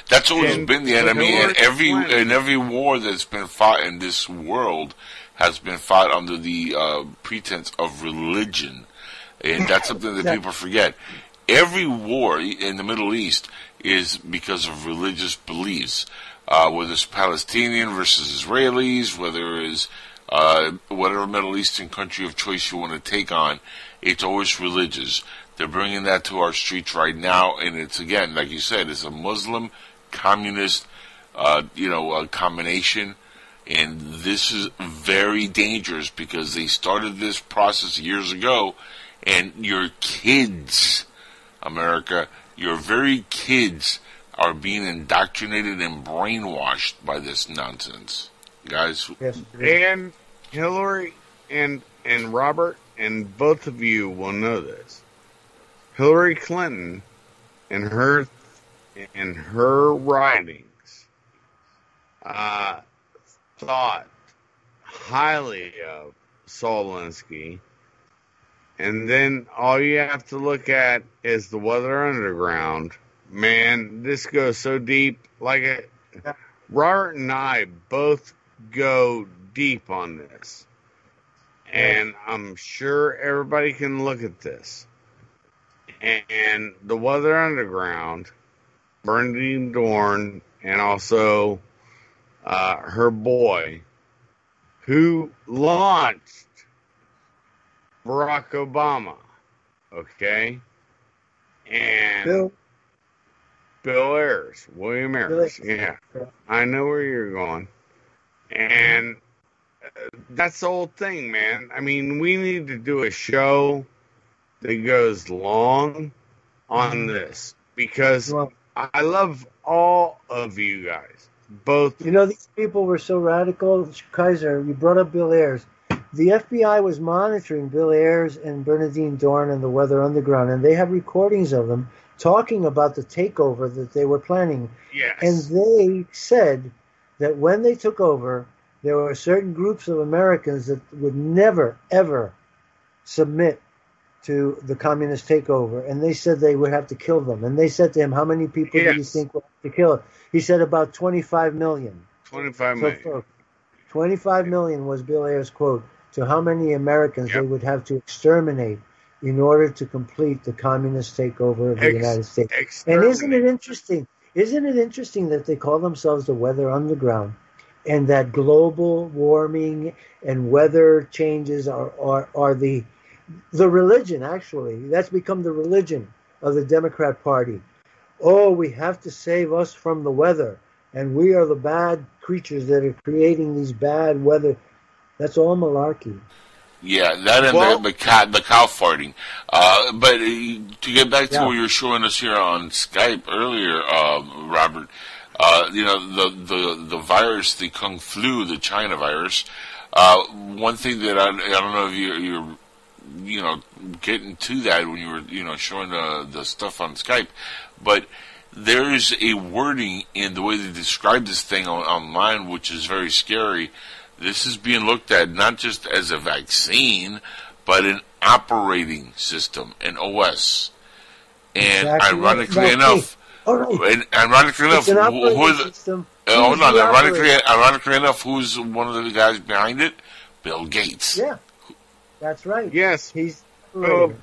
That's always and been the enemy, and every and every war that's been fought in this world has been fought under the uh, pretense of religion, and that's something that people forget. Every war in the Middle East is because of religious beliefs, uh, whether it's Palestinian versus Israelis, whether it's uh, whatever Middle Eastern country of choice you want to take on, it's always religious. They're bringing that to our streets right now, and it's again, like you said, it's a Muslim communist, uh, you know, uh, combination, and this is very dangerous because they started this process years ago, and your kids, America, your very kids are being indoctrinated and brainwashed by this nonsense, guys. Yes. And Hillary and and Robert and both of you will know this. Hillary Clinton and her. In her writings, uh, thought highly of Saul Alinsky, and then all you have to look at is the Weather Underground. Man, this goes so deep. Like it, Robert and I both go deep on this, and I'm sure everybody can look at this. And the Weather Underground. Bernadine Dorn, and also uh, her boy, who launched Barack Obama, okay? And Bill, Bill Ayers, William Ayers, yeah. I know where you're going. And that's the whole thing, man. I mean, we need to do a show that goes long on this because... Well, I love all of you guys. Both. You know, these people were so radical. Kaiser, you brought up Bill Ayers. The F B I was monitoring Bill Ayers and Bernadine Dorn and the Weather Underground, and they have recordings of them talking about the takeover that they were planning. Yes. And they said that when they took over, there were certain groups of Americans that would never, ever submit to the communist takeover, and they said they would have to kill them. And they said to him, how many people yes. do you think will have to kill? He said about twenty-five million. twenty-five so, million. Folks, twenty-five million was Bill Ayers' quote to how many Americans yep. they would have to exterminate in order to complete the communist takeover of the Ex- United States. And isn't it interesting? Isn't it interesting that they call themselves the Weather Underground and that global warming and weather changes are, are, are the... The religion, actually. That's become the religion of the Democrat Party. Oh, we have to save us from the weather. And we are the bad creatures that are creating these bad weather. That's all malarkey. Yeah, that and well, the, the, cat, the cow farting. Uh, but to get back to yeah. what you were showing us here on Skype earlier, uh, Robert, uh, you know, the, the, the virus, the Kung Flu, the China virus, uh, one thing that I, I don't know if you, you're, you know, getting to that when you were, you know, showing the, the stuff on Skype, but there is a wording in the way they describe this thing on, online, which is very scary. This is being looked at not just as a vaccine, but an operating system, an O S. And exactly. ironically right. enough, hey. right. and ironically it's enough, an who are the, uh, hold on, ironically, ironically enough, who's one of the guys behind it? Bill Gates. Yeah, that's right. Yes, he's. Um,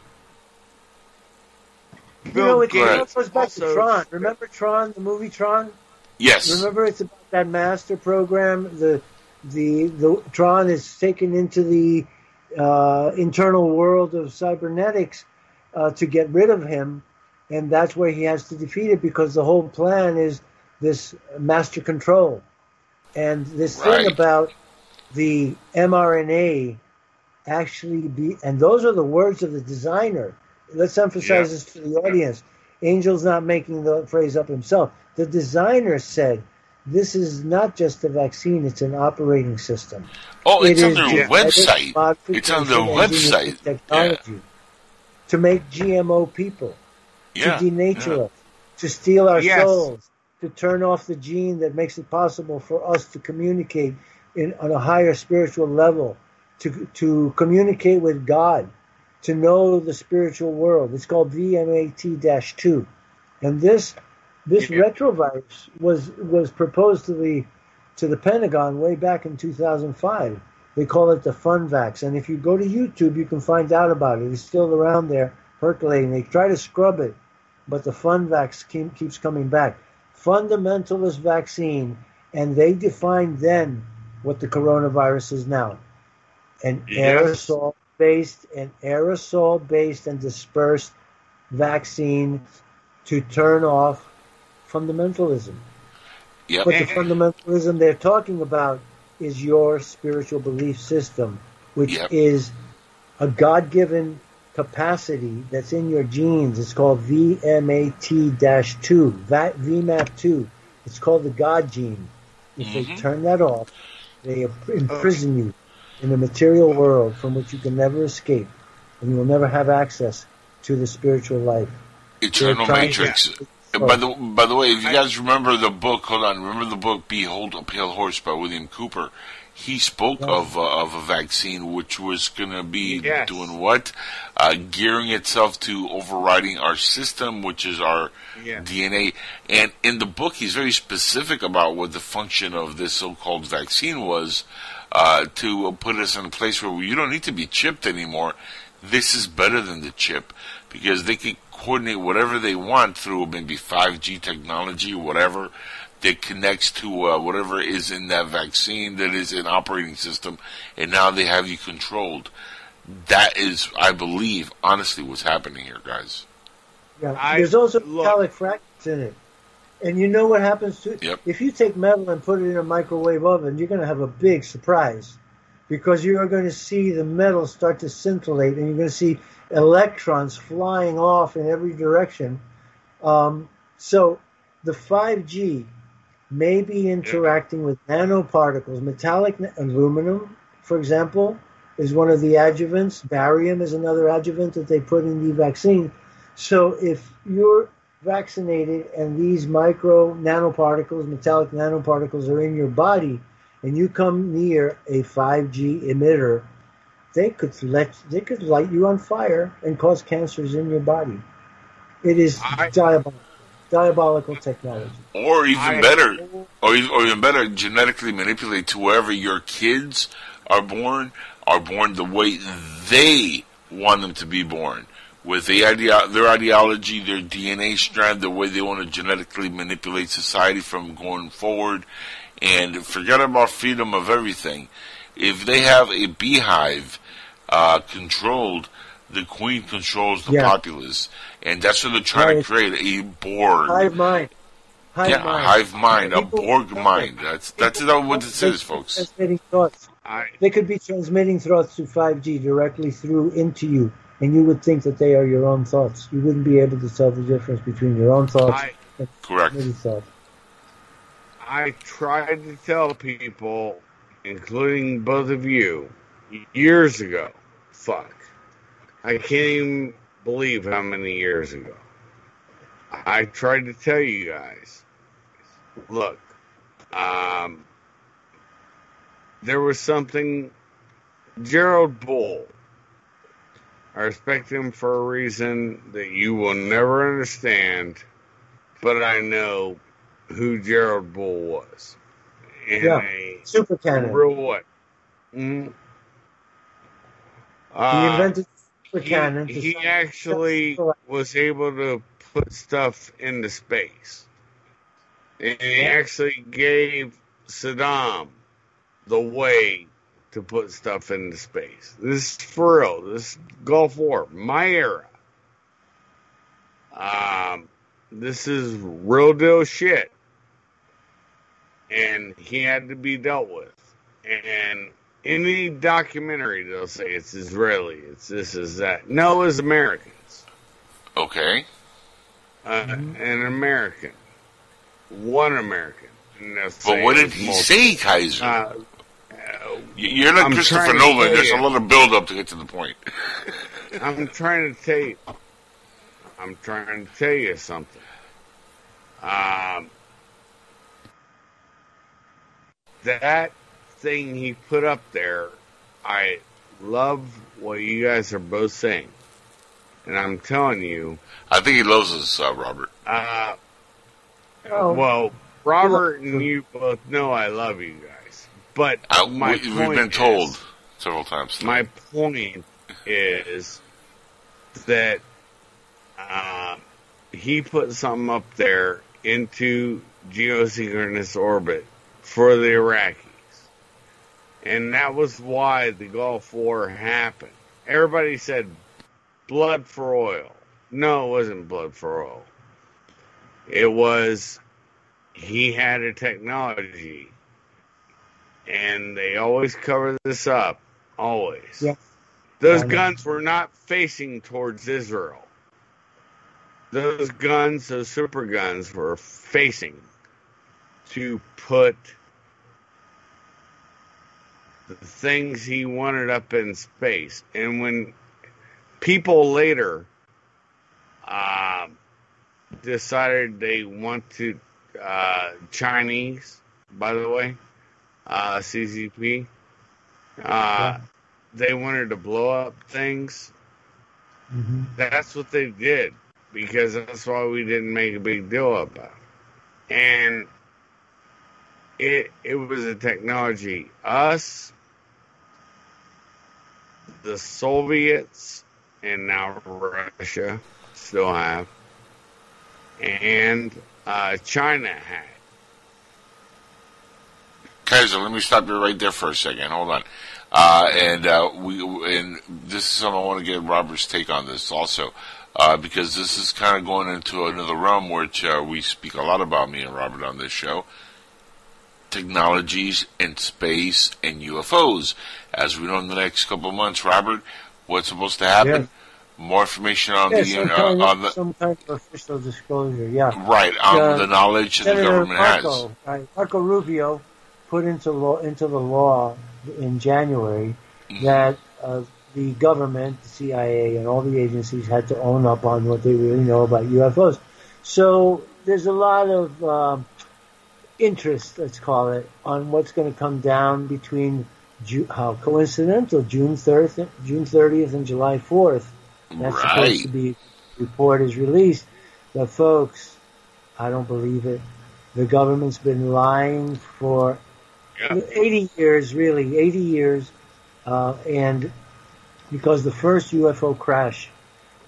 You know, it goes back to Tron. Remember Tron, the movie Tron? Yes. Remember, it's about that master program. The the the Tron is taken into the uh, internal world of cybernetics uh, to get rid of him, and that's where he has to defeat it because the whole plan is this master control, and this right. thing about the mRNA actually be. And those are the words of the designer. Let's emphasize yeah. this to the audience. Angel's not making the phrase up himself. The designer said, this is not just a vaccine, it's an operating system. Oh, it's it on their website. It's on their website. Technology yeah. to make G M O people, yeah. to denature yeah. us, to steal our yes. souls, to turn off the gene that makes it possible for us to communicate in, on a higher spiritual level, to to communicate with God, to know the spiritual world. It's called V M A T two. And this this yeah. retrovirus was was proposed to the to the Pentagon way back in two thousand five. They call it the FunVax. And if you go to YouTube, you can find out about it. It's still around there percolating. They try to scrub it, but the FunVax keep, keeps coming back. Fundamentalist vaccine, and they defined then what the coronavirus is now. An yes. aerosol based and aerosol-based and dispersed vaccine to turn off fundamentalism. Yep. But the fundamentalism they're talking about is your spiritual belief system, which yep. is a God-given capacity that's in your genes. It's called V M A T two, V M A P two. It's called the God gene. If mm-hmm. they turn that off, they imprison you in the material world from which you can never escape, and you will never have access to the spiritual life. Eternal Matrix. By the, by the way, if you guys remember the book, hold on, remember the book Behold a Pale Horse by William Cooper? He spoke yes. of uh, of a vaccine which was going to be yes. doing what? Uh, gearing itself to overriding our system, which is our yes. D N A. And in the book, he's very specific about what the function of this so-called vaccine was. Uh, to put us in a place where you don't need to be chipped anymore. This is better than the chip because they can coordinate whatever they want through maybe five G technology, whatever that connects to uh, whatever is in that vaccine that is an operating system, and now they have you controlled. That is, I believe, honestly, what's happening here, guys. Yeah, I there's also metallic fragments in it. And you know what happens to it? Yep. If you take metal and put it in a microwave oven, you're going to have a big surprise because you're going to see the metal start to scintillate and you're going to see electrons flying off in every direction. Um, so the five G may be interacting yep. with nanoparticles. Metallic na- aluminum, for example, is one of the adjuvants. Barium is another adjuvant that they put in the vaccine. So if you're vaccinated and these micro nanoparticles, metallic nanoparticles are in your body, and you come near a five G emitter, they could let they could light you on fire and cause cancers in your body. It is I, diabolical, diabolical technology. Or even I, better, or, or even better, genetically manipulate to wherever your kids are born, are born the way they want them to be born. With the idea, their ideology, their D N A strand, the way they want to genetically manipulate society from going forward, and forget about freedom of everything. If they have a beehive uh, controlled, the queen controls the yeah. populace, and that's what they're trying right. to create—a Borg hive mind. Hive yeah, mind. hive mind, a Borg mind. That's that's what it is, folks. I, they could be transmitting thoughts through five G directly through into you, and you would think that they are your own thoughts. You wouldn't be able to tell the difference between your own thoughts I, and correct. Thoughts. I tried to tell people, including both of you, years ago. Fuck. I can't even believe how many years ago. I tried to tell you guys, look, um, there was something, Gerald Bull, I respect him for a reason that you will never understand, but I know who Gerald Bull was. In yeah, a super canon. Real what? Mm-hmm. Uh, he invented super he, canon. He actually was able to put stuff into space. And he actually gave Saddam the way to put stuff into space. This is for real. This Gulf War, my era. Um, this is real deal shit. And he had to be dealt with. And any documentary, they'll say it's Israeli, it's this, is that. No, it's Americans. Okay. Uh, mm-hmm. An American. One American. But what did he multiple. say, Kaiser? Uh, You're not I'm Christopher Nolan. There's you. a lot of build-up to get to the point. I'm trying to tell you. I'm trying to tell you something. Um, that thing he put up there, I love what you guys are both saying. And I'm telling you... I think he loves us, uh, Robert. Uh, oh. Well, Robert and you both know I love you guys. But uh, my we, point we've been told is, several times. My point is that uh, he put something up there into geosynchronous orbit for the Iraqis. And that was why the Gulf War happened. Everybody said blood for oil. No, it wasn't blood for oil. It was he had a technology, and they always cover this up. Always. Yes. Those guns were not facing towards Israel. Those guns, those super guns, were facing to put the things he wanted up in space. And when people later uh, decided they want to, uh, Chinese, by the way, uh, C C P, uh, they wanted to blow up things. Mm-hmm. That's what they did, because that's why we didn't make a big deal about it. And it, it was a technology. Us, the Soviets, and now Russia still have, and uh, China had. Kaiser, let me stop you right there for a second. Hold on. Uh, and uh, we and this is something I want to get Robert's take on this also, uh, because this is kind of going into another realm, which uh, we speak a lot about, me and Robert, on this show. Technologies and space and U F Os. As we know in the next couple of months, Robert, what's supposed to happen? Yeah. More information on yeah, the... Some, uh, kind on of, the some kind of official disclosure, yeah. Right, on uh, the knowledge Senator that the government Marco, has. Right, Marco Rubio put into, law, into the law in January mm-hmm. that uh, the government, the C I A, and all the agencies had to own up on what they really know about U F Os. So there's a lot of... Um, interest, let's call it, on what's going to come down between Ju- how coincidental June thirtieth, June thirtieth and July fourth. That's right. Supposed to be report is released. But folks, I don't believe it. The government's been lying for yeah. eighty years, really, eighty years, uh, and because the first U F O crash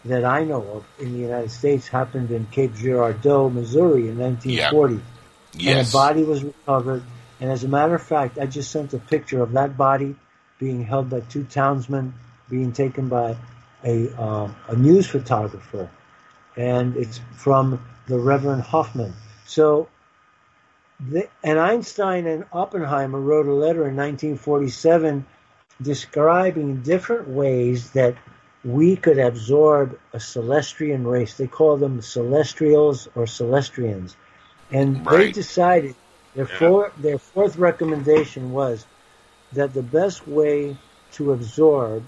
that I know of in the United States happened in Cape Girardeau, Missouri, in nineteen forty. Yeah. Yes. And a body was recovered. And as a matter of fact, I just sent a picture of that body being held by two townsmen, being taken by a, uh, a news photographer. And it's from the Reverend Hoffman. So The, and Einstein and Oppenheimer wrote a letter in nineteen forty-seven describing different ways that we could absorb a Celestian race. They call them Celestials or Celestians. And right. they decided, their, yeah. four, their fourth recommendation was that the best way to absorb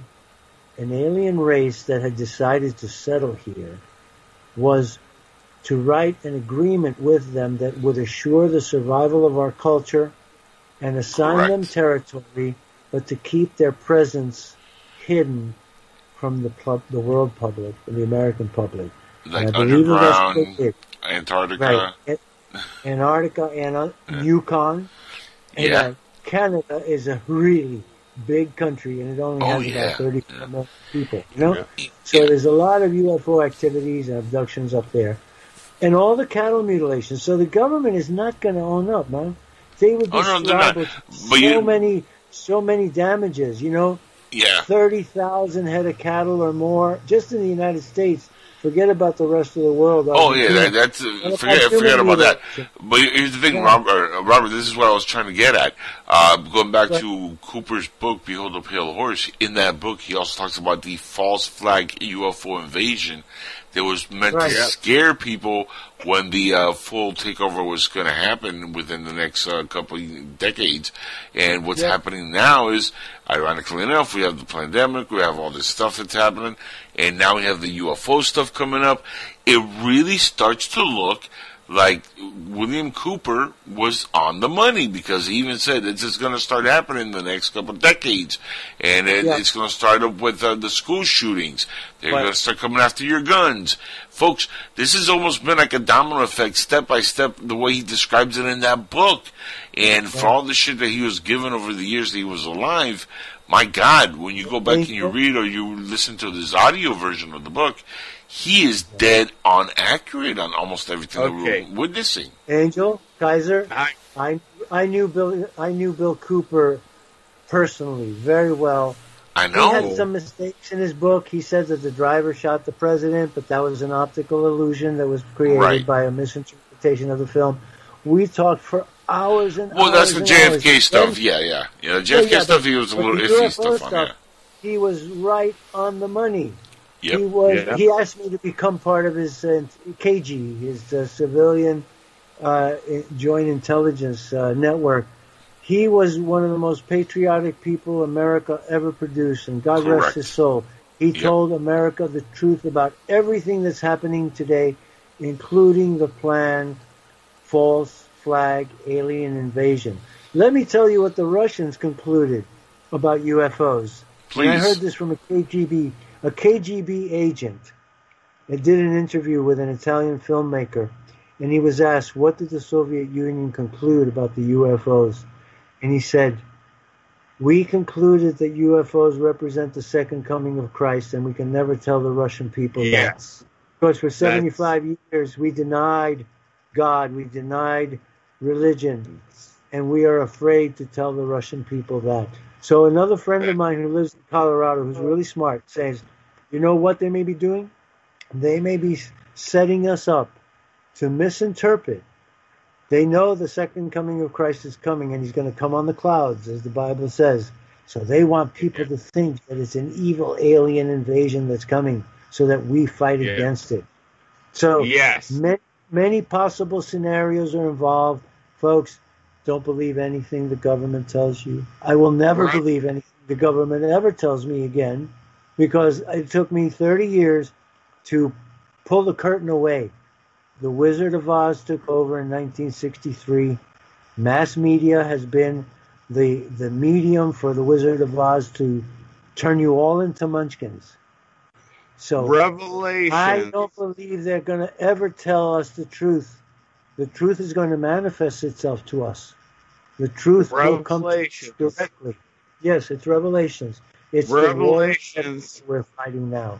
an alien race that had decided to settle here was to write an agreement with them that would assure the survival of our culture and assign Correct. them territory, but to keep their presence hidden from the pub, the world public, and the American public. Like and I underground, believe it was Antarctica. Right. Antarctica and yeah. Yukon. And yeah. Uh, Canada is a really big country, and it only oh, has yeah. about thirty-five yeah. million people. You know? yeah. So yeah. there's a lot of U F O activities and abductions up there. And all the cattle mutilations. So the government is not going to own up, man. They would be oh, no, liable to so you... many, so many damages. You know, yeah, thirty thousand head of cattle or more just in the United States. Forget about the rest of the world. Oh I'll yeah, that, that's uh, forget, forget about that. But here's the thing, yeah. Robert, Robert. This is what I was trying to get at. Uh, going back but, to Cooper's book, Behold the Pale Horse. In that book, he also talks about the false flag U F O invasion. That was meant right, to yeah. scare people when the uh, full takeover was going to happen within the next uh, couple of decades. And what's yeah. happening now is, ironically enough, we have the pandemic, we have all this stuff that's happening, and now we have the U F O stuff coming up. It really starts to look like William Cooper was on the money, because he even said it's just going to start happening in the next couple of decades. And it, yeah. it's going to start up with uh, the school shootings. They're right. going to start coming after your guns. Folks, this has almost been like a domino effect, step by step, the way he describes it in that book. And yeah. for all the shit that he was given over the years that he was alive, my God, when you go back and you read or you listen to this audio version of the book, he is dead on accurate on almost everything okay. that we're witnessing. Angel, Kaiser, Hi. I I knew Bill I knew Bill Cooper personally very well. I know. He had some mistakes in his book. He said that the driver shot the president, but that was an optical illusion that was created right. by a misinterpretation of the film. We talked for hours and well, hours. Well, that's the J F K hours. stuff. Yeah, yeah. yeah the J F K yeah, stuff, but, he was a little iffy stuff, stuff on that. Yeah. He was right on the money. Yep. He was. Yeah. He asked me to become part of his uh, K G, his uh, civilian uh, joint intelligence uh, network. He was one of the most patriotic people America ever produced, and God Correct. rest his soul. He yep. told America the truth about everything that's happening today, including the planned false flag alien invasion. Let me tell you what the Russians concluded about U F Os. Please. And I heard this from a K G B. A K G B agent that did an interview with an Italian filmmaker, and he was asked, what did the Soviet Union conclude about the U F Os? And he said, we concluded that U F Os represent the second coming of Christ, and we can never tell the Russian people yes. that. Because for seventy-five That's... years, we denied God, we denied religion, and we are afraid to tell the Russian people that. So another friend of mine who lives in Colorado, who's really smart, says, you know what they may be doing? They may be setting us up to misinterpret. They know the second coming of Christ is coming, and he's going to come on the clouds, as the Bible says. So they want people yeah. to think that it's an evil alien invasion that's coming so that we fight yeah. against it. So yes. many, many possible scenarios are involved. Folks, don't believe anything the government tells you. I will never right. believe anything the government ever tells me again, because it took me thirty years to pull the curtain away. The Wizard of Oz took over in nineteen sixty-three. Mass media has been the the medium for the Wizard of Oz to turn you all into munchkins. So Revelation. I don't believe they're going to ever tell us the truth. The truth is going to manifest itself to us. The truth will come to us directly. Yes, it's revelations. It's revelations the war we're fighting now.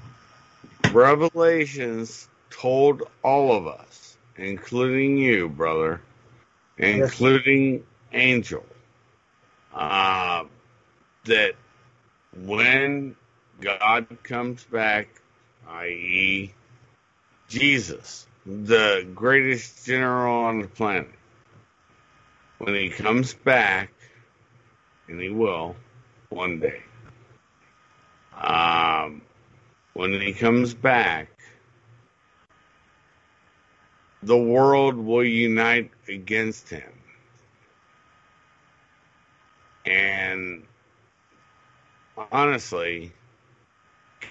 Revelations told all of us, including you, brother, including yes. Angel, uh, that when God comes back, that is. Jesus, the greatest general on the planet, when he comes back, and he will one day, um, when he comes back, the world will unite against him. And honestly,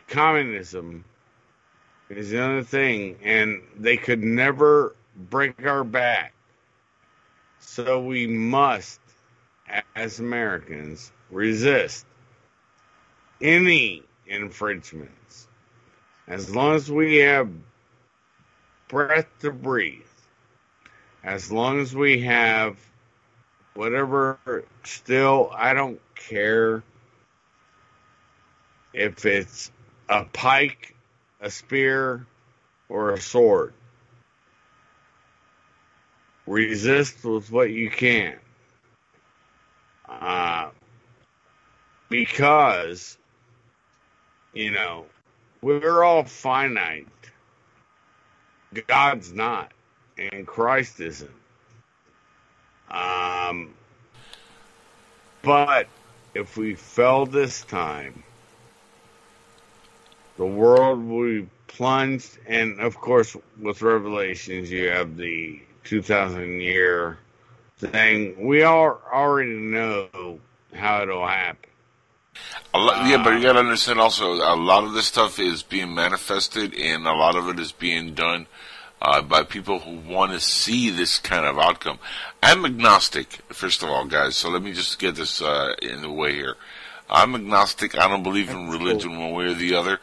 communism is the other thing, and they could never break our back. So we must, as Americans, resist any infringements. As long as we have breath to breathe, as long as we have whatever, still, I don't care if it's a pike, a spear, or a sword. Resist with what you can. Uh, because, you know, we're all finite. God's not, and Christ isn't. Um, but if we fell this time, the world will be plunged, and of course, with Revelations, you have the two thousand year thing. We all already know how it'll happen. A lot, yeah, but you got to understand also, a lot of this stuff is being manifested, and a lot of it is being done uh, by people who want to see this kind of outcome. I'm agnostic, first of all, guys, so let me just get this uh, in the way here. I'm agnostic. I don't believe in religion one way or the other.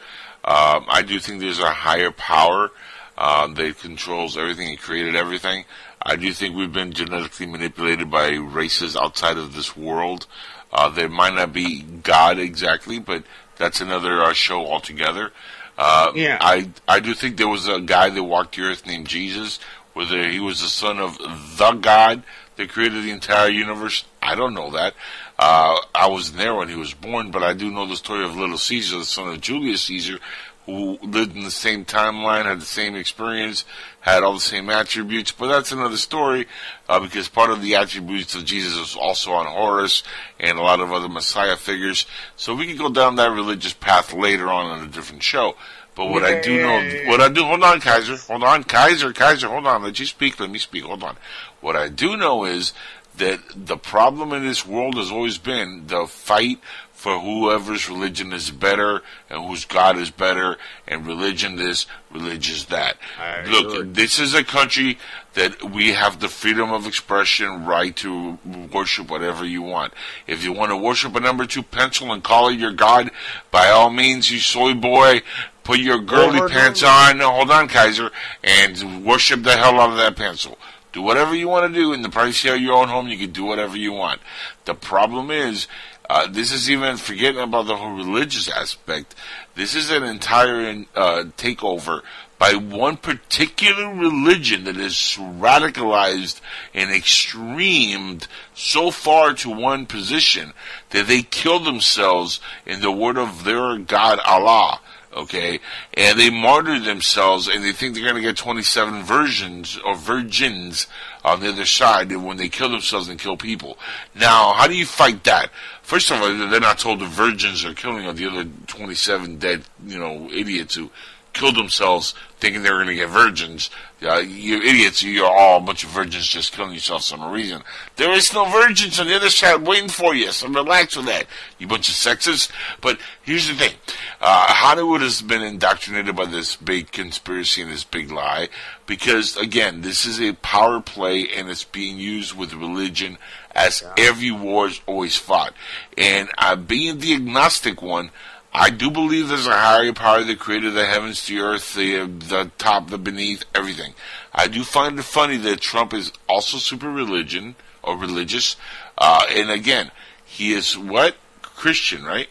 Um, I do think there's a higher power uh, that controls everything and created everything. I do think we've been genetically manipulated by races outside of this world. Uh, there might not be God exactly, but that's another uh, show altogether. Uh, yeah. I I do think there was a guy that walked the earth named Jesus, whether he was the son of the God that created the entire universe. I don't know that. Uh, I wasn't there when he was born, but I do know the story of Little Caesar, the son of Julius Caesar, who lived in the same timeline, had the same experience, had all the same attributes, but that's another story, uh, because part of the attributes of Jesus was also on Horus and a lot of other Messiah figures, so we can go down that religious path later on in a different show. But what yeah, I do know, yeah, yeah. what I do, hold on, Kaiser, hold on, Kaiser, Kaiser, hold on, let you speak, let me speak, hold on. What I do know is that the problem in this world has always been the fight for whoever's religion is better and whose God is better and religion this, religion that. I Look, agree. This is a country that we have the freedom of expression, right to worship whatever you want. If you want to worship a number two pencil and call it your God, by all means, you soy boy, put your girly Lord, pants Lord. on, hold on, Kaiser, and worship the hell out of that pencil. Do whatever you want to do. In the privacy of your own home, you can do whatever you want. The problem is, Uh, this is even forgetting about the whole religious aspect. This is an entire uh, takeover by one particular religion that is radicalized and extremed so far to one position that they kill themselves in the word of their God, Allah. Okay, and they martyr themselves, and they think they're going to get twenty-seven virgins or virgins on the other side when they kill themselves and kill people. Now, how do you fight that? First of all, they're not told the virgins are killing or the other twenty-seven dead, you know, idiots who killed themselves thinking they were going to get virgins. Uh, you idiots, you're all a bunch of virgins just killing yourself for some reason. There is no virgins on the other side waiting for you, so relax with that, you bunch of sexists. But here's the thing. Uh, Hollywood has been indoctrinated by this big conspiracy and this big lie because, again, this is a power play and it's being used with religion as yeah. every war is always fought. And uh, being the agnostic one, I do believe there's a higher power that created the heavens, the earth, the the top, the beneath, everything. I do find it funny that Trump is also super religion or religious, uh, and again, he is what? Christian, right?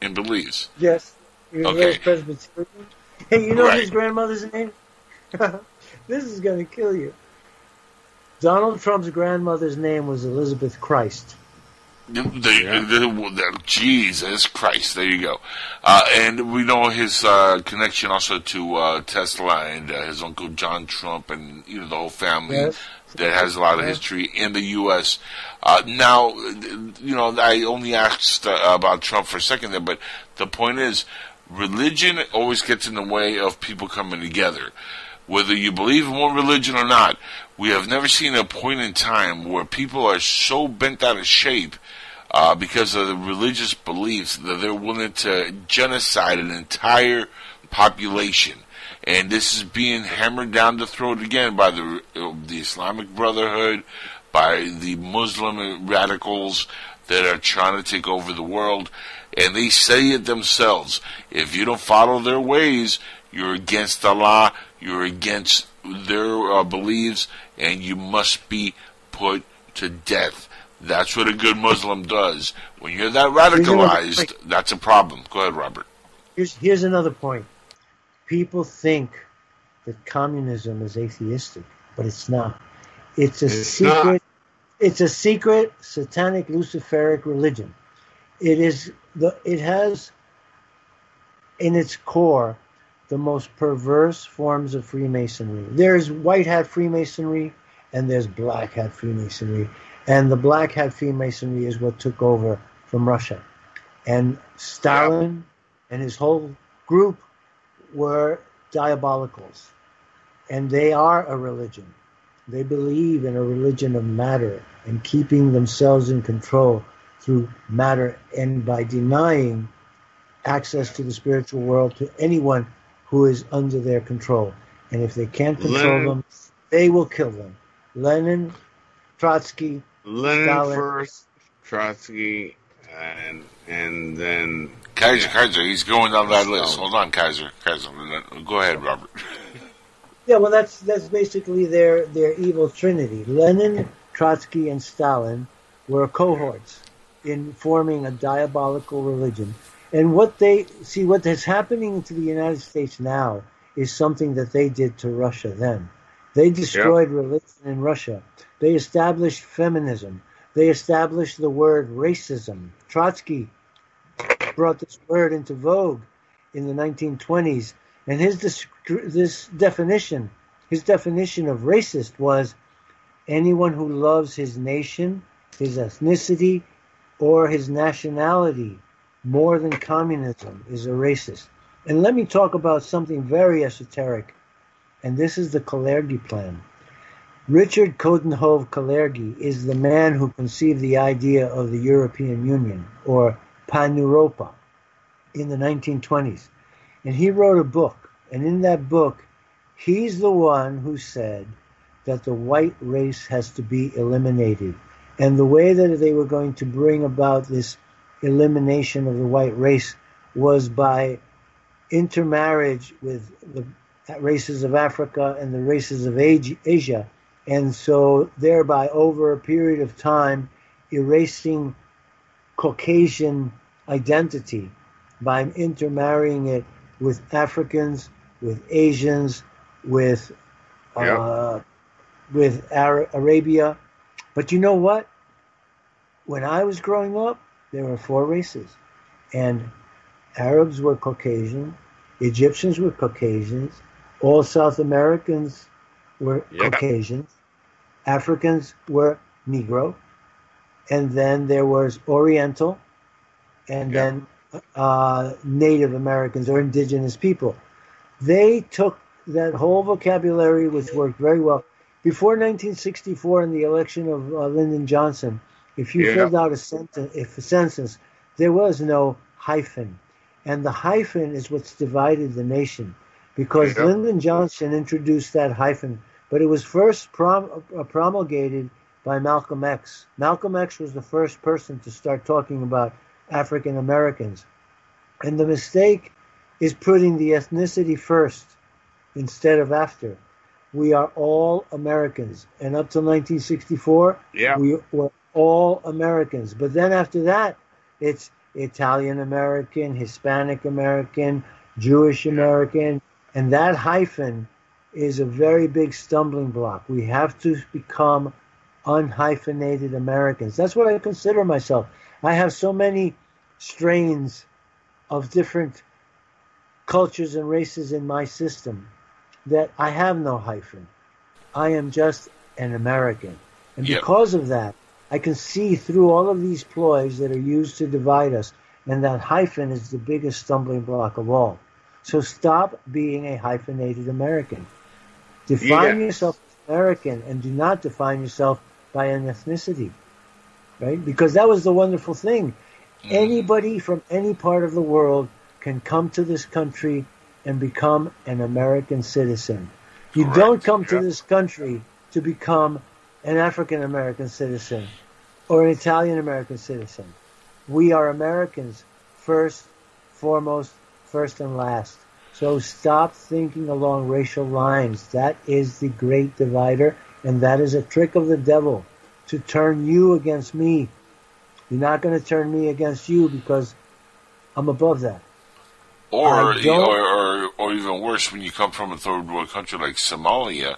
And believes. Yes. He was okay. Presbyterian. Hey, you know right. his grandmother's name? This is going to kill you. Donald Trump's grandmother's name was Elizabeth Christ. The, yeah. the, the, the, Jesus Christ, there you go. Uh, and we know his uh, connection also to uh, Tesla and uh, his uncle John Trump and you know the whole family. Yes. that has a lot of history in the U S. Uh, now, you know, I only asked uh, about Trump for a second there, but the point is, religion always gets in the way of people coming together. Whether you believe in one religion or not, we have never seen a point in time where people are so bent out of shape uh, because of the religious beliefs that they're willing to genocide an entire population. And this is being hammered down the throat again by the the Islamic Brotherhood, by the Muslim radicals that are trying to take over the world. And they say it themselves. If you don't follow their ways, you're against Allah, you're against their uh, beliefs, and you must be put to death. That's what a good Muslim does. When you're that radicalized, that's a problem. Go ahead, Robert. Here's, here's another point. People think that communism is atheistic, but it's not. It's a it's secret. Not. It's a secret satanic Luciferic religion. It is the. It has in its core the most perverse forms of Freemasonry. There's white hat Freemasonry and there's black hat Freemasonry, and the black hat Freemasonry is what took over from Russia, and Stalin and his whole group were diabolicals, and they are a religion. They believe in a religion of matter and keeping themselves in control through matter, and by denying access to the spiritual world to anyone who is under their control. And if they can't control Lenin, them, they will kill them. Lenin, Trotsky, Lenin Stalin. First, Trotsky, and and then Kaiser, Kaiser, he's going down that list. Hold on, Kaiser, Kaiser. Go ahead, Robert. Yeah, well, that's that's basically their, their evil trinity. Lenin, Trotsky, and Stalin were cohorts in forming a diabolical religion. And what they see, what is happening to the United States now is something that they did to Russia then. They destroyed yep. religion in Russia. They established feminism. They established the word racism. Trotsky brought this word into vogue in the nineteen twenties, and his this, this definition, his definition of racist was anyone who loves his nation, his ethnicity, or his nationality more than communism is a racist. And let me talk about something very esoteric, and this is the Kalergi plan. Richard Coudenhove Kalergi is the man who conceived the idea of the European Union, or Pan-Europa, in the nineteen twenties. And he wrote a book, and in that book, he's the one who said that the white race has to be eliminated. And the way that they were going to bring about this elimination of the white race was by intermarriage with the races of Africa and the races of Asia, and so thereby, over a period of time, erasing Caucasian identity by intermarrying it with Africans, with Asians, with uh, yeah. with Ara- Arabia. But you know what? When I was growing up, there were four races, and Arabs were Caucasian, Egyptians were Caucasians, all South Americans were yeah. Caucasians, Africans were Negro, and then there was Oriental, and yeah. then uh, Native Americans or indigenous people. They took that whole vocabulary, which worked very well. Before nineteen sixty-four, in the election of uh, Lyndon Johnson, if you yeah. filled out a sentence, if a census, there was no hyphen. And the hyphen is what's divided the nation, because yeah. Lyndon Johnson introduced that hyphen, but it was first prom- promulgated by Malcolm X. Malcolm X was the first person to start talking about African Americans. And the mistake is putting the ethnicity first instead of after. We are all Americans. And up till nineteen sixty-four, yeah. we were all Americans. But then after that, it's Italian American, Hispanic American, Jewish American, and that hyphen is a very big stumbling block. We have to become unhyphenated Americans. That's what I consider myself. I have so many strains of different cultures and races in my system that I have no hyphen. I am just an American. And yep. because of that, I can see through all of these ploys that are used to divide us, and that hyphen is the biggest stumbling block of all. So stop being a hyphenated American. Define yeah. yourself as American, and do not define yourself by an ethnicity, right? Because that was the wonderful thing. Mm. Anybody from any part of the world can come to this country and become an American citizen. You Correct. don't come yeah. to this country to become an African American citizen or an Italian American citizen. We are Americans first, foremost, first and last. So stop thinking along racial lines. That is the great divider, and that is a trick of the devil to turn you against me. You're not going to turn me against you because I'm above that. Or, or, or, or even worse, when you come from a third world country like Somalia,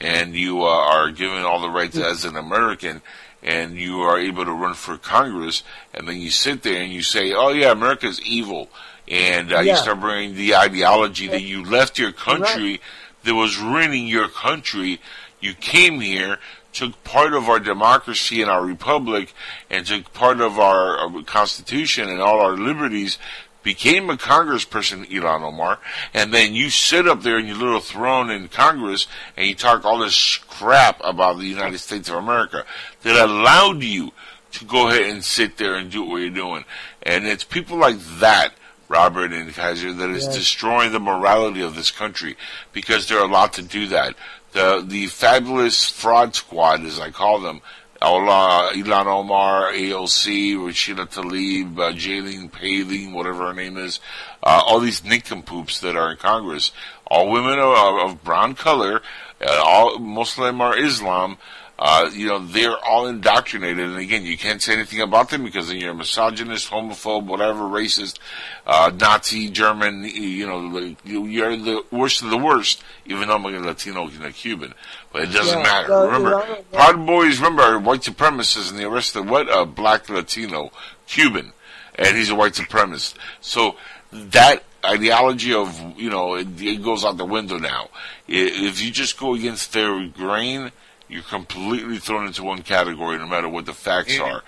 and you uh, are given all the rights as an American, and you are able to run for Congress, and then you sit there and you say, oh yeah, America's evil, and uh, yeah. you start bringing the ideology that you left your country, right. that was ruining your country. You came here, took part of our democracy and our republic, and took part of our, our Constitution and all our liberties, became a congressperson, Ilhan Omar, and then you sit up there in your little throne in Congress and you talk all this crap about the United States of America that allowed you to go ahead and sit there and do what you're doing. And it's people like that, Robert and Kaiser, that is yeah. destroying the morality of this country, because they're allowed to do that. The, the fabulous fraud squad, as I call them, Ilhan Omar, A O C, Rashida Tlaib, uh, Jalene Palin, whatever her name is, uh, all these nincompoops that are in Congress, all women of, of brown color, uh, all Muslim or Islam, uh, you know, they're all indoctrinated. And again, you can't say anything about them because then you're a misogynist, homophobe, whatever, racist, uh, Nazi, German, you know, you're the worst of the worst, even though I'm a Latino and a Cuban. But it doesn't yeah, matter. So remember, Proud Boys, remember, white supremacists, and they arrested what? A black Latino, Cuban, and he's a white supremacist. So that ideology of, you know, it, it goes out the window now. If you just go against their grain, you're completely thrown into one category no matter what the facts are.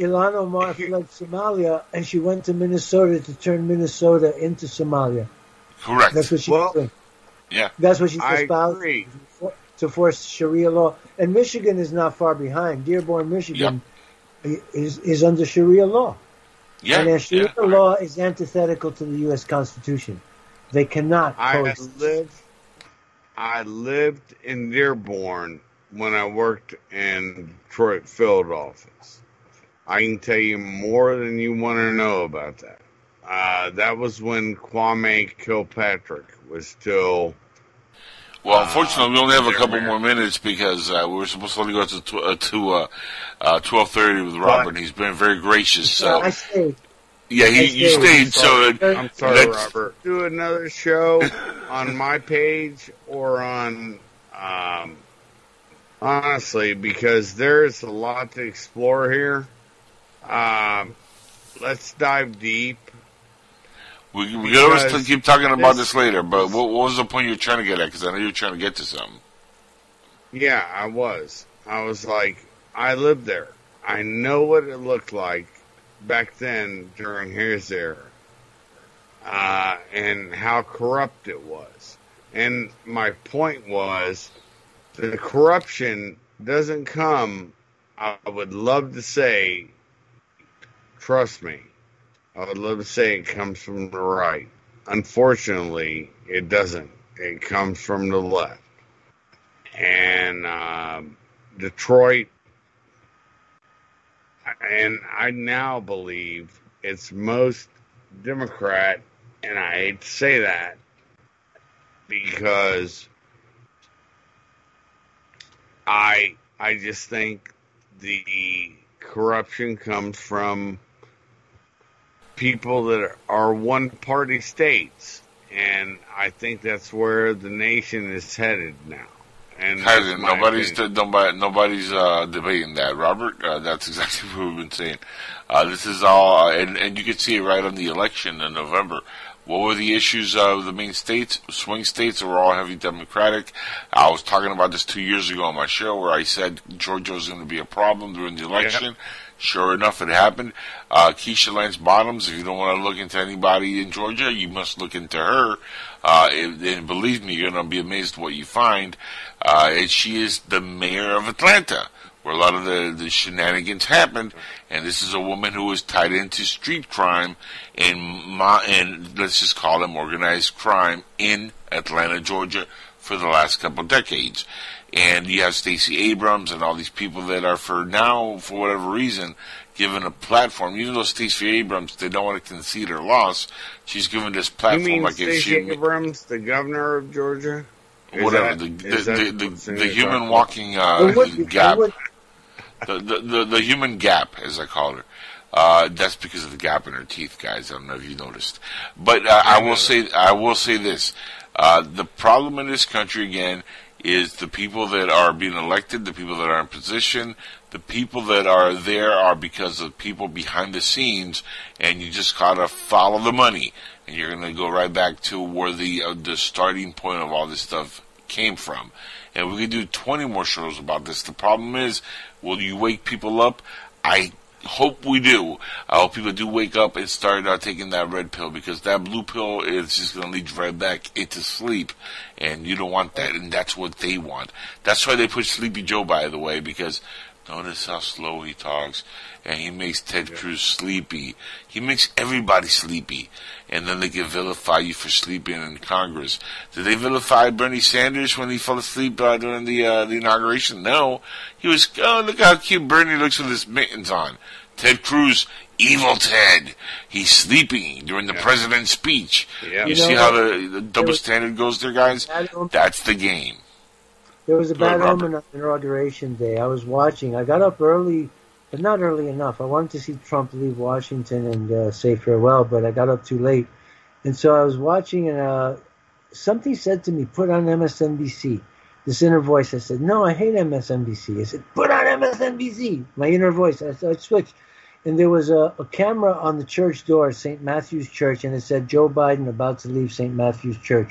Ilhan Omar fled Somalia, and she went to Minnesota to turn Minnesota into Somalia. Correct. That's what she well, did. Yeah. That's what she's espoused. I agree. To force Sharia law. And Michigan is not far behind. Dearborn, Michigan yep. is is under Sharia law. Yeah, and Sharia yeah. law is antithetical to the U S Constitution. They cannot coexist. I lived, I lived in Dearborn when I worked in Detroit field office. I can tell you more than you want to know about that. Uh, that was when Kwame Kilpatrick was still... Well, unfortunately, we only have a couple more minutes because uh, we were supposed to only go to tw- uh, to uh, uh, twelve thirty with Robert. And he's been very gracious. So. Yeah, I stayed. Yeah, he, I stayed. you stayed. I'm so I'm sorry, Robert. Do another show on my page or on um, honestly, because there's a lot to explore here. Um, let's dive deep. We, we can always keep talking about this, this later, but what, what was the point you were trying to get at? Because I know you were trying to get to something. Yeah, I was. I was like, I lived there. I know what it looked like back then during his era, uh, and how corrupt it was. And my point was, the corruption doesn't come, I would love to say, trust me, I would love to say it comes from the right. Unfortunately, it doesn't. It comes from the left. And uh, Detroit, and I now believe it's most Democrat, and I hate to say that, because I I just think the corruption comes from people that are one-party states, and I think that's where the nation is headed now. And Kaiser, nobody's t- nobody, nobody's uh, debating that, Robert. Uh, that's exactly what we've been saying. Uh, this is all, uh, and, and you can see it right on the election in November. What were the issues of the main states? Swing states were all heavy Democratic. I was talking about this two years ago on my show where I said Georgia was going to be a problem during the election. Yeah. Sure enough, it happened. Uh, Keisha Lance Bottoms, if you don't want to look into anybody in Georgia, you must look into her. Uh, and, and believe me, you're going to be amazed at what you find. Uh, and she is the mayor of Atlanta, where a lot of the, the shenanigans happened. And this is a woman who was tied into street crime and, mo- and let's just call them organized crime in Atlanta, Georgia, for the last couple of decades. And you have Stacey Abrams and all these people that are for now, for whatever reason, given a platform. Even though Stacey Abrams, they don't want to concede her loss, she's given this platform. You mean like Stacey Abrams, the governor of Georgia? Whatever, the the human walking gap. The human gap, as I call her. Uh, that's because of the gap in her teeth, guys. I don't know if you noticed. But uh, I will say, I will say this. Uh, the problem in this country, again, is the people that are being elected, the people that are in position, the people that are there are because of people behind the scenes, and you just gotta follow the money, and you're gonna go right back to where the uh, the starting point of all this stuff came from. And we could do twenty more shows about this. The problem is, will you wake people up? I hope we do. I hope people do wake up and start uh, taking that red pill, because that blue pill is just going to lead you right back into sleep, and you don't want that, and that's what they want. That's why they put Sleepy Joe, by the way, because notice how slow he talks, and he makes Ted yeah. Cruz sleepy. He makes everybody sleepy, and then they can vilify you for sleeping in Congress. Did they vilify Bernie Sanders when he fell asleep uh, during the uh, the inauguration? No. He was, oh, look how cute Bernie looks with his mittens on. Ted Cruz, evil Ted. He's sleeping during the yeah. president's speech. Yeah. You, you see know, how the, the double was, standard goes there, guys? That's the game. There was a bad Robert. omen on Inauguration Day. I was watching. I got up early, but not early enough. I wanted to see Trump leave Washington and uh, say farewell, but I got up too late. And so I was watching, and uh, something said to me, put on M S N B C. This inner voice, I said, no, I hate M S N B C. I said, put on M S N B C. My inner voice, I, I switched. And there was a, a camera on the church door, Saint Matthew's Church, and it said, Joe Biden about to leave Saint Matthew's Church.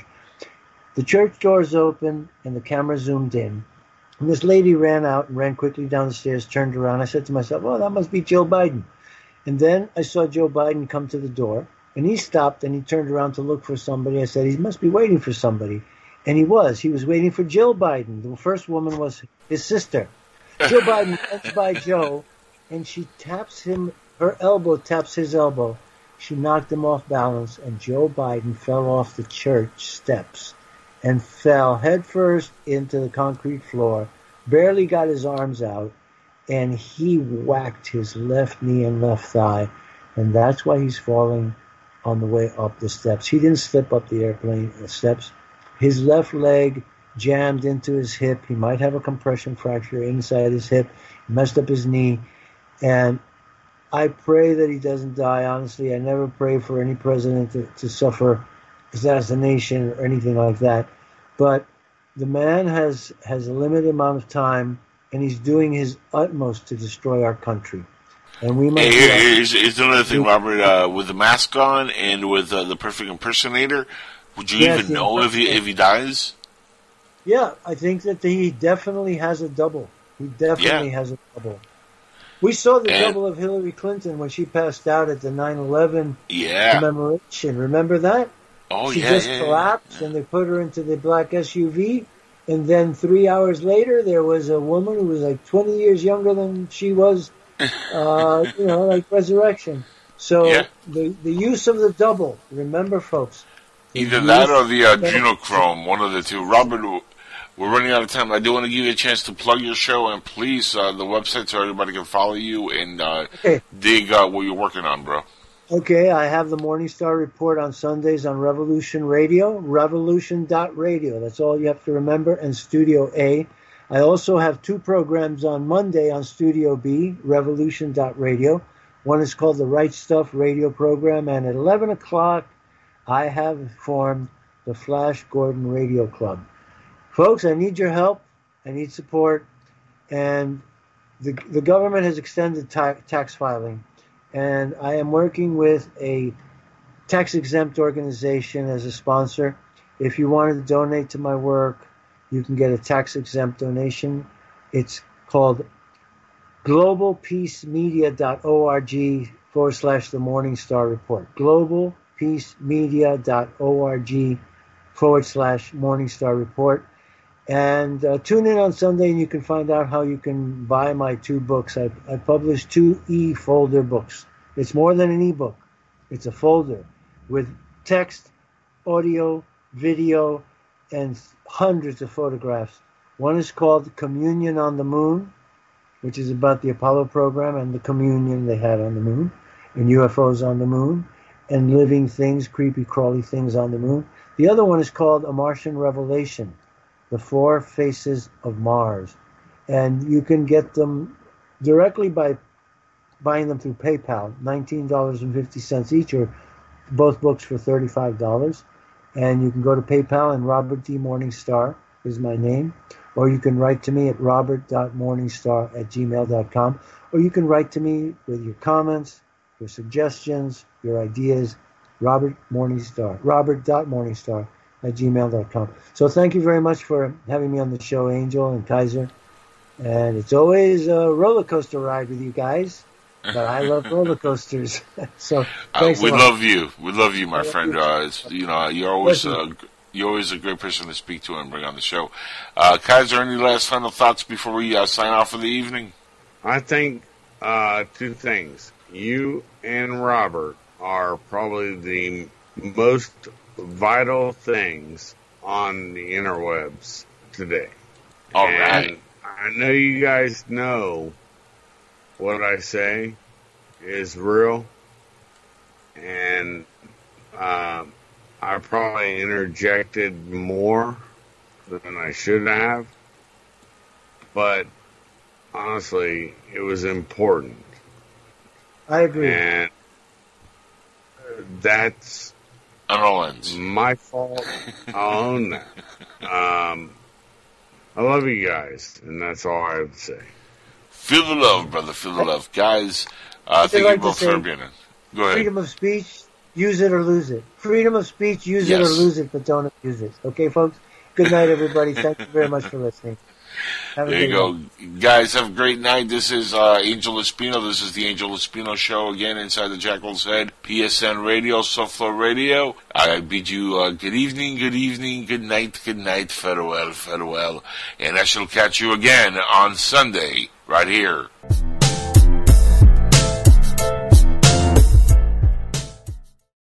The church doors open, and the camera zoomed in. And this lady ran out and ran quickly down the stairs, turned around. I said to myself, oh, that must be Joe Biden. And then I saw Joe Biden come to the door, and he stopped, and he turned around to look for somebody. I said, he must be waiting for somebody. And he was. He was waiting for Jill Biden. The first woman was his sister. Jill Biden runs by Joe, and she taps him. Her elbow taps his elbow. She knocked him off balance, and Joe Biden fell off the church steps and fell headfirst into the concrete floor, barely got his arms out, and he whacked his left knee and left thigh, and that's why he's falling on the way up the steps. He didn't slip up the airplane steps. His left leg jammed into his hip. He might have a compression fracture inside his hip, he messed up his knee, and I pray that he doesn't die, honestly. I never pray for any president to, to suffer assassination or anything like that. But the man has, has a limited amount of time, and he's doing his utmost to destroy our country. And we might. Hey, here, here's, here's another thing, Robert. Uh, with the mask on and with uh, the perfect impersonator, would you yes, even know if he if he dies? Yeah, I think that he definitely has a double. He definitely yeah. has a double. We saw the and, double of Hillary Clinton when she passed out at the nine eleven yeah. commemoration. Remember that? Oh, she yeah, just yeah, collapsed, yeah. and they put her into the black S U V. And then three hours later, there was a woman who was like twenty years younger than she was, uh, you know, like resurrection. So yeah. the the use of the double, remember, folks. Either that or the uh, Adrenochrome, one of the two. Robert, we're running out of time. I do want to give you a chance to plug your show, and please, uh, the website so everybody can follow you and uh, okay. dig uh, what you're working on, bro. Okay, I have the Morning Star Report on Sundays on Revolution Radio, revolution dot radio. That's all you have to remember, and Studio A. I also have two programs on Monday on Studio B, revolution dot radio. One is called the Right Stuff Radio Program, and at eleven o'clock, I have formed the Flash Gordon Radio Club. Folks, I need your help. I need support. And the, the government has extended ta- tax filing. And I am working with a tax-exempt organization as a sponsor. If you wanted to donate to my work, you can get a tax-exempt donation. It's called globalpeacemedia.org forward slash the Morning Star Report. globalpeacemedia.org forward slash Morning Star Report. And uh, tune in on Sunday, and you can find out how you can buy my two books. I, I published two e-folder books. It's more than an e-book. It's a folder with text, audio, video, and hundreds of photographs. One is called Communion on the Moon, which is about the Apollo program and the communion they had on the moon, and U F Os on the moon, and living things, creepy, crawly things on the moon. The other one is called A Martian Revelation, The Four Faces of Mars. And you can get them directly by buying them through PayPal, nineteen dollars and fifty cents each, or both books for thirty-five dollars. And you can go to PayPal, and Robert D. Morningstar is my name. Or you can write to me at robert.morningstar at gmail.com. Or you can write to me with your comments, your suggestions, your ideas, Robert Morningstar, robert.morningstar at gmail.com. So thank you very much for having me on the show, Angel and Kaiser. And it's always a roller coaster ride with you guys. But I love roller coasters. So uh, we love you. We love you, my love friend. You. Uh, it's, you know, you're always uh, you're always a great person to speak to and bring on the show. Uh, Kaiser, any last final thoughts before we uh, sign off for the evening? I think uh, two things. You and Robert are probably the most vital things on the interwebs today. All and right. I know you guys know. What I say is real, and uh, I probably interjected more than I should have, but honestly, it was important. I agree. And that's my fault. I'll own that. Um, I love you guys, and that's all I have to say. Feel the love, brother. Feel the love. Guys, uh, thank you both for being in. Go ahead. Freedom of speech, use it or lose it. Freedom of speech, use yes. it or lose it, but don't abuse it. Okay, folks? Good night, everybody. Thank you very much for listening. Have a there you go. Night. Guys, have a great night. This is uh, Angel Espino. This is the Angel Espino Show, again, inside the Jackal's Head. P S N Radio, Softflow Radio. I bid you uh, good evening, good evening, good night, good night, farewell, farewell. And I shall catch you again on Sunday. Right here.